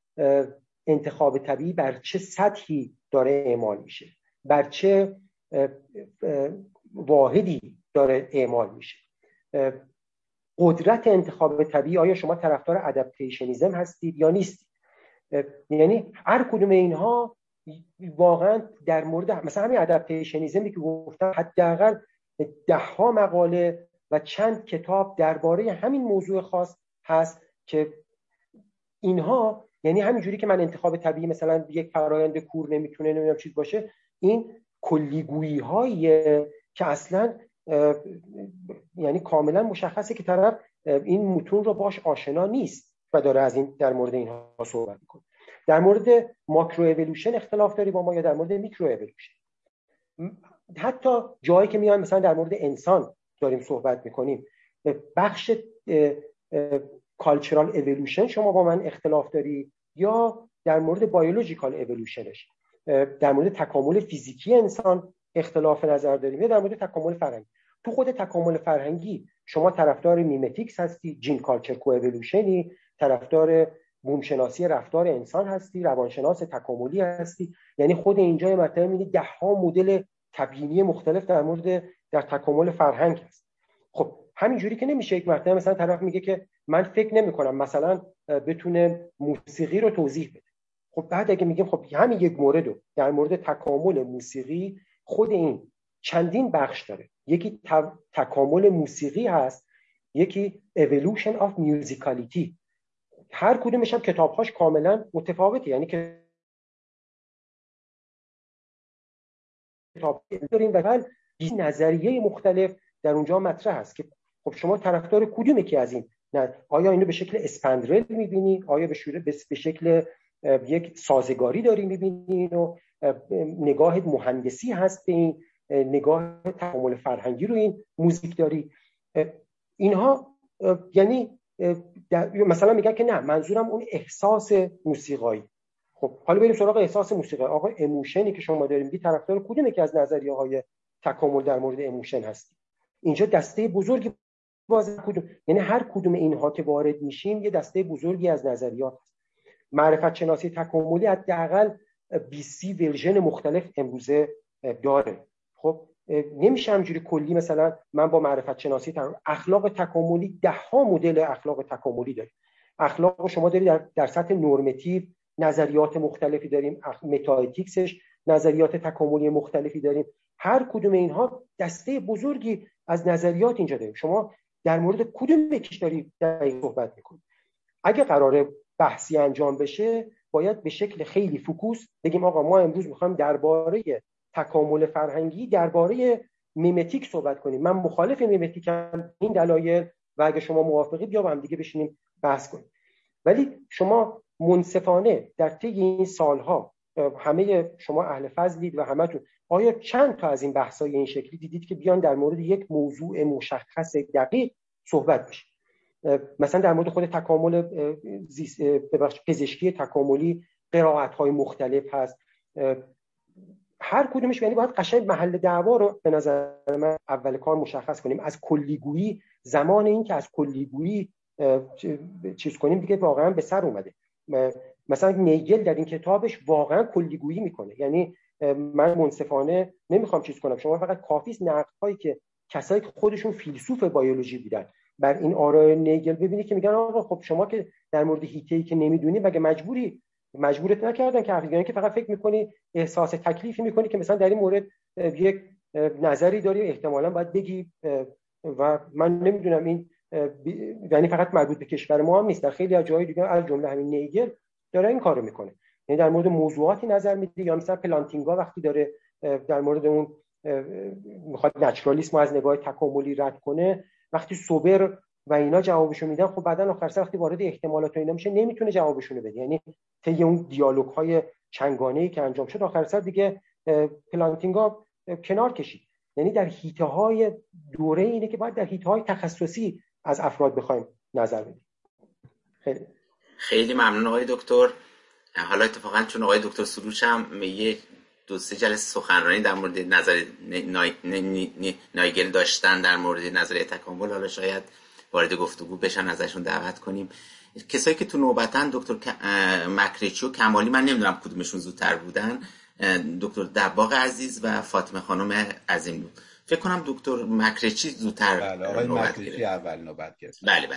انتخاب طبیعی بر چه سطحی داره اعمال میشه؟ بر چه واحدی داره اعمال میشه؟ قدرت انتخاب طبیعی، آیا شما طرفدار ادپتیشنیسم هستید یا نیستید؟ یعنی هر کدوم اینها واقعا در مورد مثلا همین ادپتیشنیسمی که گفتم حداقل ده ها مقاله و چند کتاب درباره همین موضوع خاص هست که اینها، یعنی همینجوری که من انتخاب طبیعی مثلا یک فرآیند کور نمیتونه نمیدونم چیز باشه، این کلیگویی هاییه که اصلا یعنی کاملا مشخصه که طرف این متون رو باش آشنا نیست و داره از این در مورد اینها صحبت میکنه. در مورد ماکرو اِوولوشن اختلاف داری با ما یا در مورد میکرو اِوولوشن؟ حتی جایی که میایم مثلا در مورد انسان داریم صحبت میکنیم، بخش کالچورال اِوولوشن شما با من اختلاف داری یا در مورد بایولوژیکال اِوولوشنش، در مورد تکامل فیزیکی انسان اختلاف نظر داریم یا در مورد تکامل فرهنگی؟ تو خود تکامل فرهنگی شما طرفدار میمتیکس هستی، جین کالچر کو اِوولوشنی، طرفدار بومشناسی رفتار انسان هستی، روانشناس تکاملی هستی. یعنی خود اینجای مطلب می‌بینی ده ها مدل تبیینی مختلف در مورد در تکامل فرهنگ هست. خب همینجوری که نمیشه یک مرتبه مثلا طرف میگه که من فکر نمی‌کنم مثلا بتونه موسیقی رو توضیح بده. خب بعد اگه میگیم خب همین یک موردو در مورد تکامل موسیقی، خود این چندین بخش داره. یکی تکامل موسیقی هست، یکی evolution of musicality. هر کدومش هم کتاب‌هاش کاملا متفاوته، یعنی که کتاب داریم و این نظریه مختلف در اونجا مطرح هست که خب شما طرفدار کدوم یکی از این؟ نه، آیا اینو به شکل اسپندرل می‌بینی؟ آیا به شکل یک سازگاری داری می‌بینی؟ و نگاه مهندسی هست به این، نگاه تکامل فرهنگی رو این موزیک داری. اینها یعنی مثلا میگن که نه منظورم اون احساس موسیقایی. خب حالا بریم سراغ احساس موسیقی. آقا ایموشنی که شما داریم بی طرفدار کدوم یکی از نظریه‌های تکامل در مورد ایموشن هستی؟ اینجا دسته بزرگی باز کدوم، یعنی هر کدوم اینها که وارد میشیم یه دسته بزرگی از نظریات هست. معرفت شناسی تکاملی حداقل 20 ورژن مختلف امروزه داره. خب نمیشه همجوری کلی مثلا من با معرفت شناسی اخلاق تکاملی ده ها مدل اخلاق تکاملی داره. اخلاق شما داری در سطح نورمتیو نظریات مختلفی داریم، متااتیکسش نظریات تکاملی مختلفی داریم. هر کدوم اینها دسته بزرگی از نظریات اینجا داریم. شما در مورد کدوم یکیش داری در صحبت میکنی؟ اگه قراره بحثی انجام بشه باید به شکل خیلی فوکوس بگیم آقا ما امروز میخوایم درباره تکامل فرهنگی، درباره میمتیک صحبت کنیم. من مخالف میمتیکم، این دلایل، و اگه شما موافقید یا با هم دیگه بشینیم بحث کنیم. ولی شما منصفانه در طی این سالها، همه شما اهل فضلید و همتون، آیا چند تا از این بحث‌های این شکلی دیدید که بیان در مورد یک موضوع مشخص دقیق صحبت بشه؟ مثلا در مورد خود تکامل پزشکی تکاملی قرائت‌های مختلف هست. هر کدومش یعنی باید قشنگ محل دعوا رو به نظر من اول کار مشخص کنیم. از کلیگویی، زمان این که از کلیگویی چیز کنیم دیگه واقعا به سر اومده. مثلا نیگل در این کتابش واقعا کلیگویی میکنه، یعنی من منصفانه نمیخوام چیز کنم، شما فقط کافیه نقدهایی که کسایی که خودشون فیلسوف بیولوژی بودن بر این آراء نیگل ببینید که میگن آقا خب شما که در مورد هیته‌ای که نمیدونی مگه مجبورت نکردن که عقیده‌ای که فقط فکر میکنی احساس تکلیفی میکنی که مثلا در این مورد یک نظری داری احتمالاً باید بگی و من نمیدونم این یعنی فقط مربوط به کشور ما هم نیست، در خیلی از جاهای دیگه از جمله همین نیگر داره این کارو میکنه، یعنی در مورد موضوعاتی نظر میده. یا مثلا پلانتینگا وقتی داره در مورد اون میخواد نچرالیسم از نگاه تکاملی رد کنه، وقتی سوبر و اینا جوابشو میدن، خب بعدن آخر سر وقتی وارد احتمالات و اینا میشه نمیتونه جوابشونو بده، یعنی طی اون دیالوگ‌های چنگانه‌ای که انجام شد آخر سر دیگه پلانتینگا کنار کشید. یعنی در حیطه‌های دوره اینه که باید در حیطه‌های تخصصی از افراد بخوایم نظر بدیم. خیلی ممنون آقای دکتر. حالا اتفاقا چون آقای دکتر سروش هم میگه دو سه جلسه سخنرانی در مورد نظر نایگل داشتن، در مورد نظریه تکامل، حالا شاید وارد گفتگو بشن، ازشون دعوت کنیم. کسایی که تو نوبتن دکتر مکریچو، کمالی، من نمیدونم کدومشون زودتر بودن، دکتر دباق عزیز و فاطمه خانم عظیم. فکر کنم دکتر مکریچی زودتر، بله آقای مکریچی اول نوبت گرفت. بله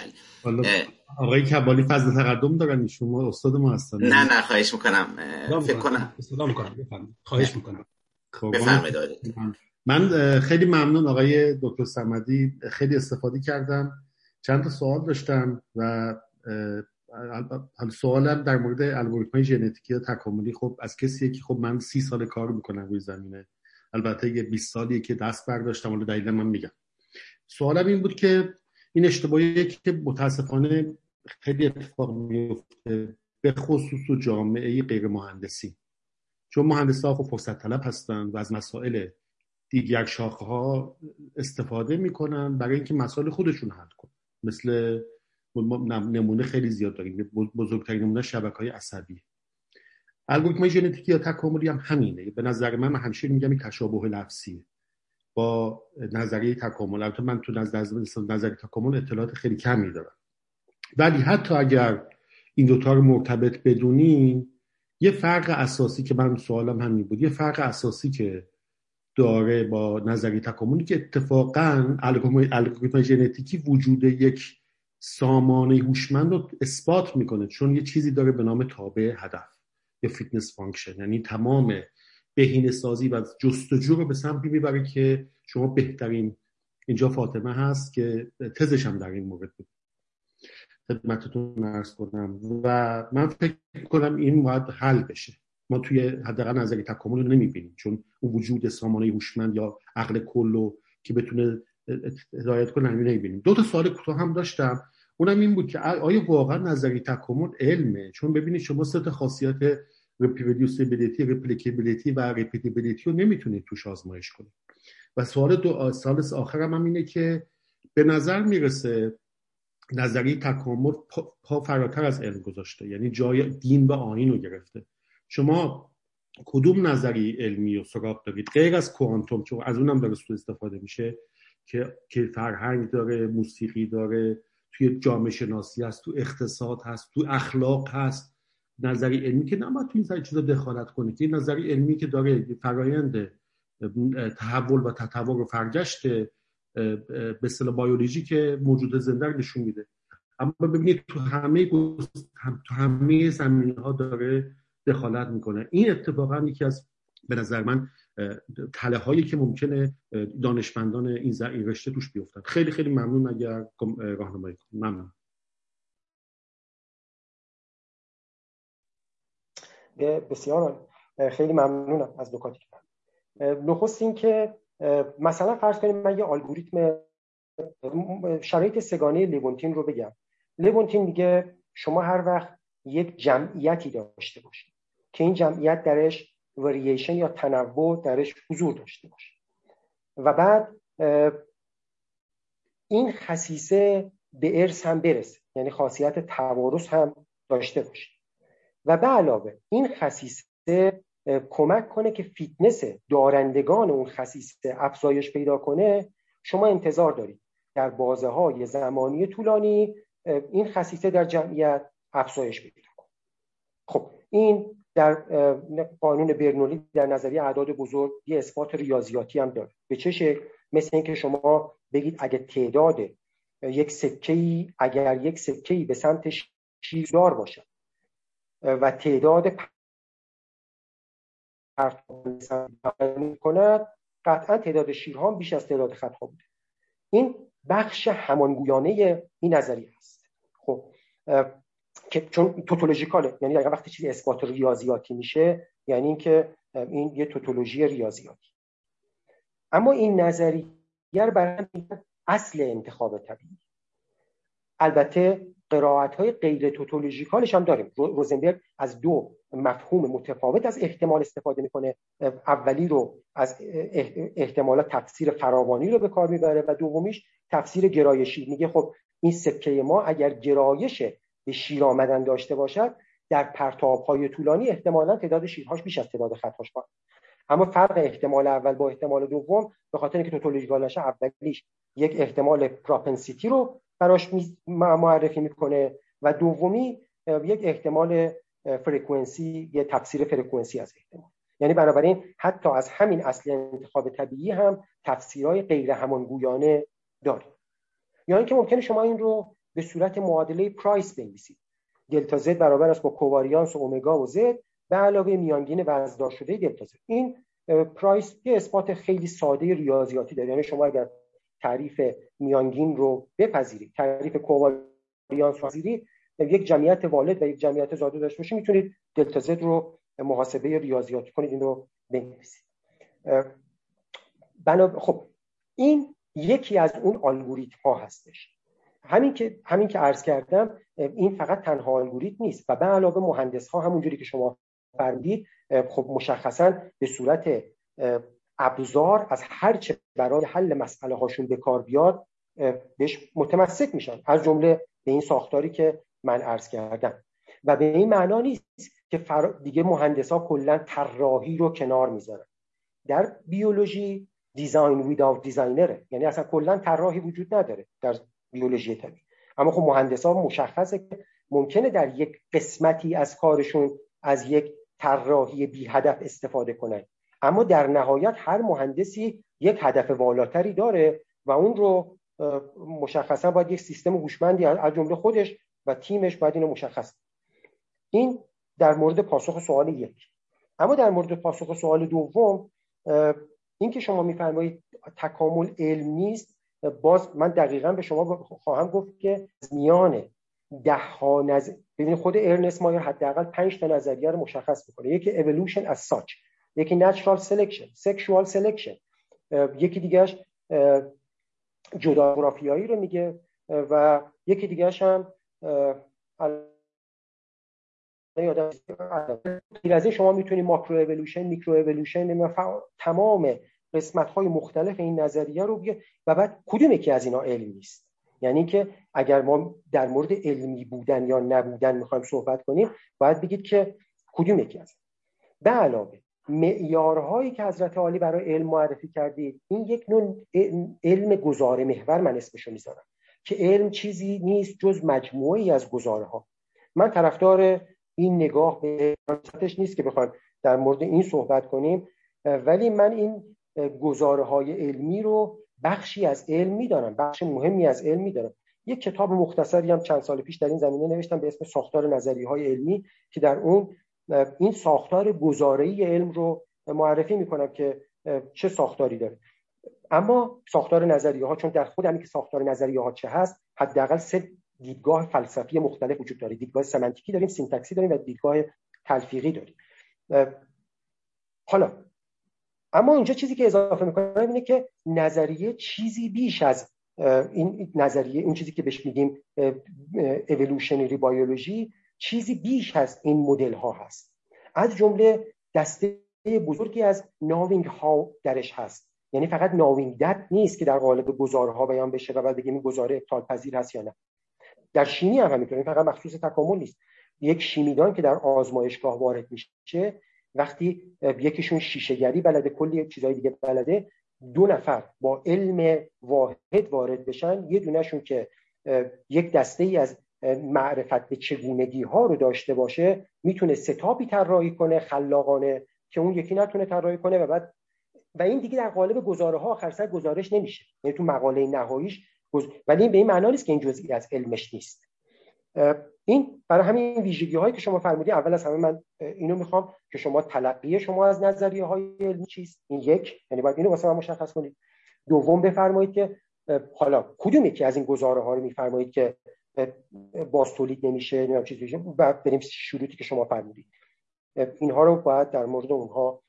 بله آقای کمالی فضل تقدم دارن، شما استاد ما هستن. نه خواهش میکنم، فکر کنم سلام میکنم، بفرمایید. خواهش میکنم، بفرمایید. من خیلی ممنون آقای دکتر صمدی، خیلی استفاده کردم. چند تا سوال داشتم و سوالم در مورد الگوریتم‌های ژنتیکی و تکاملی، خب از کسیه که خب من 30 سال کار میکنم روی زمینه، البته یه 20 سالیه که دست برداشتم، حالا دلیل من میگم. سوالم این بود که این اشتباهیه که متاسفانه خیلی اتفاق میفته، به خصوص تو جامعه غیر مهندسی، چون مهندسا خب فرصت طلب هستن و از مسائل دیگر شاخه ها استفاده میکنن برای اینکه مسائل خودشون حل کنن. مثل نمونه خیلی زیاد داریم، بزرگترین نمونه شبکه‌های عصبی. الگوریتم‌های ژنتیکی یا تکاملی هم همینه. به نظر من همیشه میگم این تشابه لفظیه با نظریه تکامل. البته من تو نظریه تکامل اطلاعات خیلی کمی دارم، ولی حتی اگر این دوتا رو مرتبط بدونیم، یه فرق اساسی که من سوالم همین بود، یه فرق اساسی که داره با نظریه تکاملی که اتفاقاً الگوریتم‌های ژنتیکی وجود یک سامانه هوشمند رو اثبات میکنه، چون یه چیزی داره به نام تابع هدف یا فیتنس فانکشن، یعنی تمام بهینه‌سازی و جستجو رو به سمتی میبره که شما بهترین. اینجا فاطمه هست که تزش هم در این مورد بود، خدمتتون عرض کنم، و من فکر کنم این باید حل بشه. ما توی حداقل نظریه تکامل رو نمیبینیم، چون اون وجود سامانه هوشمند یا عقل کل که بتونه هدایت کنه رو نمیبینیم. دو تا سوال کوتاه هم داشتم، اونم این بود که آیا واقعا نظریه تکامل علمه؟ چون ببینید شما سه تا خاصیت ریپریدیوسیبیلیتی، ریپلیکیبیلیتی و ریپیتیبیلیتی رو نمیتونید توش آزمایش کنید. و سوال آخرم هم اینه که به نظر میرسه نظریه تکامل پا فراتر از علم گذاشته، یعنی جای دین و آیین رو گرفته. شما کدوم نظریه علمی رو سراغ دارید غیر از کوانتوم که از اونم در اصول استفاده میشه، که فرهنگ داره، موسیقی داره، توی جامعه شناسی هست، تو اقتصاد هست، تو اخلاق هست؟ نظری علمی که نباید توی این چیزا دخالت کنه، که نظری علمی که داره فرایند تحول و تطور و فرگشت به اصطلاح بیولوژی که موجود زنده رو نشون میده. اما ببینید تو همه زمینه‌ها داره دخالت میکنه. این اتفاقا یکی از به نظر من تله هایی که ممکنه دانشمندان این رشته توش بیفتن. خیلی خیلی ممنون اگر راهنمایی کنید. ممنون. بسیار خیلی ممنونم از نکاتی که نخست این که مثلا فرض کنیم من یه الگوریتم شرایط سگانه لیونتین رو بگم. لیونتین میگه شما هر وقت یک جمعیتی داشته باشید که این جمعیت درش ورییشن یا تنوع درش حضور داشته باشه و بعد این خصیصه به ارث هم برسه، یعنی خاصیت توارث هم داشته باشه و به علاوه این خصیصه کمک کنه که فیتنس دارندگان اون خصیصه افزایش پیدا کنه، شما انتظار دارید در بازه‌های زمانی طولانی این خصیصه در جمعیت افزایش پیدا کنه. خب این در قانون برنولی در نظریه اعداد بزرگ یه اثبات ریاضیاتی هم داره. به چه شکل؟ مثل اینکه شما بگید اگه تعداد یک سکه‌ای، اگر یک سکه‌ای به سمت شیردار باشه و تعداد پرتاب می‌کند، قطعا تعداد شیرها بیش از تعداد خط‌ها بوده. این بخش همانگویانه این نظریه است. خب که چون توتولوژیکاله، یعنی اگر وقتی چیزی اثبات ریاضیاتی میشه یعنی اینکه این یه توتولوژی ریاضیاتی. اما این نظریه رو برای اصل انتخاب طبیعی، البته قرائت‌های غیر توتولوژیکالش هم داریم. روزنبرگ از دو مفهوم متفاوت از احتمال استفاده میکنه، اولی رو از احتمالات تفسیر فراوانی رو به کار میبره و دومیش تفسیر گرایشی، میگه خب این سکه ما اگر گرایش به شیر آمدن داشته باشد در پرتاب‌های طولانی احتمالاً تعداد شیرهاش بیش از تعداد خط‌هاش باشه. اما فرق احتمال اول با احتمال دوم به خاطر اینکه توتولوژیکال نشه، اولیش یک احتمال پراپنسیتی رو براش معرفی میکنه و دومی یک احتمال فرکانسی، یه تفسیر فرکانسی از احتمال. یعنی بنابراین حتی از همین اصل انتخاب طبیعی هم تفسیرهای غیر همانگویانه داریم. یعنی که ممکنه شما این رو به صورت معادله پرایس بنویسید. دلتا زد برابر است با کوواریانس و اومگا و زد به علاوه میانگین وزندار شده دلتا زد. این پرایس یه اثبات خیلی ساده ریاضیاتی داره. یعنی شما اگر تعریف میانگین رو بپذیرید، تعریف کوواریانس رو بپذیرید، یک جمعیت والد و یک جمعیت زاده داشته باشید، میتونید دلتا زد رو محاسبه ریاضیاتی کنید، این رو بنویسید. خب این یکی از اون الگوریتم ها هستش. همین که عرض کردم، این فقط تنها الگوریتم نیست و به علاوه مهندس ها همونجوری که شما فرمودید خب مشخصاً به صورت ابزار از هر چه برای حل مسئله هاشون به کار بیاد بهش متمسک میشن، از جمله به این ساختاری که من عرض کردم. و به این معنا نیست که دیگه مهندسا کلا طراحی رو کنار میذارن. در بیولوژی دیزاین ویداوت دیزاینره، یعنی اصلا کلا طراحی وجود نداره در بیولوژی طبیعی. اما خب مهندسا مشخصه که ممکنه در یک قسمتی از کارشون از یک طراحی بی هدف استفاده کنن، اما در نهایت هر مهندسی یک هدف والاتری داره و اون رو مشخصا باید یک سیستم هوشمندی از جمله خودش و تیمش باید اینو مشخص. این در مورد پاسخ سوال یک. اما در مورد پاسخ سوال دوم، این که شما میفرمایید تکامل علم نیست، باز من دقیقاً به شما خواهم گفت که میان ده‌ها نظریه، ببینید خود ارنست مایر حداقل 5 تا نظریه رو مشخص می‌کنه. یکی evolution as such، یکی natural selection، sexual selection، یکی دیگه‌اش جغرافیایی رو میگه و یکی دیگه‌اش هم از شما میتونید ماکرو اِوولوشن، میکرو اِوولوشن، تمام قسمت‌های مختلف این نظریه رو بگه و بعد کدوم یکی از اینا علم نیست. یعنی که اگر ما در مورد علمی بودن یا نبودن میخوایم صحبت کنیم، باید بگید که کدوم یکی از. به علاوه معیارهایی که حضرت عالی برای علم معرفی کردید، این یک نوع علم گزاره محور من اسمشو میذارم که علم چیزی نیست جز مجموعه‌ای از گزاره‌ها. من طرفدار این نگاه به علمش نیست که بخوایم در مورد این صحبت کنیم، ولی من این گزاره‌های علمی رو بخشی از علم می‌دونم، بخش مهمی از علم می‌دونم. یک کتاب مختصری هم چند سال پیش در این زمینه نوشتم به اسم ساختار نظریه‌های علمی که در اون این ساختار گزاره‌ای علم رو معرفی می‌کنم که چه ساختاری داره. اما ساختار نظریه‌ها، چون در خود همین که ساختار نظریه‌ها چه هست، حداقل 3 دیدگاه فلسفی مختلف وجود داره. دیدگاه سمانتیکی داریم، سینتکسی داریم و دیدگاه تلفیقی داریم. حالا اما اینجا چیزی که اضافه می‌کنم اینه که نظریه چیزی بیش از این نظریه، اون چیزی که بهش میگیم اِوولوشنری بیولوژی، چیزی بیش از این مدل‌ها هست. از جمله دسته بزرگی از ناوینگ‌ها درش هست. یعنی فقط ناوینگدت نیست که در قالب گزارها بیان بشه و بعد بگیم این گزاره ابطال پذیر هست یا نه. در شیمی هم همینطوره، فقط مخصوص تکامل نیست. یک شیمیدان که در آزمایشگاه وارد میشه، وقتی یکیشون شیشه گری بلده، کلی چیزای دیگه بلده، 2 نفر با علم واحد وارد بشن، یه دونهشون که یک دسته‌ای از معرفت به چگونگی‌ها رو داشته باشه، میتونه ستاپی طراحی کنه خلاقانه که اون یکی نتونه طراحی کنه و بعد و این دیگه در قالب گزاره‌ها آخر سر گزارش نمیشه، یعنی تو مقاله نهاییش. ولی این به این معنا نیست که این جزئی از علمش نیست. این برای همین ویژگی‌هایی که شما فرمودید، اول از همه من اینو میخوام که شما تلقی شما از نظریه‌های علمی چیست، این یک، یعنی باید اینو واسه ما مشخص کنید. دوم بفرمایید که حالا کدوم یکی از این گزاره‌ها رو میفرمایید که باز تولید نمیشه، نمیدونم چیزی میشه، بعد بریم شروطی که شما فرمودید. اینها رو باید در مورد اونها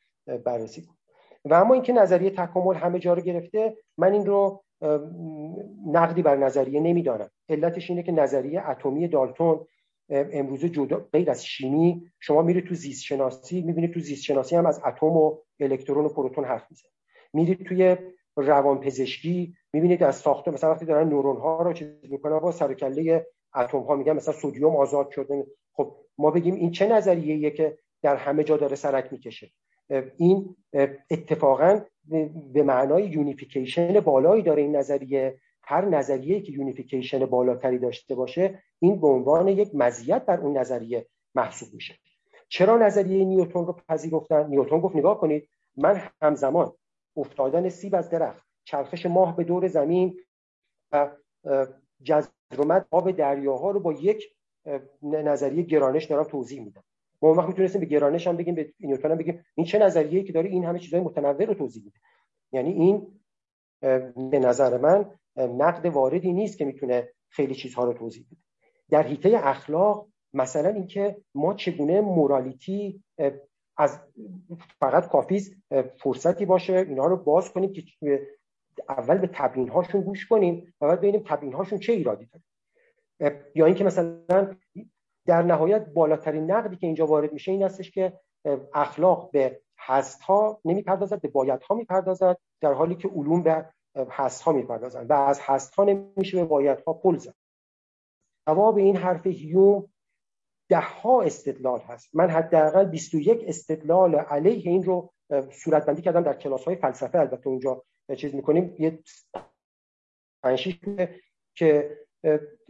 بررسی کنید. و اما اینکه نظریه تکامل همه جا رو گرفته، من این رو نقدی بر نظریه نمیدانم. علتش اینه که نظریه اتمی دالتون امروزه جدا غیر از شیمی، شما میرید تو زیست شناسی میبینید تو زیست شناسی هم از اتم و الکترون و پروتون حرف میزنه. میرید توی روانپزشکی میبینید از ساختار، مثلا وقتی دارن نورون ها رو چیز میکنن با سر و کله اتم ها میگن مثلا سدیم آزاد شده. خب ما بگیم این چه نظریه‌ایه که در همه جا داره سرک میکشه؟ این اتفاقاً به معنای یونیفیکیشن بالایی داره. این نظریه، هر نظریه‌ای که یونیفیکیشن بالاتری داشته باشه این به عنوان یک مزیت بر اون نظریه محسوب میشه. چرا نظریه نیوتن رو پذیرفتن؟ نیوتن گفت نگاه کنید، من همزمان افتادن سیب از درخت، چرخش ماه به دور زمین و جزر و مد آب دریاها رو با یک نظریه گرانش دارم توضیح میدم. ما اون وقت میتونستیم به گرانش هم بگیم، به نیوتن هم بگیم این چه نظریه‌ای که داره این همه چیزای متنوع رو توضیح میده. یعنی این به نظر من نقد واردی نیست که میتونه خیلی چیزها رو توضیح بده. در حیطه اخلاق مثلا اینکه ما چگونه مورالیتی از فقط کافیه فرصتی باشه اینا رو باز کنیم که اول به تبیین هاشون گوش کنیم و بعد ببینیم تبیین هاشون چه ایرادی داره. یا اینکه مثلا در نهایت بالاترین نقدی که اینجا وارد میشه این هستش که اخلاق به هست ها نمیپردازد، به باید ها میپردازد، در حالی که علوم به هست ها میپردازند و از هست ها نمیشه به باید ها پل زد. جواب این حرف هیوم ده ها استدلال هست. من حداقل 21 استدلال علیه این رو صورت بندی کردم در کلاس های فلسفه. البته اونجا چیز میکنیم یه پنشیش که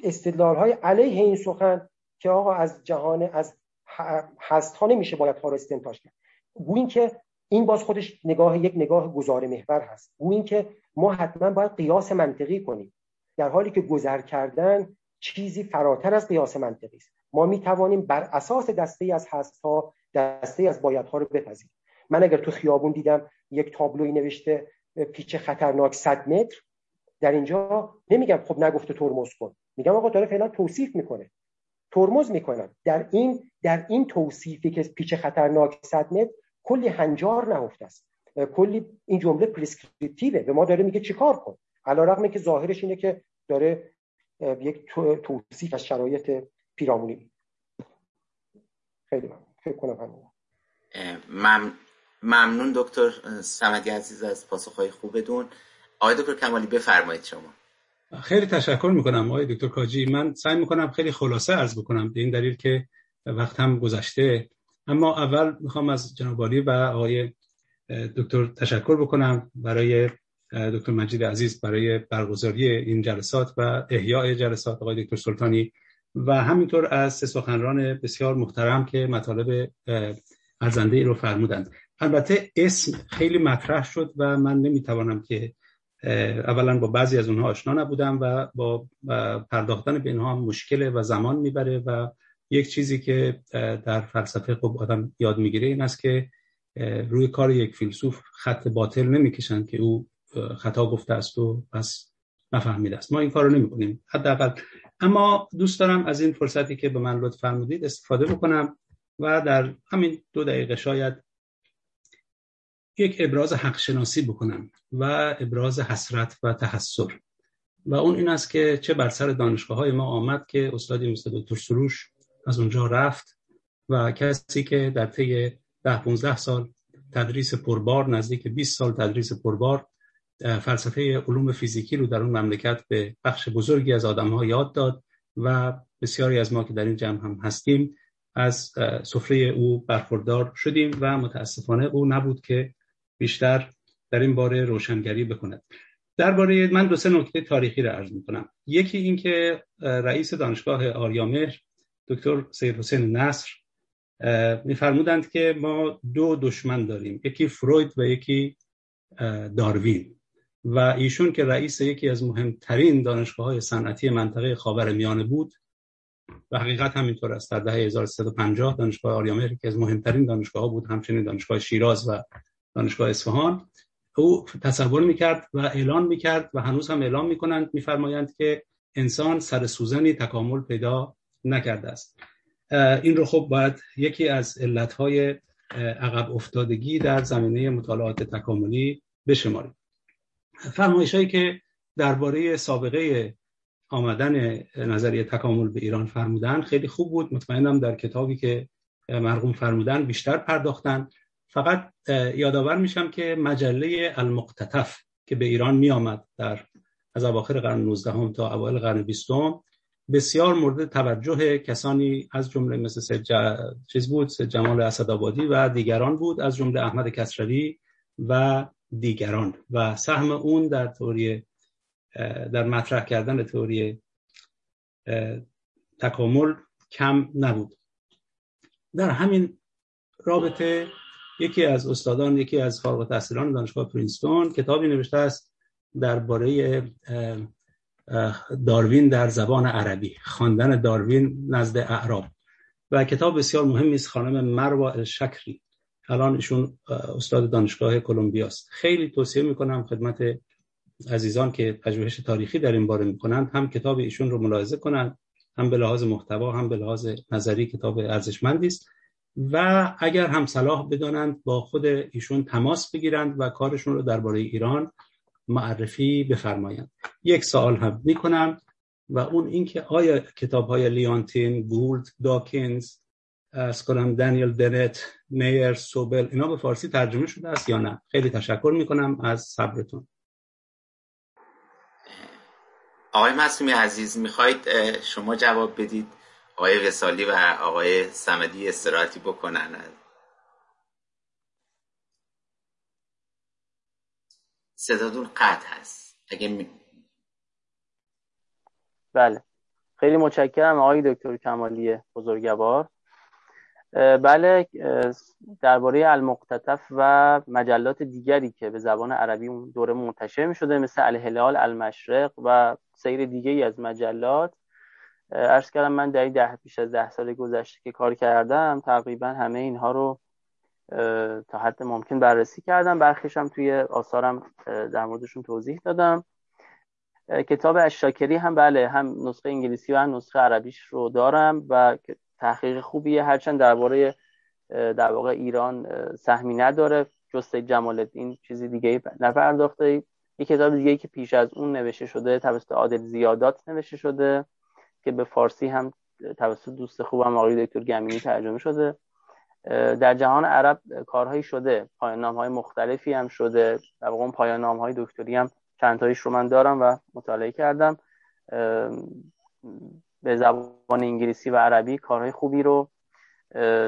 استدلال های علیه این سخن که آقا از جهان از هست ها نمیشه باید ها رو استنتاج کرد. گویی که این باز خودش نگاه یک نگاه گزاره محور هست. گویی که ما حتما باید قیاس منطقی کنیم، در حالی که گذر کردن چیزی فراتر از قیاس منطقی است. ما می توانیم بر اساس دسته‌ای از هست‌ها، دسته‌ای از بایدها رو بپذیریم. من اگر تو خیابون دیدم یک تابلوی نوشته پیچ خطرناک 100 متر، در اینجا نمیگم خب نگفته ترمز کن، میگم آقا داره فعلا توصیف میکنه، ترمز میکنم. در این توصیفی که پیچ خطرناک 100 متر کلی هنجار نهفته است، کلی این جمله پرسکریپتیوه، به ما داره میگه چیکار کن، علیرغم اینکه ظاهرش اینه که داره یک توصیف از شرایط پیرامونی. خیلی ممنون. فکر کنم ممنون دکتر صمدی عزیز از پاسخ‌های خوبتون. آقای دکتر کمالی بفرمایید شما. خیلی تشکر میکنم آقای دکتر کاجی. من سعی میکنم خیلی خلاصه عرض بکنم به این دلیل که وقت هم گذشته. اما اول میخوام از جناب عالی و آقای دکتر تشکر بکنم، برای دکتر مجید عزیز برای برگزاری این جلسات و احیای جلسات، آقای دکتر سلطانی و همینطور از سخنران بسیار محترم که مطالب ارزنده ای رو فرمودند. البته اسم خیلی مطرح شد و من نمیتوانم که اولا با بعضی از اونها آشنا نبودم و با پرداختن به اینها مشکله و زمان میبره و یک چیزی که در فلسفه خب آدم یاد میگیره این است که روی کار یک فیلسوف خط باطل نمیکشن که او خطا گفته است و پس نفهمیده است. ما این کار رو نمی کنیم حداقل. اما دوست دارم از این فرصتی که به من لطف فرمودید استفاده بکنم و در همین 2 دقیقه شاید یک ابراز حق شناسی بکنم و ابراز حسرت و تحسر، و اون این است که چه بر سر دانشگاه‌های ما آمد که استادی مثل دکتر سروش از اونجا رفت و کسی که در طی 10-15 سال تدریس پربار، نزدیک 20 سال تدریس پربار فلسفه علوم فیزیکی رو در اون مملکت به بخش بزرگی از آدم‌ها یاد داد و بسیاری از ما که در این جمع هم هستیم از سفره او برخوردار شدیم و متاسفانه او نبود که بیشتر در این باره روشنگری بکند. درباره من 2-3 نکته تاریخی را عرض می‌کنم. یکی این که رئیس دانشگاه آریامهر دکتر سید حسین نصر می‌فرمودند که ما 2 دشمن داریم، یکی فروید و یکی داروین، و ایشون که رئیس یکی از مهمترین دانشگاه‌های صنعتی منطقه خاورمیانه بود و حقیقت همینطور است، در دهه 1350 دانشگاه آریامهر یکی از مهمترین دانشگاه‌ها بود، همچنین دانشگاه شیراز و دانشگاه اصفهان، او تصور می‌کرد و اعلان می‌کرد و هنوز هم اعلام می‌کنند، می‌فرمایند که انسان سر سوزنی تکامل پیدا نکرده است. این رو خب باید یکی از علت‌های عقب افتادگی در زمینه مطالعات تکاملی بشماریم. فرمایشایی که درباره سابقه آمدن نظریه تکامل به ایران فرمودن خیلی خوب بود، مطمئنم در کتابی که مرحوم فرمودن بیشتر پرداختن. فقط یادآور میشم که مجله المقتطف که به ایران می آمد از اواخر قرن 19 تا اوایل قرن 20 بسیار مورد توجه کسانی از جمله مثل سید جمال اسدآبادی و دیگران بود، از جمله احمد کسروی و دیگران، و سهم اون در تئوری، در مطرح کردن تئوری تکامل کم نبود. در همین رابطه یکی از استادان، یکی از فارغ التحصیلان دانشگاه پرینستون کتابی نوشته است درباره داروین در زبان عربی، خواندن داروین نزد اعراب، و کتاب بسیار مهمی است. خانم مروه الشکری، الان ایشون استاد دانشگاه کلمبیا است. خیلی توصیه میکنم خدمت عزیزان که پژوهش تاریخی در این باره میکنند هم کتاب ایشون رو ملاحظه کنند، هم به لحاظ محتوا هم به لحاظ نظری کتاب ارزشمندی است، و اگر هم صلاح بدانند با خود ایشون تماس بگیرند و کارشون رو درباره ایران معرفی بفرمایند. یک سوال هم میکنم و اون این که آیا کتاب‌های لیونتین، گولد، داوکینز، اسکولم دانیل دنت، میر، سوبر اینا به فارسی ترجمه شده است یا نه؟ خیلی تشکر میکنم از صبرتون. آقای معصومی عزیز، میخواید شما جواب بدید؟ آقای وصالی و آقای صمدی استراحتی بکنن. صداتون قطع هست. بله، خیلی متشکرم آقای دکتر کمالی بزرگوار. بله، درباره المقتطف و مجلات دیگری که به زبان عربی اون دوره منتشر می شده مثل الهلال، المشرق و سیر دیگری از مجلات، عرض کردم من در بیش از 10 سال گذشته که کار کردم تقریبا همه اینها رو تا حد ممکن بررسی کردم، برخیشم توی آثارم در موردشون توضیح دادم. کتاب الشاکری هم بله، هم نسخه انگلیسی و هم نسخه عربیش رو دارم و تحقیق خوبیه، هرچند درباره در واقع ایران سهمی نداره، جز جمالالدین چیزی دیگه نپرداخته. یک کتاب دیگه که پیش از اون نوشته شده توسط عادل زیادات نوشته شده که به فارسی هم توسط دوست خوبم آقای دکتر گمینی ترجمه شده. در جهان عرب کارهایی شده، پایان نام‌های مختلفی هم شده، در واقع پایان نام‌های دکتری هم چند تایش رو من دارم و مطالعه کردم. به زبان انگلیسی و عربی کارهای خوبی رو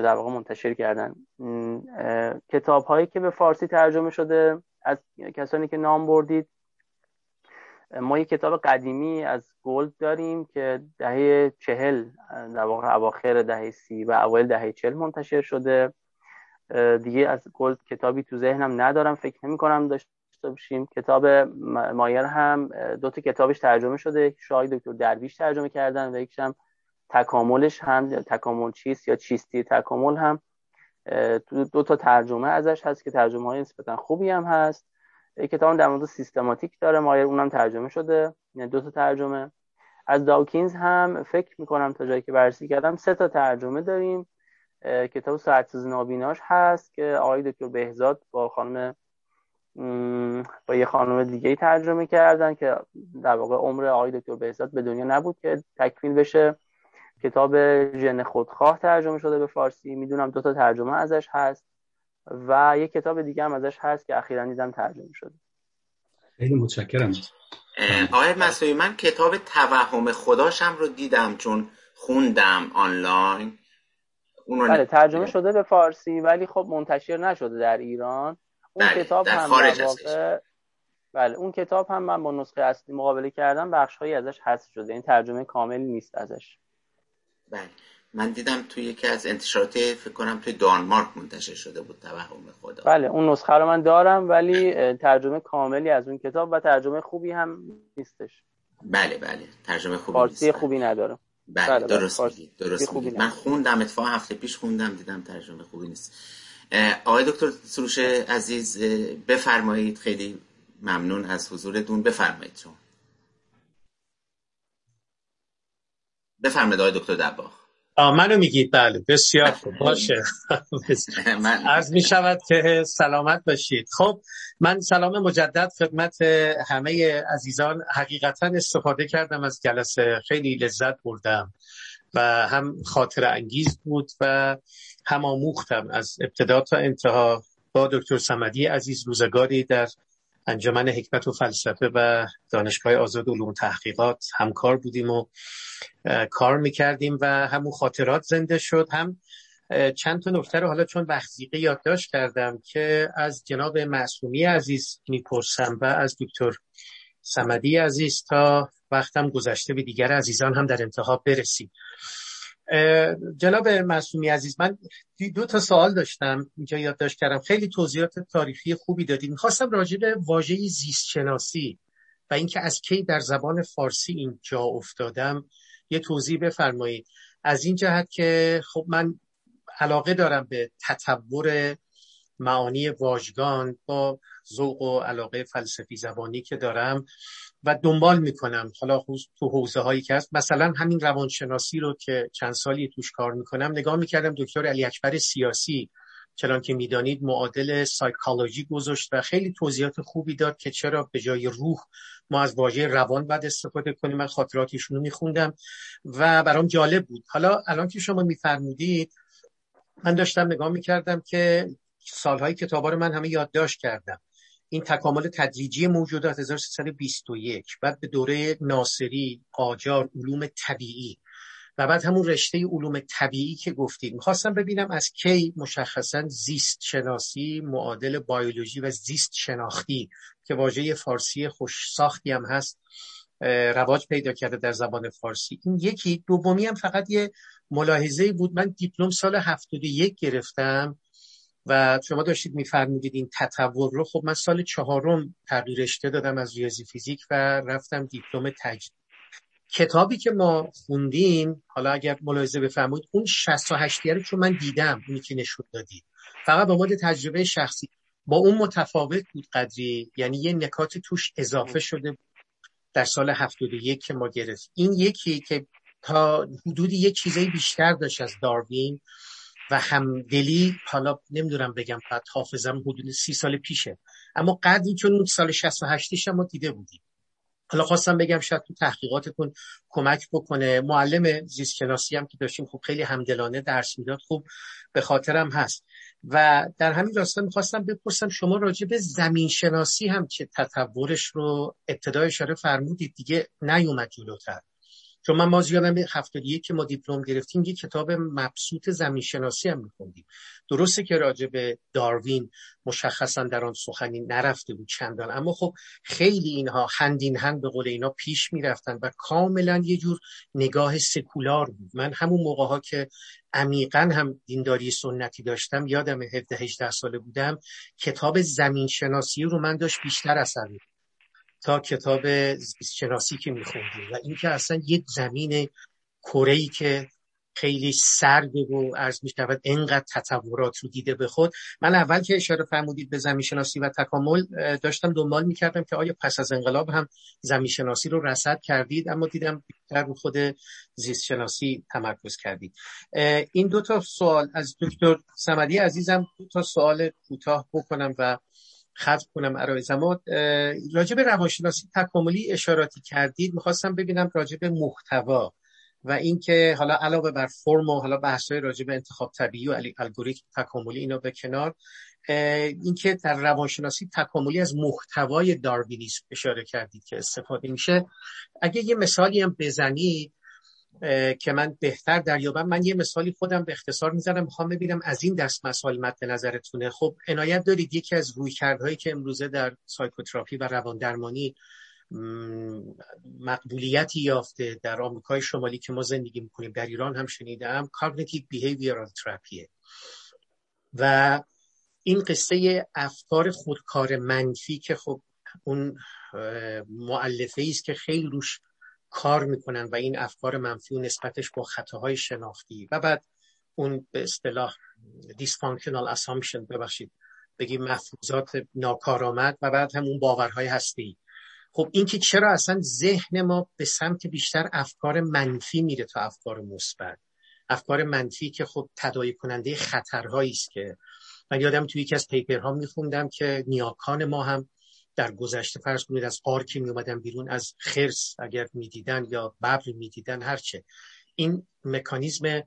در واقع منتشر کردن. کتاب‌هایی که به فارسی ترجمه شده از کسانی که نام بردید، ما یک کتاب قدیمی از گولد داریم که دهه 40 در واقع اواخر دهه 30 و اوایل دهه 40 منتشر شده. دیگه از گولد کتابی تو ذهنم ندارم، فکر نمی‌کنم داشته باشیم. کتاب مایر هم دو تا کتابش ترجمه شده، یک شای دکتر درویش ترجمه کردن و یکش هم تکاملش، هم تکامل چیست یا چیستی تکامل، هم دو تا ترجمه ازش هست که ترجمه‌های نسبتاً خوبی هم هست. کتاب در مورد سیستماتیک داره مایر، اونم ترجمه شده، یعنی 2 تا ترجمه. از داوکینز هم فکر میکنم تا جایی که بررسی کردم 3 تا ترجمه داریم. کتاب ساعتساز نابیناش هست که آقای دکتر بهزاد با یه خانم دیگه ترجمه کردن که در واقع عمر آقای دکتر بهزاد به دنیا نبود که تکمیل بشه. کتاب ژن خودخواه ترجمه شده به فارسی، میدونم 2 تا ترجمه ازش هست و یک کتاب دیگه هم ازش هست که اخیراً دیدم ترجمه شده. خیلی متشکرم. آقای معصومی، من کتاب توهم خداشم رو دیدم چون خوندم آنلاین. بله، ترجمه شده به فارسی ولی خب منتشر نشده در ایران. اون بله، کتاب هم خارج است. بله، اون کتاب هم من با نسخه اصلی مقابله کردم، بخش‌هایی ازش حذف شده، این ترجمه کامل نیست ازش. بله، من دیدم توی یکی از انتشارات فکر کنم توی دانمارک منتشر شده بود توهم خدا. بله، اون نسخه رو من دارم ولی ترجمه کاملی از اون کتاب و ترجمه خوبی هم نیستش. بله بله، ترجمه خوبی نیست، فارسی خوبی نداره. بله، بله درست میگید، درست میگید. من خوندم، اتفاقا هفته پیش خوندم، دیدم ترجمه خوبی نیست. آقای دکتر سروش عزیز بفرمایید، خیلی ممنون از حضورتون، بفرمایید. شما بفرمایید آقای دکتر دباق. منو میگید؟ بله، بسیار خوب، باشه. عرض میشود که سلامت باشید. خب، من سلام مجدد خدمت همه عزیزان. حقیقتا استفاده کردم از جلسه، خیلی لذت بردم و هم خاطره انگیز بود و هم آموختم از ابتدا تا انتها. با دکتر صمدی عزیز روزگاری در انجمن حکمت و فلسفه و دانشگاه آزاد علوم و تحقیقات همکار بودیم و کار میکردیم و همون خاطرات زنده شد. هم چند تا نکته رو حالا چون وثیقه یادداشت کردم که از جناب معصومی عزیز میپرسم و از دکتر صمدی عزیز تا وقتم گذشته به دیگر عزیزان هم در انتها برسیم. جناب معصومی عزیز، من دو تا سوال داشتم اینجا یادداشت کردم. خیلی توضیحات تاریخی خوبی دادید. می‌خواستم راجع به واژه زیست شناسی و اینکه از کی در زبان فارسی این جا افتادم یه توضیح بفرمایید. از این جهت که خب من علاقه دارم به تطور معانی واژگان با ذوق و علاقه فلسفی زبانی که دارم و دنبال میکنم حالا تو حوزه هایی که هست. مثلا همین روانشناسی رو که چند سالی توش کار میکنم نگاه میکردم دکتر علی اکبر سیاسی چنان که میدانید معادل سایکولوژی گذاشت و خیلی توضیحات خوبی داد که چرا به جای روح ما از واژه روان باید استفاده کنیم. من خاطراتشون رو میخوندم و برام جالب بود. حالا الان که شما میفرمودید من داشتم نگاه میکردم که سالهای کتابا رو من همه یادداشت کردم. این تکامل تدریجی موجودات 1321 بعد به دوره ناصری، قاجار، علوم طبیعی و بعد همون رشته علوم طبیعی که گفتید. می‌خواستم ببینم از کی مشخصاً زیست شناسی معادل بیولوژی و زیست شناختی که واژه فارسی خوش ساختی هم هست رواج پیدا کرده در زبان فارسی. این یکی. دومی هم فقط یه ملاحظه‌ای بود. من دیپلم سال 71 گرفتم و شما داشتید میفرمودید این تطور رو. خب من سال 4 تغییر رشته دادم از ریاضی فیزیک و رفتم دیپلم تجدید. کتابی که ما خوندیم، حالا اگر ملاحظه بفرمایید، اون 68 رو که من دیدم، اونی که نشون دادید فقط با مورد تجربه شخصی با اون متفاوت بود قدری، یعنی یه نکات توش اضافه شده در سال 71 که ما گرفت. این یکی که تا حدودی یک چیزای بیشتر داشت از داروین و همدلی. حالا نمیدونم بگم فقط حافظم حدود 30 سال پیشه، اما قدری چون اون سال 68ش هم ما دیده بودیم. حالا خواستم بگم شاید تو تحقیقاتتون کمک بکنه. معلم زیست شناسی هم که داشتیم خب خیلی همدلانه درس میداد، خب به خاطرم هست. و در همین راستا میخواستم بپرسم شما راجع به زمین شناسی هم چه تطورش رو ابتدای اشاره فرمودید، دیگه نیومد جلوتر. چون من ما زیادم 71 که ما دیپلم گرفتیم یه کتاب مبسوط زمین شناسی هم می‌خوندیم. درسته که راجع به داروین مشخصا در آن سخنی نرفته بود چندان، اما خب خیلی اینها هندین هند به قول اینا پیش می‌رفتن و کاملا یه جور نگاه سکولار بود. من همون موقع‌ها که عمیقا هم دینداری سنتی داشتم، یادم 17 ساله بودم، کتاب زمین شناسی رو من داشت بیشتر اثر می‌کرد تا کتاب زیست شناسی که میخوندیم. و این که اصلا یک زمین کره‌ای که خیلی سرده و عرض میشود اینقدر تطورات رو دیده به خود. من اول که اشاره فرمودید به زمین شناسی و تکامل داشتم دنبال میکردم که آیا پس از انقلاب هم زمین شناسی رو رصد کردید، اما دیدم بیشتر رو خود زیست شناسی تمرکز کردید. این دو تا سوال از دکتر صمدی عزیزم. دو تا سوال کوتاه بکنم و خط کنم عرایز ما. راجب روانشناسی تکاملی اشاراتی کردید، میخواستم ببینم راجب محتوا و اینکه حالا علاوه بر فرم و حالا بحث‌های راجب انتخاب طبیعی و الگوریتم تکاملی اینا به کنار، اینکه در روانشناسی تکاملی از محتوای داروینیسم اشاره کردید که استفاده میشه، اگه یه مثالی هم بزنید که من بهتر دریابم. من یه مثالی خودم به اختصار میزنم، میخوام ببینم از این دست مسائل مد نظرتونه. خب عنایت دارید یکی از رویکردهایی که امروزه در سایکوتراپی و رواندرمانی مقبولیتی یافته در آمریکای شمالی که ما زندگی میکنیم، در ایران هم شنیدم، کاگنیتیو بیهیویرال تراپیه و این قصه افکار خودکار منفی که خب اون مؤلفه ایست که خیلی روش کار میکنن و این افکار منفی و نسبتش با خطاهای شناختی و بعد اون به اصطلاح dysfunctional assumption، ببخشید بگیم مفروضات ناکارآمد و بعد همون باورهای هستی. خب این که چرا اصلا ذهن ما به سمت بیشتر افکار منفی میره تا افکار مثبت، افکار منفی که خب تداعی کننده خطرهایی است که من یادم توی یکی از پیپرها میخوندم که نیاکان ما هم در گذشته فرض کنید از قار که می اومدن بیرون، از خرس اگر می دیدن یا ببر می دیدن، هرچه این مکانیزم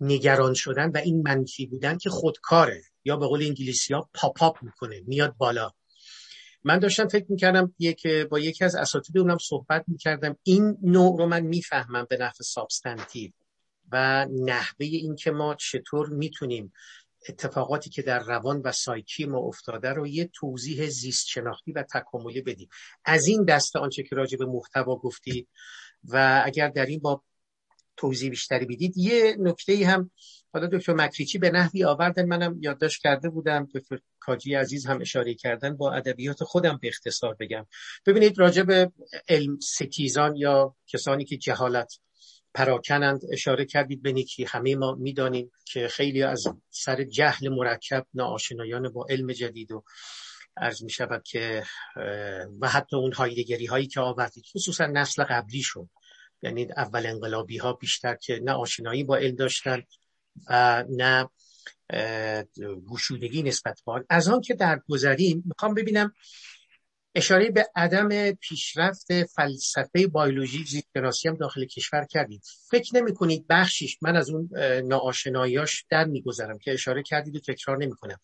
نگران شدن و این منفی بودن که خودکاره یا به قول انگلیسی ها پاپ میکنه، میاد بالا. من داشتم فکر می‌کردم با یکی از اساتید اونم صحبت می‌کردم، این نوع رو من می‌فهمم به نحو سابستانتیو و نحوه این که ما چطور می‌تونیم اتفاقاتی که در روان و سایکی ما افتاده رو یه توضیح زیست شناختی و تکاملی بدیم. از این دسته آنچه که راجع به محتوا گفتی و اگر در این باب توضیح بیشتری بدید. یه نکته‌ای هم حالا دکتر مکریچی به نحوی آوردن، منم یادداشت کرده بودم، دکتر کاجی عزیز هم اشاره کردن، با ادبیات خودم به اختصار بگم. ببینید راجع به علم ستیزان یا کسانی که جهالت پراکنند اشاره کردید به نیکی. همه ما میدانیم که خیلی از سر جهل مرکب ناآشنایان با علم جدید و عرض می شود که و حتی اون هایدگری هایی که آوردید خصوصا نسل قبلی شد، یعنی اول انقلابی ها بیشتر که نه آشنایی با علم داشتن و نه گشودگی نسبت به آن. از آن که در گذریم میخوام ببینم اشاره به عدم پیشرفت فلسفه بیولوژی زیست شناسی هم داخل کشور کردید. فکر نمی‌کنید بخشیش، من از اون ناآشناییاش در می‌گذرم که اشاره کردید و تکرار نمی‌کنم،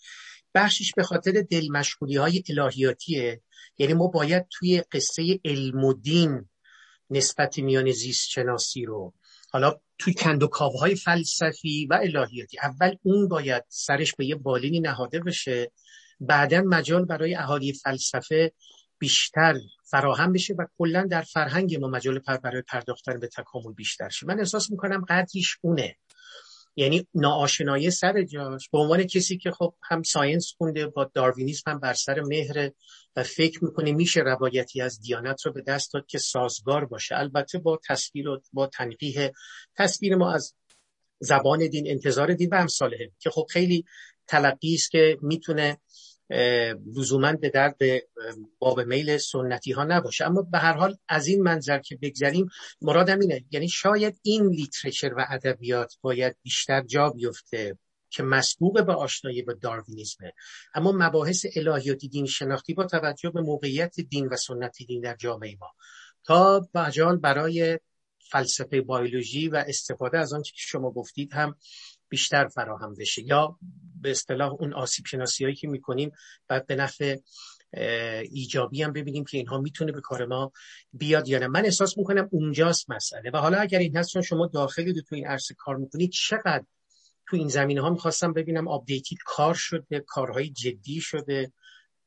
بخشیش به خاطر دلمشغولی‌های الهیاتیه؟ یعنی ما باید توی قصه علم و دین نسبت میان زیست شناسی رو، حالا توی کندوکاوهای فلسفی و الهیاتی، اول اون باید سرش به یه بالینی نهاده بشه، بعداً مجال برای اهالی فلسفه بیشتر فراهم بشه و کلا در فرهنگ ما مجال برای پرداختن به تکامل بیشتر شه. من احساس میکنم قدریش اونه، یعنی ناآشنایی سر جاش. به عنوان کسی که خب هم ساینس خونده، با داروینیسم هم بر سر مهره و فکر میکنه میشه روایتی از دیانت رو به دست داد که سازگار باشه، البته با تصویر و با تنقیح تصویر ما از زبان دین، انتظار دین و امثاله، که خب خیلی تلقی است که میتونه لزوماً به درد باب میل سنتی ها نباشه. اما به هر حال از این منظر که بگذریم، مرادم اینه، یعنی شاید این لیترچر و ادبیات باید بیشتر جا بیفته که مسبوق به آشنایی با داروینیسمه، اما مباحث الهیاتی دین شناختی با توجه به موقعیت دین و سنتی دین در جامعه ما تا مجال برای فلسفه بیولوژی و استفاده از آنچه که شما گفتید هم بیشتر فراهم بشه، یا به اصطلاح اون آسیب شناسی‌هایی که می‌کنیم بعد به نفع ایجابی هم ببینیم که اینها میتونه به کار ما بیاد یا نه. من احساس می‌کنم اونجاست مسئله. و حالا اگر این هست، شما داخلی تو این عرصه کار می‌کنید، چقدر تو این زمینه‌ها می‌خواستم ببینم آپدیتی کار شده، کارهای جدی شده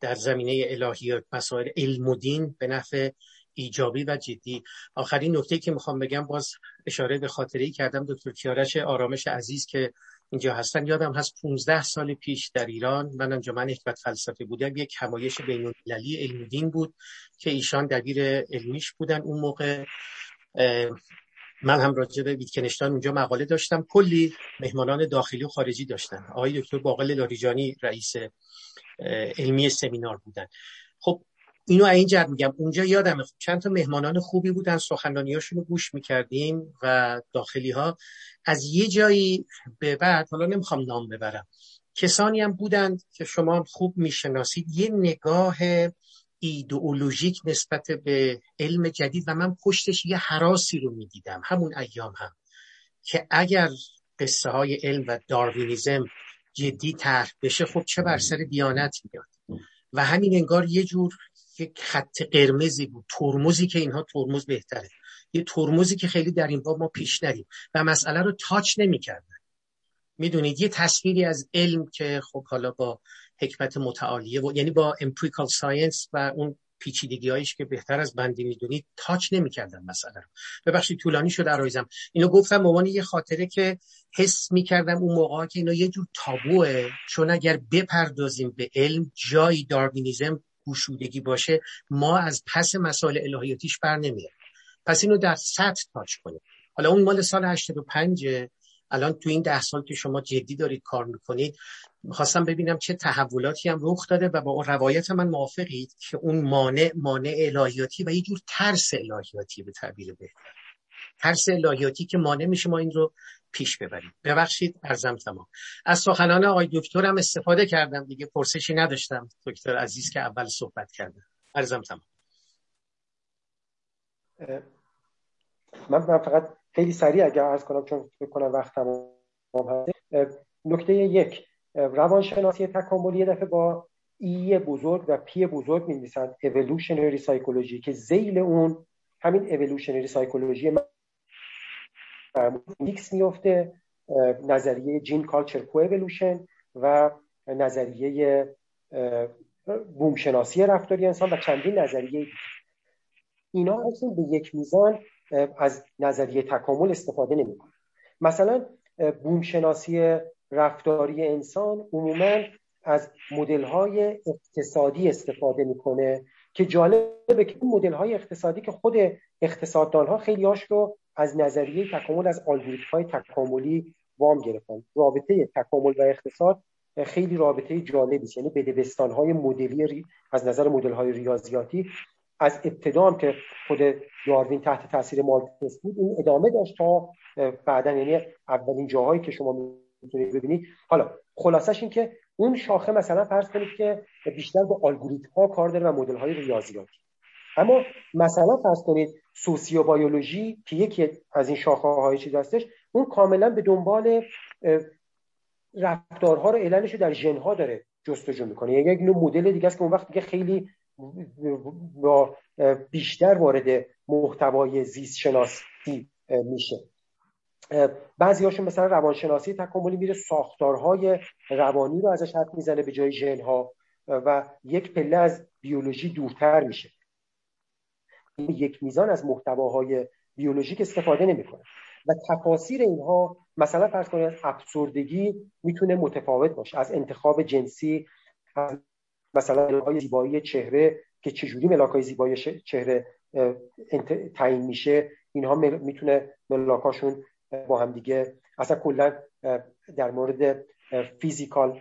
در زمینه الهیات، مسائل علم و دین به نفع ایجابی و جدی. آخرین نکته‌ای که می‌خوام بگم، باز اشاره به خاطره‌ای کردم دکتر کیارش آرامش عزیز که اینجا هستن. یادم هست 15 سال پیش در ایران، من انجمن حکمت فلسفه بودم، یک همایش بین‌المللی علم و دین بود که ایشان دبیر علمیش بودن اون موقع. من هم راجع به ویتکنشتاین اونجا مقاله داشتم، کلی مهمانان داخلی و خارجی داشتن. آقای دکتر باقر لاریجانی رئیس علمی سمینار بودن. خب اینو اینجا میگم، اونجا یادمه چند تا مهمانان خوبی بودن، سخنرانی‌هاشون رو گوش می‌کردیم و داخلی‌ها از یه جایی به بعد، حالا نمی‌خوام نام ببرم، کسانی هم بودند که شما هم خوب می‌شناسید، یه نگاه ایدئولوژیک نسبت به علم جدید و من پشتش یه هراسی رو می‌دیدم همون ایام هم، که اگر قصه های علم و داروینیزم جدی طرح بشه، خب چه بر سر دیانت میاد. و همین انگار یه جور یک خط قرمزی بود، ترمزی که اینها ترمز بهتره، یه ترمزی که خیلی در این باب ما پیش نریم و مسئله رو تاچ نمی‌کردن. میدونید یه تصویری از علم که خب حالا با حکمت متعالیه و یعنی با امپریکال ساینس و اون پیچیدگی‌هایش که بهتر از بنده میدونید، تاچ نمی‌کردن مسئله رو. ببخشید طولانی شد عرایزم، اینو گفتم موقعی یه خاطره که حس می‌کردم اون موقعا که اینا یه جور تابوئه، چون اگر بپردازیم به علم، جای داروینیسم گشودگی باشه، ما از پس مسائل الهیاتیش بر نمیاد. پس اینو در سطح تاچ کنیم. حالا اون مال سال 85، الان تو این 10 سال که شما جدی دارید کار میکنید، میخواستم ببینم چه تحولاتی هم رخ داده و با روایت من موافقید که اون مانع الهیاتی و یه جور ترس الهیاتی، به تعبیر بهتر ترس الهیاتی، که مانع میشه ما این رو پیش ببریم. ببخشید عرضم تمام. از سخنان آقای دکترم استفاده کردم دیگه، پرسشی نداشتم دکتر عزیز که اول صحبت کردم. عرضم تمام. من فقط خیلی سریع اگر عرض کنم، چون فکر کنم وقت تمام هست. نکته 1، روانشناسی تکاملی دفعه با ای بزرگ و پی بزرگ می‌نویسند evolutionary psychology، که ذیل اون همین evolutionary psychology میکس میفته، نظریه جین کالچر کو اولوشن و نظریه بومشناسی رفتاری انسان و چندین نظریه. اینا اصلا به یک میزان از نظریه تکامل استفاده نمی‌کنه. مثلا بومشناسی رفتاری انسان عموماً از مدل‌های اقتصادی استفاده می‌کنه که جالبه که مدل‌های اقتصادی که خود اقتصاددان‌ها خیلی‌هاش رو از نظریه تکامل، از الگوریتم‌های تکاملی وام گرفتن. رابطه تکامل و اقتصاد خیلی رابطه جالبی است، یعنی بدبستان‌های مدلی از نظر مدل‌های ریاضیاتی از ابتدا هم که خود داروین تحت تاثیر مالتس بود این ادامه داشت تا بعداً، یعنی اولین جاهایی که شما می‌تونید ببینید. حالا خلاصش این که اون شاخه مثلا فرض کنید که بیشتر با الگوریتم‌ها کار داره و مدل‌های ریاضیاتی، اما مثلا فرض کنید سوسیوبیولوژی که یکی از این شاخه‌های چیز هستش، اون کاملا به دنبال رفتارها رو علنشو در ژن‌ها داره جستجو می‌کنه، یعنی یک نوع مدل دیگه است که اون وقت دیگه خیلی بیشتر وارد محتوای زیست شناسی میشه. بعضی‌هاشون مثلا روانشناسی تکاملی میره ساختارهای روانی رو ازش حد میزنه به جای ژن‌ها و یک پله از بیولوژی دورتر میشه. یک میزان از محتواهای بیولوژیک استفاده نمی‌کنه و تفاسیر اینها مثلا فرض کنید از افسردگی میتونه متفاوت باشه، از انتخاب جنسی، از مثلا ملاک‌های زیبایی چهره که چجوری ملاک‌های زیبایی چهره تعیین میشه، اینها میتونه ملاک‌هاشون با هم دیگه اصلا کلا در مورد فیزیکال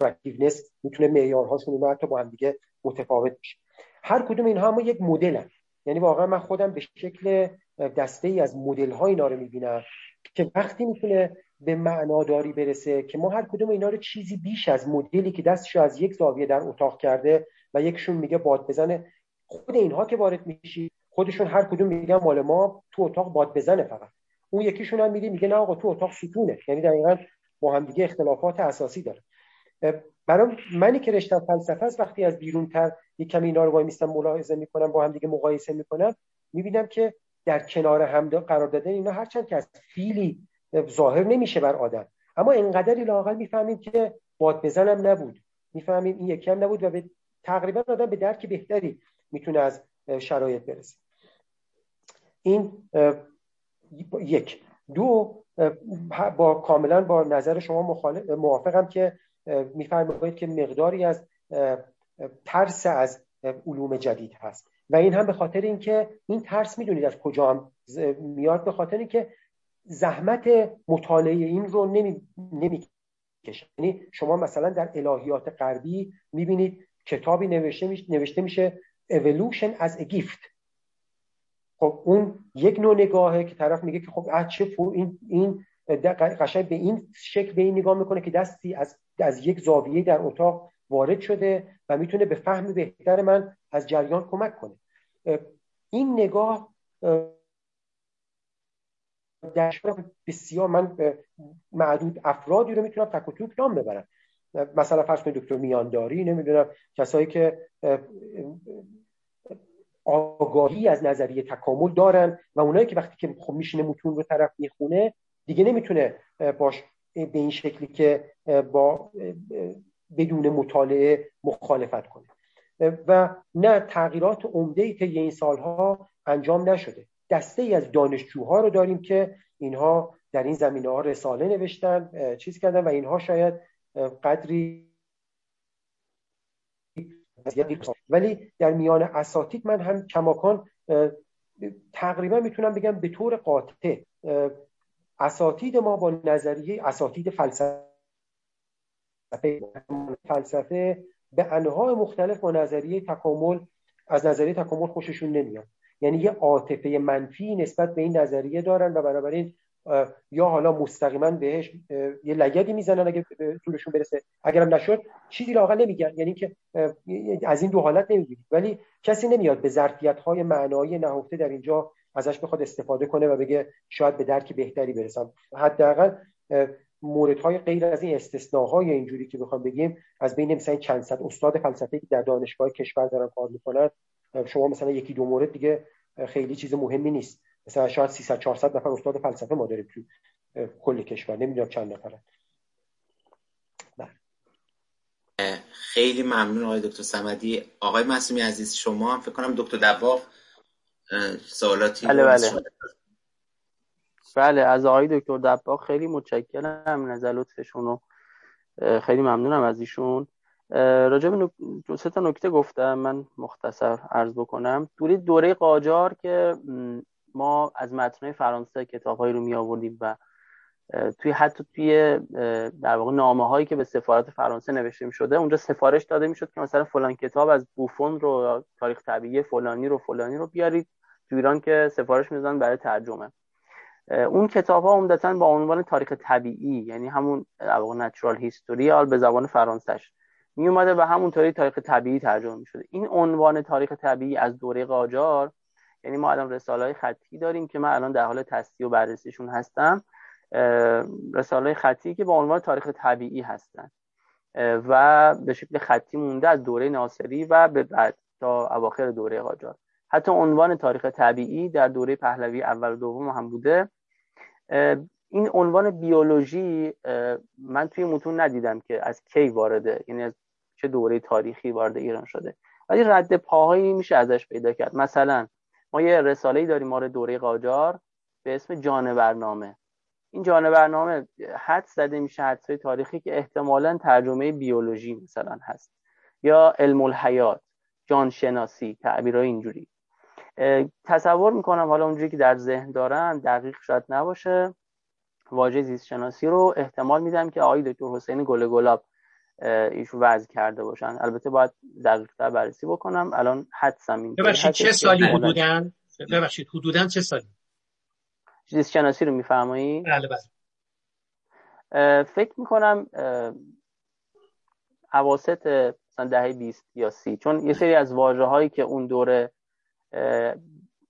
اترکتیونس میتونه معیارهاشون اینا حتی با هم دیگه متفاوت بشه. هر کدوم اینها هم یک مدلن، یعنی واقعا من خودم به شکل دسته‌ای از مدل‌های اینا رو می‌بینم که وقتی می‌تونه به معناداری برسه که ما هر کدوم اینا رو چیزی بیش از مدلی که دستش از یک زاویه در اتاق کرده و یکشون میگه باد بزنه، خود اینها که وارد میشی خودشون هر کدوم میگن مال ما تو اتاق باد بزنه، فقط اون یکیشون هم میگه نه آقا تو اتاق ستونه، یعنی دقیقاً با هم دیگه اختلافات اساسی داره. برای منی که رشته فلسفه است وقتی از بیرونتر یک کمی اینا رو وای میستم ملاحظه میکنم، با هم دیگه مقایسه میکنم، میبینم که در کنار هم قرار دادن اینا هرچند که از فیلی ظاهر نمیشه بر آدم، اما انقدری لااقل میفهمیم که باد بزنم نبود، میفهمیم این یکی هم نبود و به تقریبا آدم به درک بهتری میتونه از شرایط برسه. این یک. دو، با کاملا با نظر شما موافقم که میفرمایید که مقداری از ترس از علوم جدید هست و این هم به خاطر اینکه این ترس میدونید از کجا هم میاد، به خاطر اینکه زحمت مطالعه این رو نمیکشه. یعنی شما مثلا در الهیات غربی میبینید کتابی نوشته میشه Evolution as a Gift. خب اون یک نوع نگاهه که طرف میگه که خب چه این قشنگ به این شکل به این نگاه میکنه که دستی از یک زاویه در اتاق وارد شده و میتونه به فهم بهتر من از جریان کمک کنه. این نگاه در بسیار من معدود افرادی رو میتونم تک و توک نام ببرم، مثلا فرض کنید دکتر میانداری، نمیدونم کسایی که آگاهی از نظریه تکامل دارن و اونایی که وقتی که خب میشینه متون رو طرف میخونه دیگه نمیتونه باش به این شکلی که با بدون مطالعه مخالفت کنه و نه تغییرات عمده‌ای که این سالها انجام نشده. دسته‌ای از دانشجوها رو داریم که اینها در این زمینه‌ها رساله نوشتن، چیز کردن و اینها شاید قدری زیادی، ولی در میان اساتید من هم کماکان تقریبا میتونم بگم به طور قاطع اساتید ما با نظریه اساتید فلسفه به انواع مختلف با نظریه تکامل از نظریه تکامل خوششون نمیاد، یعنی یه عاطفه منفی نسبت به این نظریه دارن و بنابراین یا حالا مستقیما بهش یه لگدی میزنن اگه طولشون برسه، اگرم نشد چیزی لااقل نمیگن، یعنی که از این دو حالت نمیگیرید، ولی کسی نمیاد به ظرفیت‌های معنایی نهفته در اینجا ازش بخواد استفاده کنه و بگه شاید به درکی بهتری برسم. حداقل موردهای غیر از این استثناهای اینجوری که بخوام بگیم از بین مثلا چند صد استاد فلسفه که در دانشگاه کشور دارن کار میکنن، شما مثلا یکی دو مورد دیگه خیلی چیز مهمی نیست. مثلا شاید 300 400 نفر استاد فلسفه ما داریم تو کل کشور، نمیدونم چند نفرن. خیلی ممنون آقای دکتر صمدی. آقای معصومی عزیز، شما هم فکر کنم دکتر دباق سوالاتی. بله از آقای دکتر دباق خیلی متشکرم، نظر لطفشون خیلی ممنونم از ایشون. راجع به دو سه تا نکته گفتم، من مختصر عرض بکنم. دوره قاجار که ما از متن‌های فرانسه کتاب‌هایی رو می آوردیم و توی در واقع نامه‌هایی که به سفارت فرانسه نوشته می‌شده اونجا سفارش داده می‌شد که مثلا فلان کتاب از بوفون رو، تاریخ طبیعی فلانی رو بیارید تو ایران، که سفارش می‌دادن برای ترجمه. اون کتاب‌ها عمدتاً با عنوان تاریخ طبیعی، یعنی همون در واقع نچرال هیستوری به زبان فرانسهش می اومده و همونطوری تاریخ طبیعی ترجمه می‌شده. این عنوان تاریخ طبیعی از دوره قاجار، یعنی ما الان رساله‌های خطی داریم که من الان در حال تصحیح و بررسیشون هستم، رساله‌های خطی که با عنوان تاریخ طبیعی هستن و به شکل خطی مونده از دوره ناصری و به بعد تا اواخر دوره قاجار. حتی عنوان تاریخ طبیعی در دوره پهلوی اول و دوم هم بوده. این عنوان بیولوژی من توی متون ندیدم که از کی وارده، یعنی از چه دوره تاریخی وارد ایران شده، ولی رد پاهایی میشه ازش پیدا کرد. مثلا ما یه رساله‌ای داریم مال دوره قاجار به اسم جانورنامه. این جانورنامه حدس زده میشه، حدس‌های تاریخی که احتمالاً ترجمه بیولوژی مثلا هست، یا علم الحیات، جانشناسی، تعبیرای اینجوری. تصور میکنم حالا اونجوری که در ذهن دارم دقیق شاید نباشه، واژه زیست شناسی رو احتمال میدم که آقای دکتر حسین گلاب ایشو وضع کرده باشن. البته باید دقیق‌تر بررسی بکنم، الان حدسم اینه. ببخشید چه سالی حدوداً؟ چه سالی زیست شناسی رو میفرمایید؟ بله بله. فکر میکنم اواسط مثلا دهه 20 یا 30، چون یه سری از واژه‌هایی که اون دوره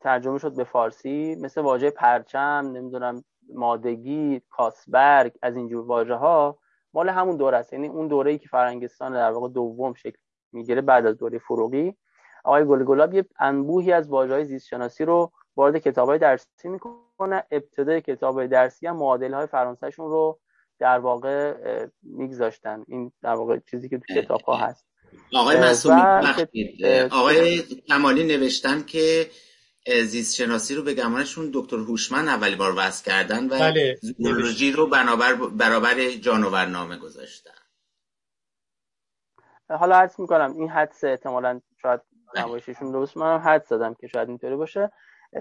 ترجمه شد به فارسی، مثل واژه پرچم، نمیدونم مادگی، کاسبرگ، از اینجور واژه‌ها مال همون دوره است، یعنی اون دوره‌ای که فرنگستان در واقع دوم شکل میگیره بعد از دوره فروغی. آقای گلگلاب یه انبوهی از واژه‌های زیست شناسی رو وارد کتاب‌های درسی میکنه. ابتدای کتاب‌های درسی هم معادل‌های فرانسه‌شون رو در واقع میگذاشتن. این در واقع چیزی که تو کتاب‌ها هست. آقای معصومی بخشید، آقای کمالی نوشتن که زیست شناسی رو به گمانشون دکتر هوشمند اولی بار وضع کردن و بله. زوولوژی رو برابر جانورنامه گذاشتن. حالا حدس میکنم این حدس احتمالاً شاید نباشیشون درست، من حدس دادم که شاید اینطوری باشه.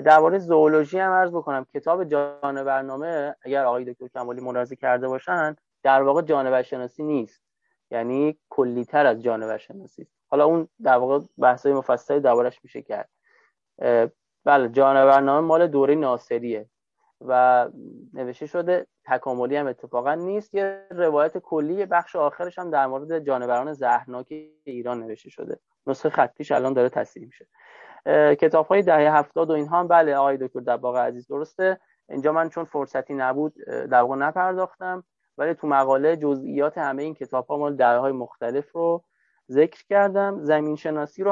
درباره زوولوژی هم عرض بکنم، کتاب جانورنامه اگر آقای دکتر کمالی ملاحظه کرده باشن در واقع جانورشناسی نیست، یعنی کلی‌تر از جانورشناسی. حالا اون در واقع بحث‌های مفصلی دربارش میشه کرد. بله جانورنامه مال دوره ناصریه و نوشته شده، تکاملی هم اتفاقا نیست. یه روایت کلی بخش آخرش هم در مورد جانوران زهرناک ایران نوشته شده، نسخه خطیش الان داره تصحیح میشه. کتاب‌های دهه 70 و اینها هم بله آقای دکتر دباغ عزیز درسته، اینجا من چون فرصتی نبود در واقع نپرداختم، ولی تو مقاله جزئیات همه این کتاب‌ها مال دهه‌های مختلف رو ذکر کردم. زمین شناسی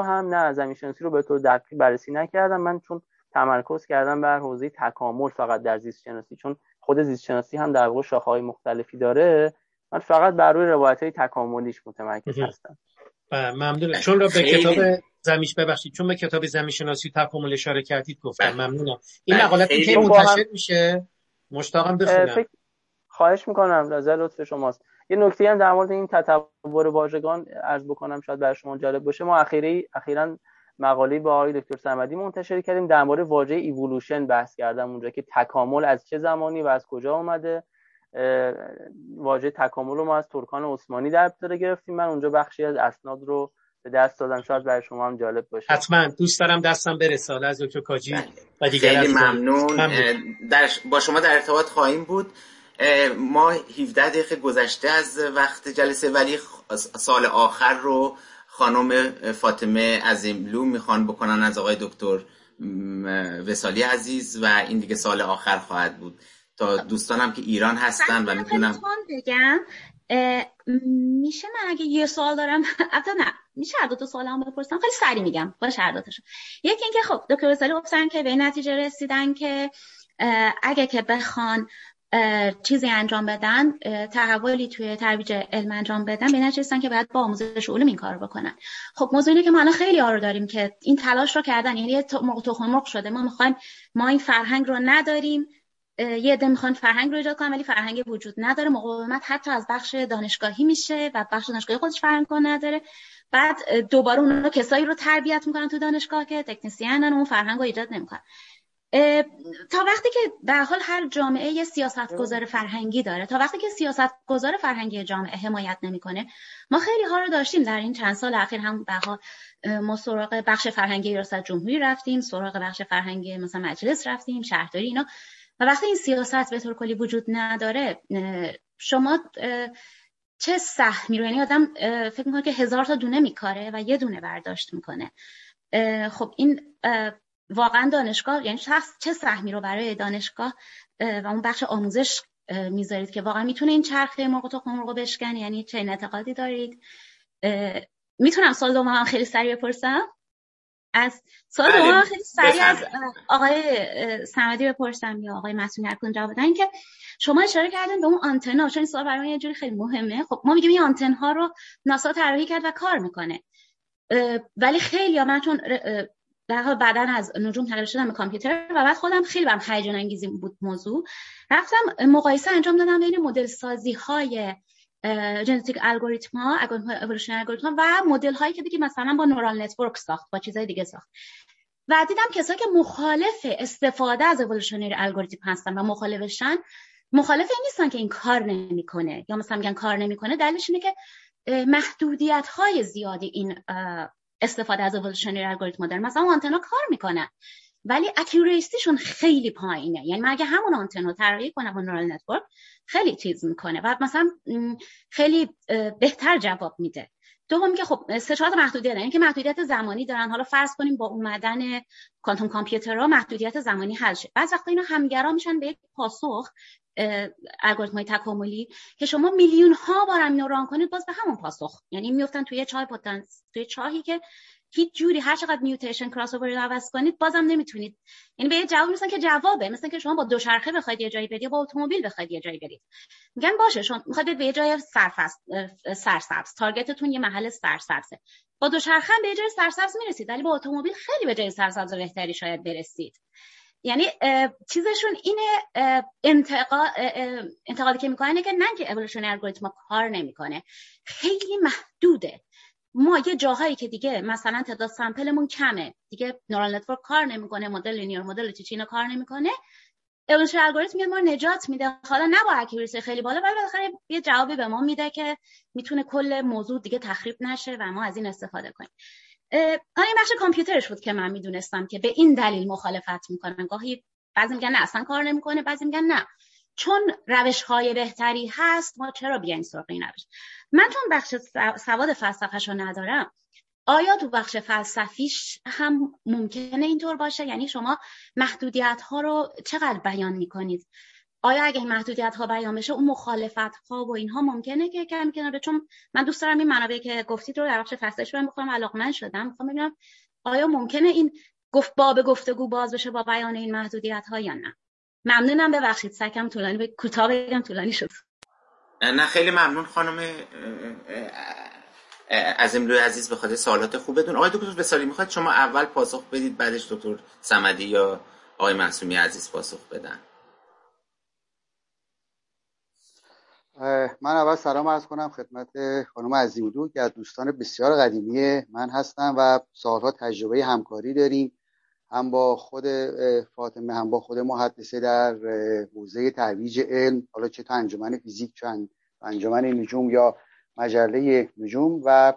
رو به طور دقیق بررسی نکردم، من چون تمرکز کردم بر حوزه تکامل فقط در زیست شناسی، چون خود زیست شناسی هم در واقع شاخه‌های مختلفی داره، من فقط بر روی روایت‌های تکاملیش متمرکز هستم. ممنونم. چون را به کتاب زمینش ببخشید، چون به کتاب زمین شناسی تکامل اشاره کردید گفتم ممنونم. این مقاله که منتشر میشه مشتاقم بخونم. خواهش میکنم، رضا لطف شماست. یه نکته هم در مورد این تطور واژگان عرض بکنم، شاید برای شما جالب باشه. ما اخیراً مقاله‌ای با آقای دکتر صمدی منتشر کردیم در مورد واژه ایولوشن، بحث کردم اونجا که تکامل از چه زمانی و از کجا اومده. واژه تکامل رو ما از ترکان عثمانی در ابتدا گرفتیم، من اونجا بخشی از اسناد رو به دست دادم، شاید برای شما هم جالب باشه. حتما دوست دارم دستم به رساله از دکتر کاجی و دیگران. خیلی ممنون، با شما در ارتباط خواهیم بود. ما 17 دقیقه گذشته از وقت جلسه، ولی سال آخر رو خانم فاطمه عظیملو میخوان بکنن از آقای دکتر وصالی عزیز و این دیگه سال آخر خواهد بود. تا دوستانم که ایران هستن و میتونم بگم. میشه من اگه یه سوال دارم البته نه میشه هر دو تا سوالم بپرسم، خیلی سریع میگم باشه هر دو تاشو. یکی اینکه خب دکتر وصالی گفتن که به این نتیجه رسیدن که اگه که بخوان چیزی انجام بدن، تحولی توی ترویج علم انجام بدن، به نتیجه رسیدن که باید با آموزش علوم این کارو بکنن. خب موضوع اینه که ما الان خیلی آرو داریم که این تلاش رو کردن، یعنی تخم مرغ شده. ما می‌خوایم، ما این فرهنگ رو نداریم، یه عده میخوان فرهنگ رو ایجاد کنن ولی فرهنگ وجود نداره. مقاومت حتی از بخش دانشگاهی میشه و بخش دانشگاهی خودش فرهنگ رو نداره. بعد دوباره اونا کسایی رو تربیت میکنن تو دانشگاه که تکنسینن، اون فرهنگ رو ایجاد نمیکنن. تا وقتی که در حال هر جامعه یه سیاستگزار فرهنگی داره، تا وقتی که سیاستگزار فرهنگی جامعه حمایت نمیکنه، ما خیلی ها رو داشتیم در این چند سال اخیر. هم بها ما سراغ بخش فرهنگی ریاست جمهوری رفتیم، سراغ بخش فرهنگی مثلا مجلس رفتیم، شهرداری اینا. و وقتی این سیاست به طور کلی وجود نداره، شما چه سهمی رو، یعنی آدم فکر میکنه که 1000 تا دونه میکاره و یه دونه برداشت میکنه. خب این واقعا دانشگاه، یعنی شخص چه سهمی رو برای دانشگاه و اون بخش آموزش میذارید که واقعا میتونه این چرخه مرغ و تخم مرغ رو بشکنه؟ یعنی چه اعتقادی دارید؟ میتونم سوال دوم هم خیلی سریع بپرسم؟ از سوال دوم خیلی سریع از آقای صمدی بپرسم یا آقای معصومی، هر کدوم جواب بدن. که شما اشاره کردین به اون آنتن‌ها، چون این سوال برای من یه جوری خیلی مهمه. خب ما میگیم این آنتن‌ها رو ناسا طراحی کرد و کار میکنه، ولی خیلی من چون در حال بعدن از نجوم تقریب شدم به کامپیوتر و بعد خودم خیلی برام هیجان انگیزی بود موضوع، رفتم مقایسه انجام دادم بین مدل سازی های ژنتیک الگوریتم ها، اِوولوشن الگوریتم ها و مدل هایی که دیگه مثلا با نورال نتورک ساخت، با چیزای دیگه ساخت، و دیدم کسایی که مخالف استفاده از اِوولوشنری الگوریتم هستن و مخالفشن، مخالف این نیستن که این کار نمیکنه یا مثلا میگن کار نمیکنه. دلیلش اینه که محدودیت های زیادی این استفاده از اِوولوشنری الگوریتم داره. مثلا آنتنا کار میکنن ولی اکیورسیشون خیلی پایینه، یعنی من اگه همون آنتن رو طراحی کنم با نورال نتورک خیلی چیز میکنه و مثلا خیلی بهتر جواب میده. دوم که خب سه چهار تا محدودیت دارن، یعنی که محدودیت زمانی دارن. حالا فرض کنیم با اومدن کوانتوم کامپیوترها محدودیت زمانی حل شد، بعضی وقتا اینا همگرا میشن به یک پاسخ الگوریتم‌های تکاملی که شما میلیون ها بار هم اینو ران کنید باز به همون پاسخ، یعنی میافتن توی چاه پتانس، توی چاهی که هیچ جوری هر چقدر میوتیشن کراس اوور رو عوض کنید بازم نمیتونید، یعنی به یه جواب میرسن که جوابه. مثلا که شما با دوچرخه بخواید یه جایی برید یا با اتومبیل بخواید یه جایی برید، میگن باشه شما میخواید به یه جای سرسبز، تارگتتون یه محل سرسبزه، با دوچرخه به یه جای سرسبز میرسید ولی با اتومبیل خیلی به جای سرسبز بهتری شاید برسید. یعنی چیزشون اینه، انتقادی که میکنه که نه که اِوولوشنری الگوریتم کار نمیکنه، خیلی محدوده. ما یه جاهایی که دیگه مثلا تعداد سامپلمون کمه، دیگه نورال نتورک کار نمیکنه، مدل لینیر، مدل چیچینا کار نمیکنه، اِوولوشنری الگوریتم ما نجات میده. حالا نه با اکورسی خیلی بالا ولی بالاخره یه جوابی به ما میده که میتونه کل موضوع دیگه تخریب نشه و ما از این استفاده کنیم. این بخش کامپیوترش بود که من میدونستم که به این دلیل مخالفت میکنن. گاهی بعضی میگن نه اصلا کار نمیکنه، بعضی میگن نه چون روش‌های بهتری هست ما چرا بیاین سراغ این روش. من چون بخش سواد فلسفه‌شو ندارم، آیا تو بخش فلسفیش هم ممکنه اینطور باشه؟ یعنی شما محدودیت‌ها رو چقدر بیان میکنید؟ آیا اگه این محدودیت‌ها بیان بشه اون مخالفت‌ها و اینها ممکنه که کم کناره؟ چون من دوست دارم این منابعی که گفتید رو در بخش فلسفیش رو می‌خوام، علاقه‌مند شدم، می‌خوام ببینم آیا ممکنه این باب گفتگو باز بشه با بیان این محدودیت‌ها یا نه؟ ممنونم، ببخشید سکم طولانی به کوتاه بگم، طولانی شد. نه خیلی ممنون خانم عظیم‌لوی عزیز به خاطر سوالات خوبتون. آقای دکتر وصالی میخواید شما اول پاسخ بدید بعدش دکتر صمدی یا آقای معصومی عزیز پاسخ بدن؟ من اول سلام عرض کنم خدمت خانم عظیم‌لو که از دوستان بسیار قدیمی من هستم و سال‌ها تجربه همکاری داریم، هم با خود فاطمه هم با خود محدثه در حوزه ترویج علم، حالا چه تا انجمن فیزیک چه انجمن نجوم یا مجله نجوم. و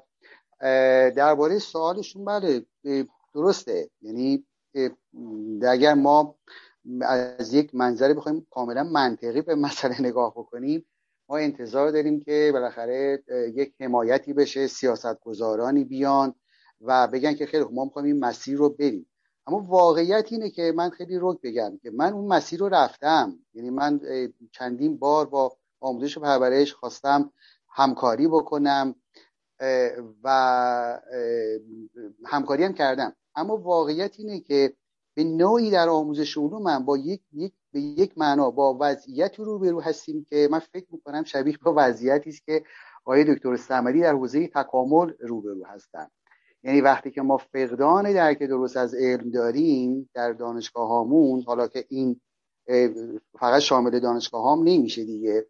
درباره سوالشون بله درسته، یعنی اگر ما از یک منظر بخوایم کاملا منطقی به مسئله نگاه بکنیم، ما انتظار داریم که بالاخره یک حمایتی بشه، سیاستگزارانی بیان و بگن که خیلی ما می‌خوایم این مسیر رو بریم. اما واقعیت اینه که من خیلی رک بگم که من اون مسیر رو رفتم، یعنی من چندین بار با آموزش و پرورش خواستم همکاری بکنم و همکاری هم کردم، اما واقعیت اینه که به نوعی در آموزش علوم من با یک معنا با وضعیتی روبرو هستیم که من فکر می‌کنم شبیه با وضعیتی است که آقای دکتر صمدی در حوزه تکامل روبرو هستند. یعنی وقتی که ما فقدان درک درست از علم داریم در دانشگاهامون، حالا که این فقط شامل دانشگاهام نمیشه دیگه،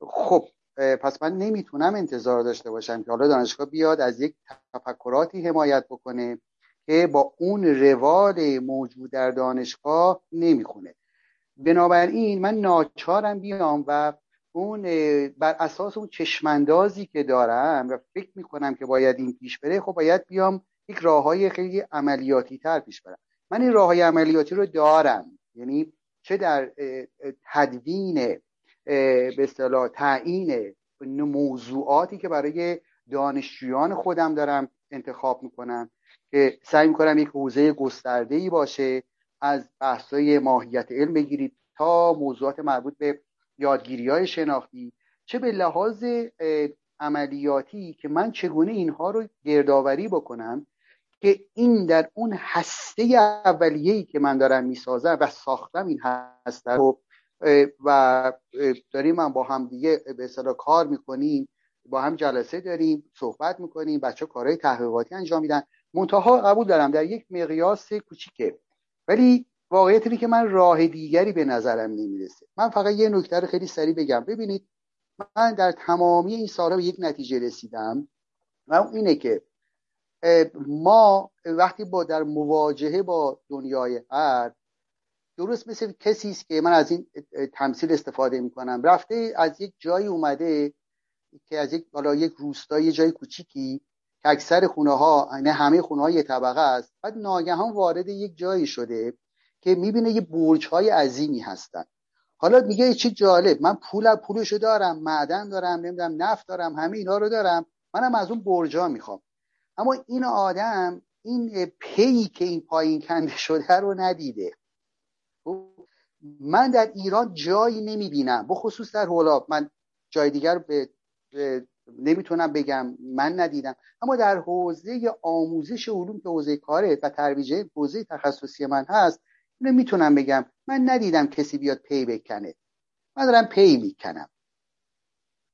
خب پس من نمیتونم انتظار داشته باشم که حالا دانشگاه بیاد از یک تفکراتی حمایت بکنه که با اون روال موجود در دانشگاه نمیخونه. بنابراین من ناچارم بیام و اون بر اساس اون چشمندازی که دارم و فکر میکنم که باید این پیش بره، خب باید بیام یک راههای خیلی عملیاتی تر پیش برم. من این راههای عملیاتی رو دارم، یعنی چه در تدوین به اصطلاح تعیین موضوعاتی که برای دانشجویان خودم دارم انتخاب میکنم که سعی میکنم یک حوزه گسترده‌ای باشه، از بحث‌های ماهیت علم بگیرید تا موضوعات مربوط به یادگیری‌های شناختی، چه به لحاظ عملیاتی که من چگونه اینها رو گردآوری بکنم که این در اون هسته اولیه‌ای که من دارم می‌سازم و ساختم این هسته رو و داریم من با هم دیگه به اصطلاح کار می‌کنیم، با هم جلسه داریم، صحبت می‌کنیم، بچه‌ها کارهای تحقیقاتی انجام میدن. منتها قبول دارم در یک مقیاس کوچیکه، ولی واقعیت اینه که من راه دیگری به نظرم نمیرسه. من فقط یه نکته رو خیلی سریع بگم. ببینید، من در تمامی این سال‌ها به یک نتیجه رسیدم و اون اینه که ما وقتی با در مواجهه با دنیای غرب، درست مثل کسی است که من از این تمثیل استفاده می‌کنم، رفته از یک جایی اومده که از یک بالا یک روستایی، جای کوچیکی، اکثر خونه‌ها، نه همه خونه‌ها، یه طبقه است، بعد ناگهان وارد یک جایی شده که می‌بینه یه برج‌های عظیمی هستن. حالا میگه چه جالب، من پولشو دارم، معدن دارم، نمیدونم نفت دارم، همه اینا رو دارم، منم از اون برج‌ها میخوام. اما این آدم این پی که این پایین کنده شده رو ندیده. من در ایران جایی نمی‌بینم، بخصوص در هولاب. من جای دیگر به نمیتونم بگم، من ندیدم. اما در حوزه آموزش علوم که حوزه کاره و ترویج حوزه تخصصی من هست، نمیتونم بگم من ندیدم کسی بیاد پی بکنه. من دارم پی میکنم.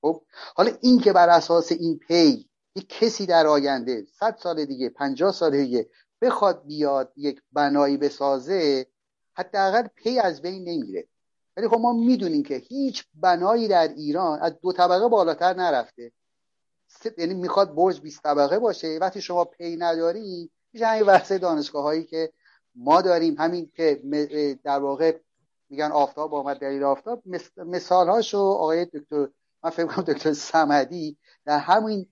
خب حالا این که بر اساس این پی یک کسی در آینده 100 سال دیگه، 50 سال دیگه بخواد بیاد یک بنایی بسازه، حداقل پی از بین نمیره. ولی خب ما میدونیم که هیچ بنایی در ایران از 2 طبقه بالاتر نرفته. یعنی میخواد برج 20 طبقه باشه، وقتی شما پی نداری میشه همین ورسه دانشگاه هایی که ما داریم، همین که در واقع میگن آفتاب آمد دلیل آفتاب. مثال هاشو آقای دکتر، من فکر کنم دکتر صمدی در همین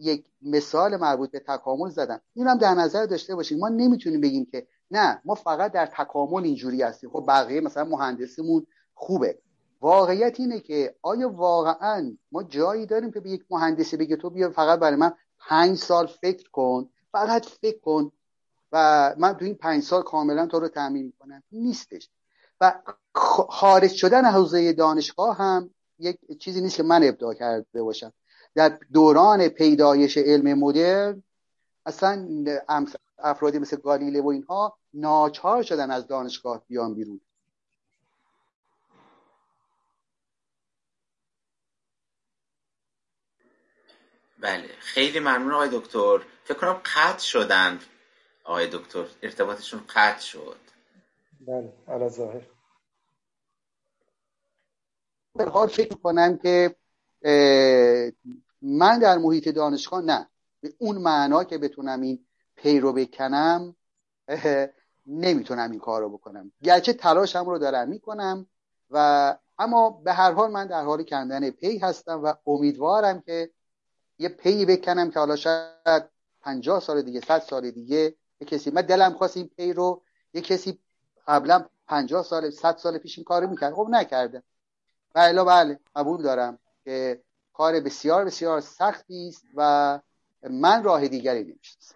یک مثال مربوط به تکامل زدن. این هم در نظر داشته باشیم، ما نمیتونیم بگیم که نه ما فقط در تکامل اینجوری هستیم، خب بقیه مثلا مهندسیمون خوبه. واقعیت اینه که آیا واقعا ما جایی داریم که به یک مهندسی بگه تو بیا فقط برای من 5 سال فکر کن، فقط فکر کن و من تو این 5 سال کاملا تو رو تأمین میکنم؟ نیستش. و خارج شدن حوزه دانشگاه هم یک چیزی نیست که من ابداع کرده باشم. در دوران پیدایش علم مدرن اصلا افرادی مثل گالیله و اینها ناچار شدن از دانشگاه بیان بیرون. بله، خیلی ممنون آقای دکتر. فکر کنم قطع شدن آقای دکتر، ارتباطشون قطع شد. بله، علی ظاهر. به هر فکر کنم که من در محیط دانشگاه نه به اون معنا که بتونم این پی رو بکنم، نمیتونم این کار رو بکنم، گرچه تلاشم رو دارم میکنم و اما به هر حال من در حال کندن پی هستم و امیدوارم که یه پی بکنم که حالا شاید 50 سال دیگه، 100 سال دیگه یه کسی، من دلم خواست این پی رو یه کسی قبلا 50 سال 100 سال پیش این کارو میکرد، خب نکرده. بله بله، قبول دارم که کار بسیار بسیار سختی است و من راه دیگری نمی‌شناسم.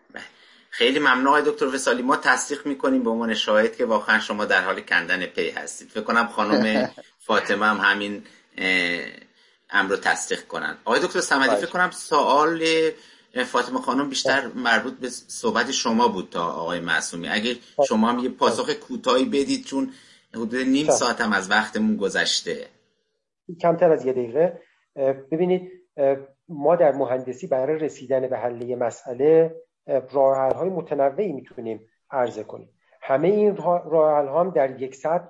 خیلی ممنون آقای دکتر وصالی، ما تصدیق میکنیم به عنوان شاهد که واقعا شما در حال کندن پی هستید. فکر کنم خانم فاطمه هم همین امر رو تصدیق کنن. آقای دکتر صمدی فکر کنم سوال فاطمه خانم بیشتر مربوط به صحبت شما بود تا آقای معصومی. اگر شما هم یه پاسخ کوتاهی بدید چون حدود نیم ساعت هم از وقتمون گذشته، کمتر از 1 دقیقه. ببینید ما در مهندسی برای رسیدن به حل مسئله راه‌حل‌های متنوعی میتونیم عرضه کنیم. همه این راه‌حل‌ها هم در یک سطح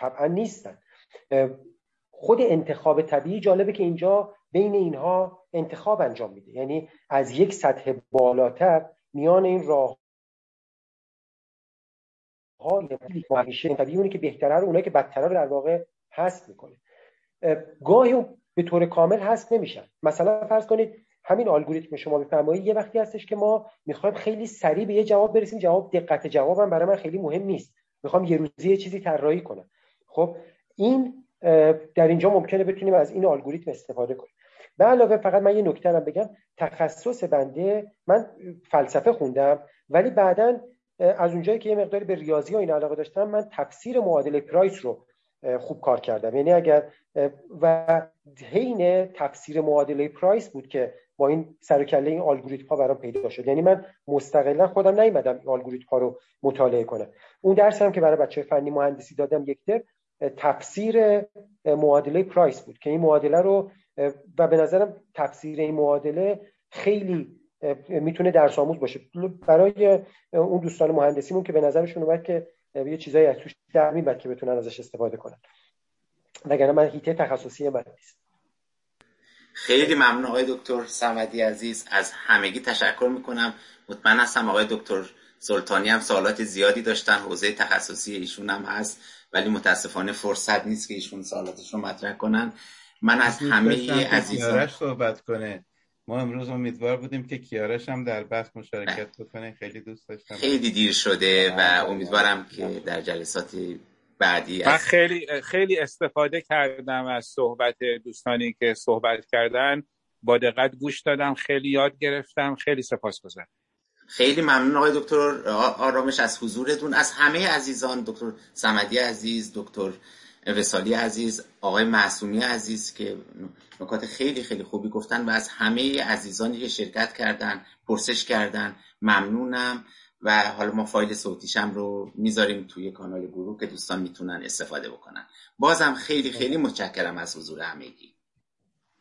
طبعا نیستن. خود انتخاب طبیعی جالبه که اینجا بین اینها انتخاب انجام میده، یعنی از یک سطح بالاتر میان این راه‌ها همیشه طبیعی اونی که بهتره رو اونایی که بدتره رو در واقع حذف میکنه. گاهی به طور کامل حذف نمیشن. مثلا فرض کنید همین الگوریتم شما میفرمایید یه وقتی هستش که ما میخوایم خیلی سریع به یه جواب برسیم، جواب دقت جوابم برای من خیلی مهم نیست، میخوام یه روزی یه چیزی طراحی کنم. خب این در اینجا ممکنه بتونیم از این الگوریتم استفاده کنیم. به علاوه فقط من یه نکته هم بگم، تخصص بنده، من فلسفه خوندم ولی بعداً از اونجایی که یه مقداری به ریاضی و این علاقه داشتم، من تفسیر معادله پرایس رو خوب کار کردم. یعنی اگر و حین تفسیر معادله پرایس بود که با این سر و کله این الگوریتم‌ها برام پیدا شد. یعنی من مستقلا خودم نیومدم این الگوریتم‌ها رو مطالعه کنم. اون درسی هم که برای بچه فنی مهندسی دادم یکتر تفسیر معادله پرایس بود که این معادله رو و به نظرم تفسیر این معادله خیلی میتونه درس آموز باشه برای اون دوستان مهندسیمون که به نظرشون اومد که یه چیزایی از توش در میاد که بتونن ازش استفاده کنن، وگرنه من حیطه تخصصی من نیست. خیلی ممنون آقای دکتر صمدی عزیز، از همگی تشکر میکنم. مطمئن هستم آقای دکتر سلطانی هم سوالات زیادی داشتن، حوزه تخصصی ایشون هم هست ولی متاسفانه فرصت نیست که ایشون سوالاتشون مطرح کنن. من از همه عزیزان کیارش صحبت کنه. ما امروز امیدوار بودیم که کیارش هم در بحث مشارکت بکنه، خیلی دوست داشتم. خیلی دیر شده و امیدوارم که در جلسات بعدی من خیلی استفاده کردم از صحبت دوستانی که صحبت کردن، با دقت گوش دادم، خیلی یاد گرفتم، خیلی سپاسگزارم. خیلی ممنون آقای دکتر آرامش از حضورتون. از همه عزیزان، دکتر صمدی عزیز، دکتر وصالی عزیز، آقای معصومی عزیز که نکات خیلی خیلی خوبی گفتن و از همه عزیزانی که شرکت کردن، پرسش کردن، ممنونم. و حالا ما فایل صوتیشم رو میذاریم توی کانال گروه که دوستان میتونن استفاده بکنن. بازم خیلی خیلی متشکرم از حضور همگی.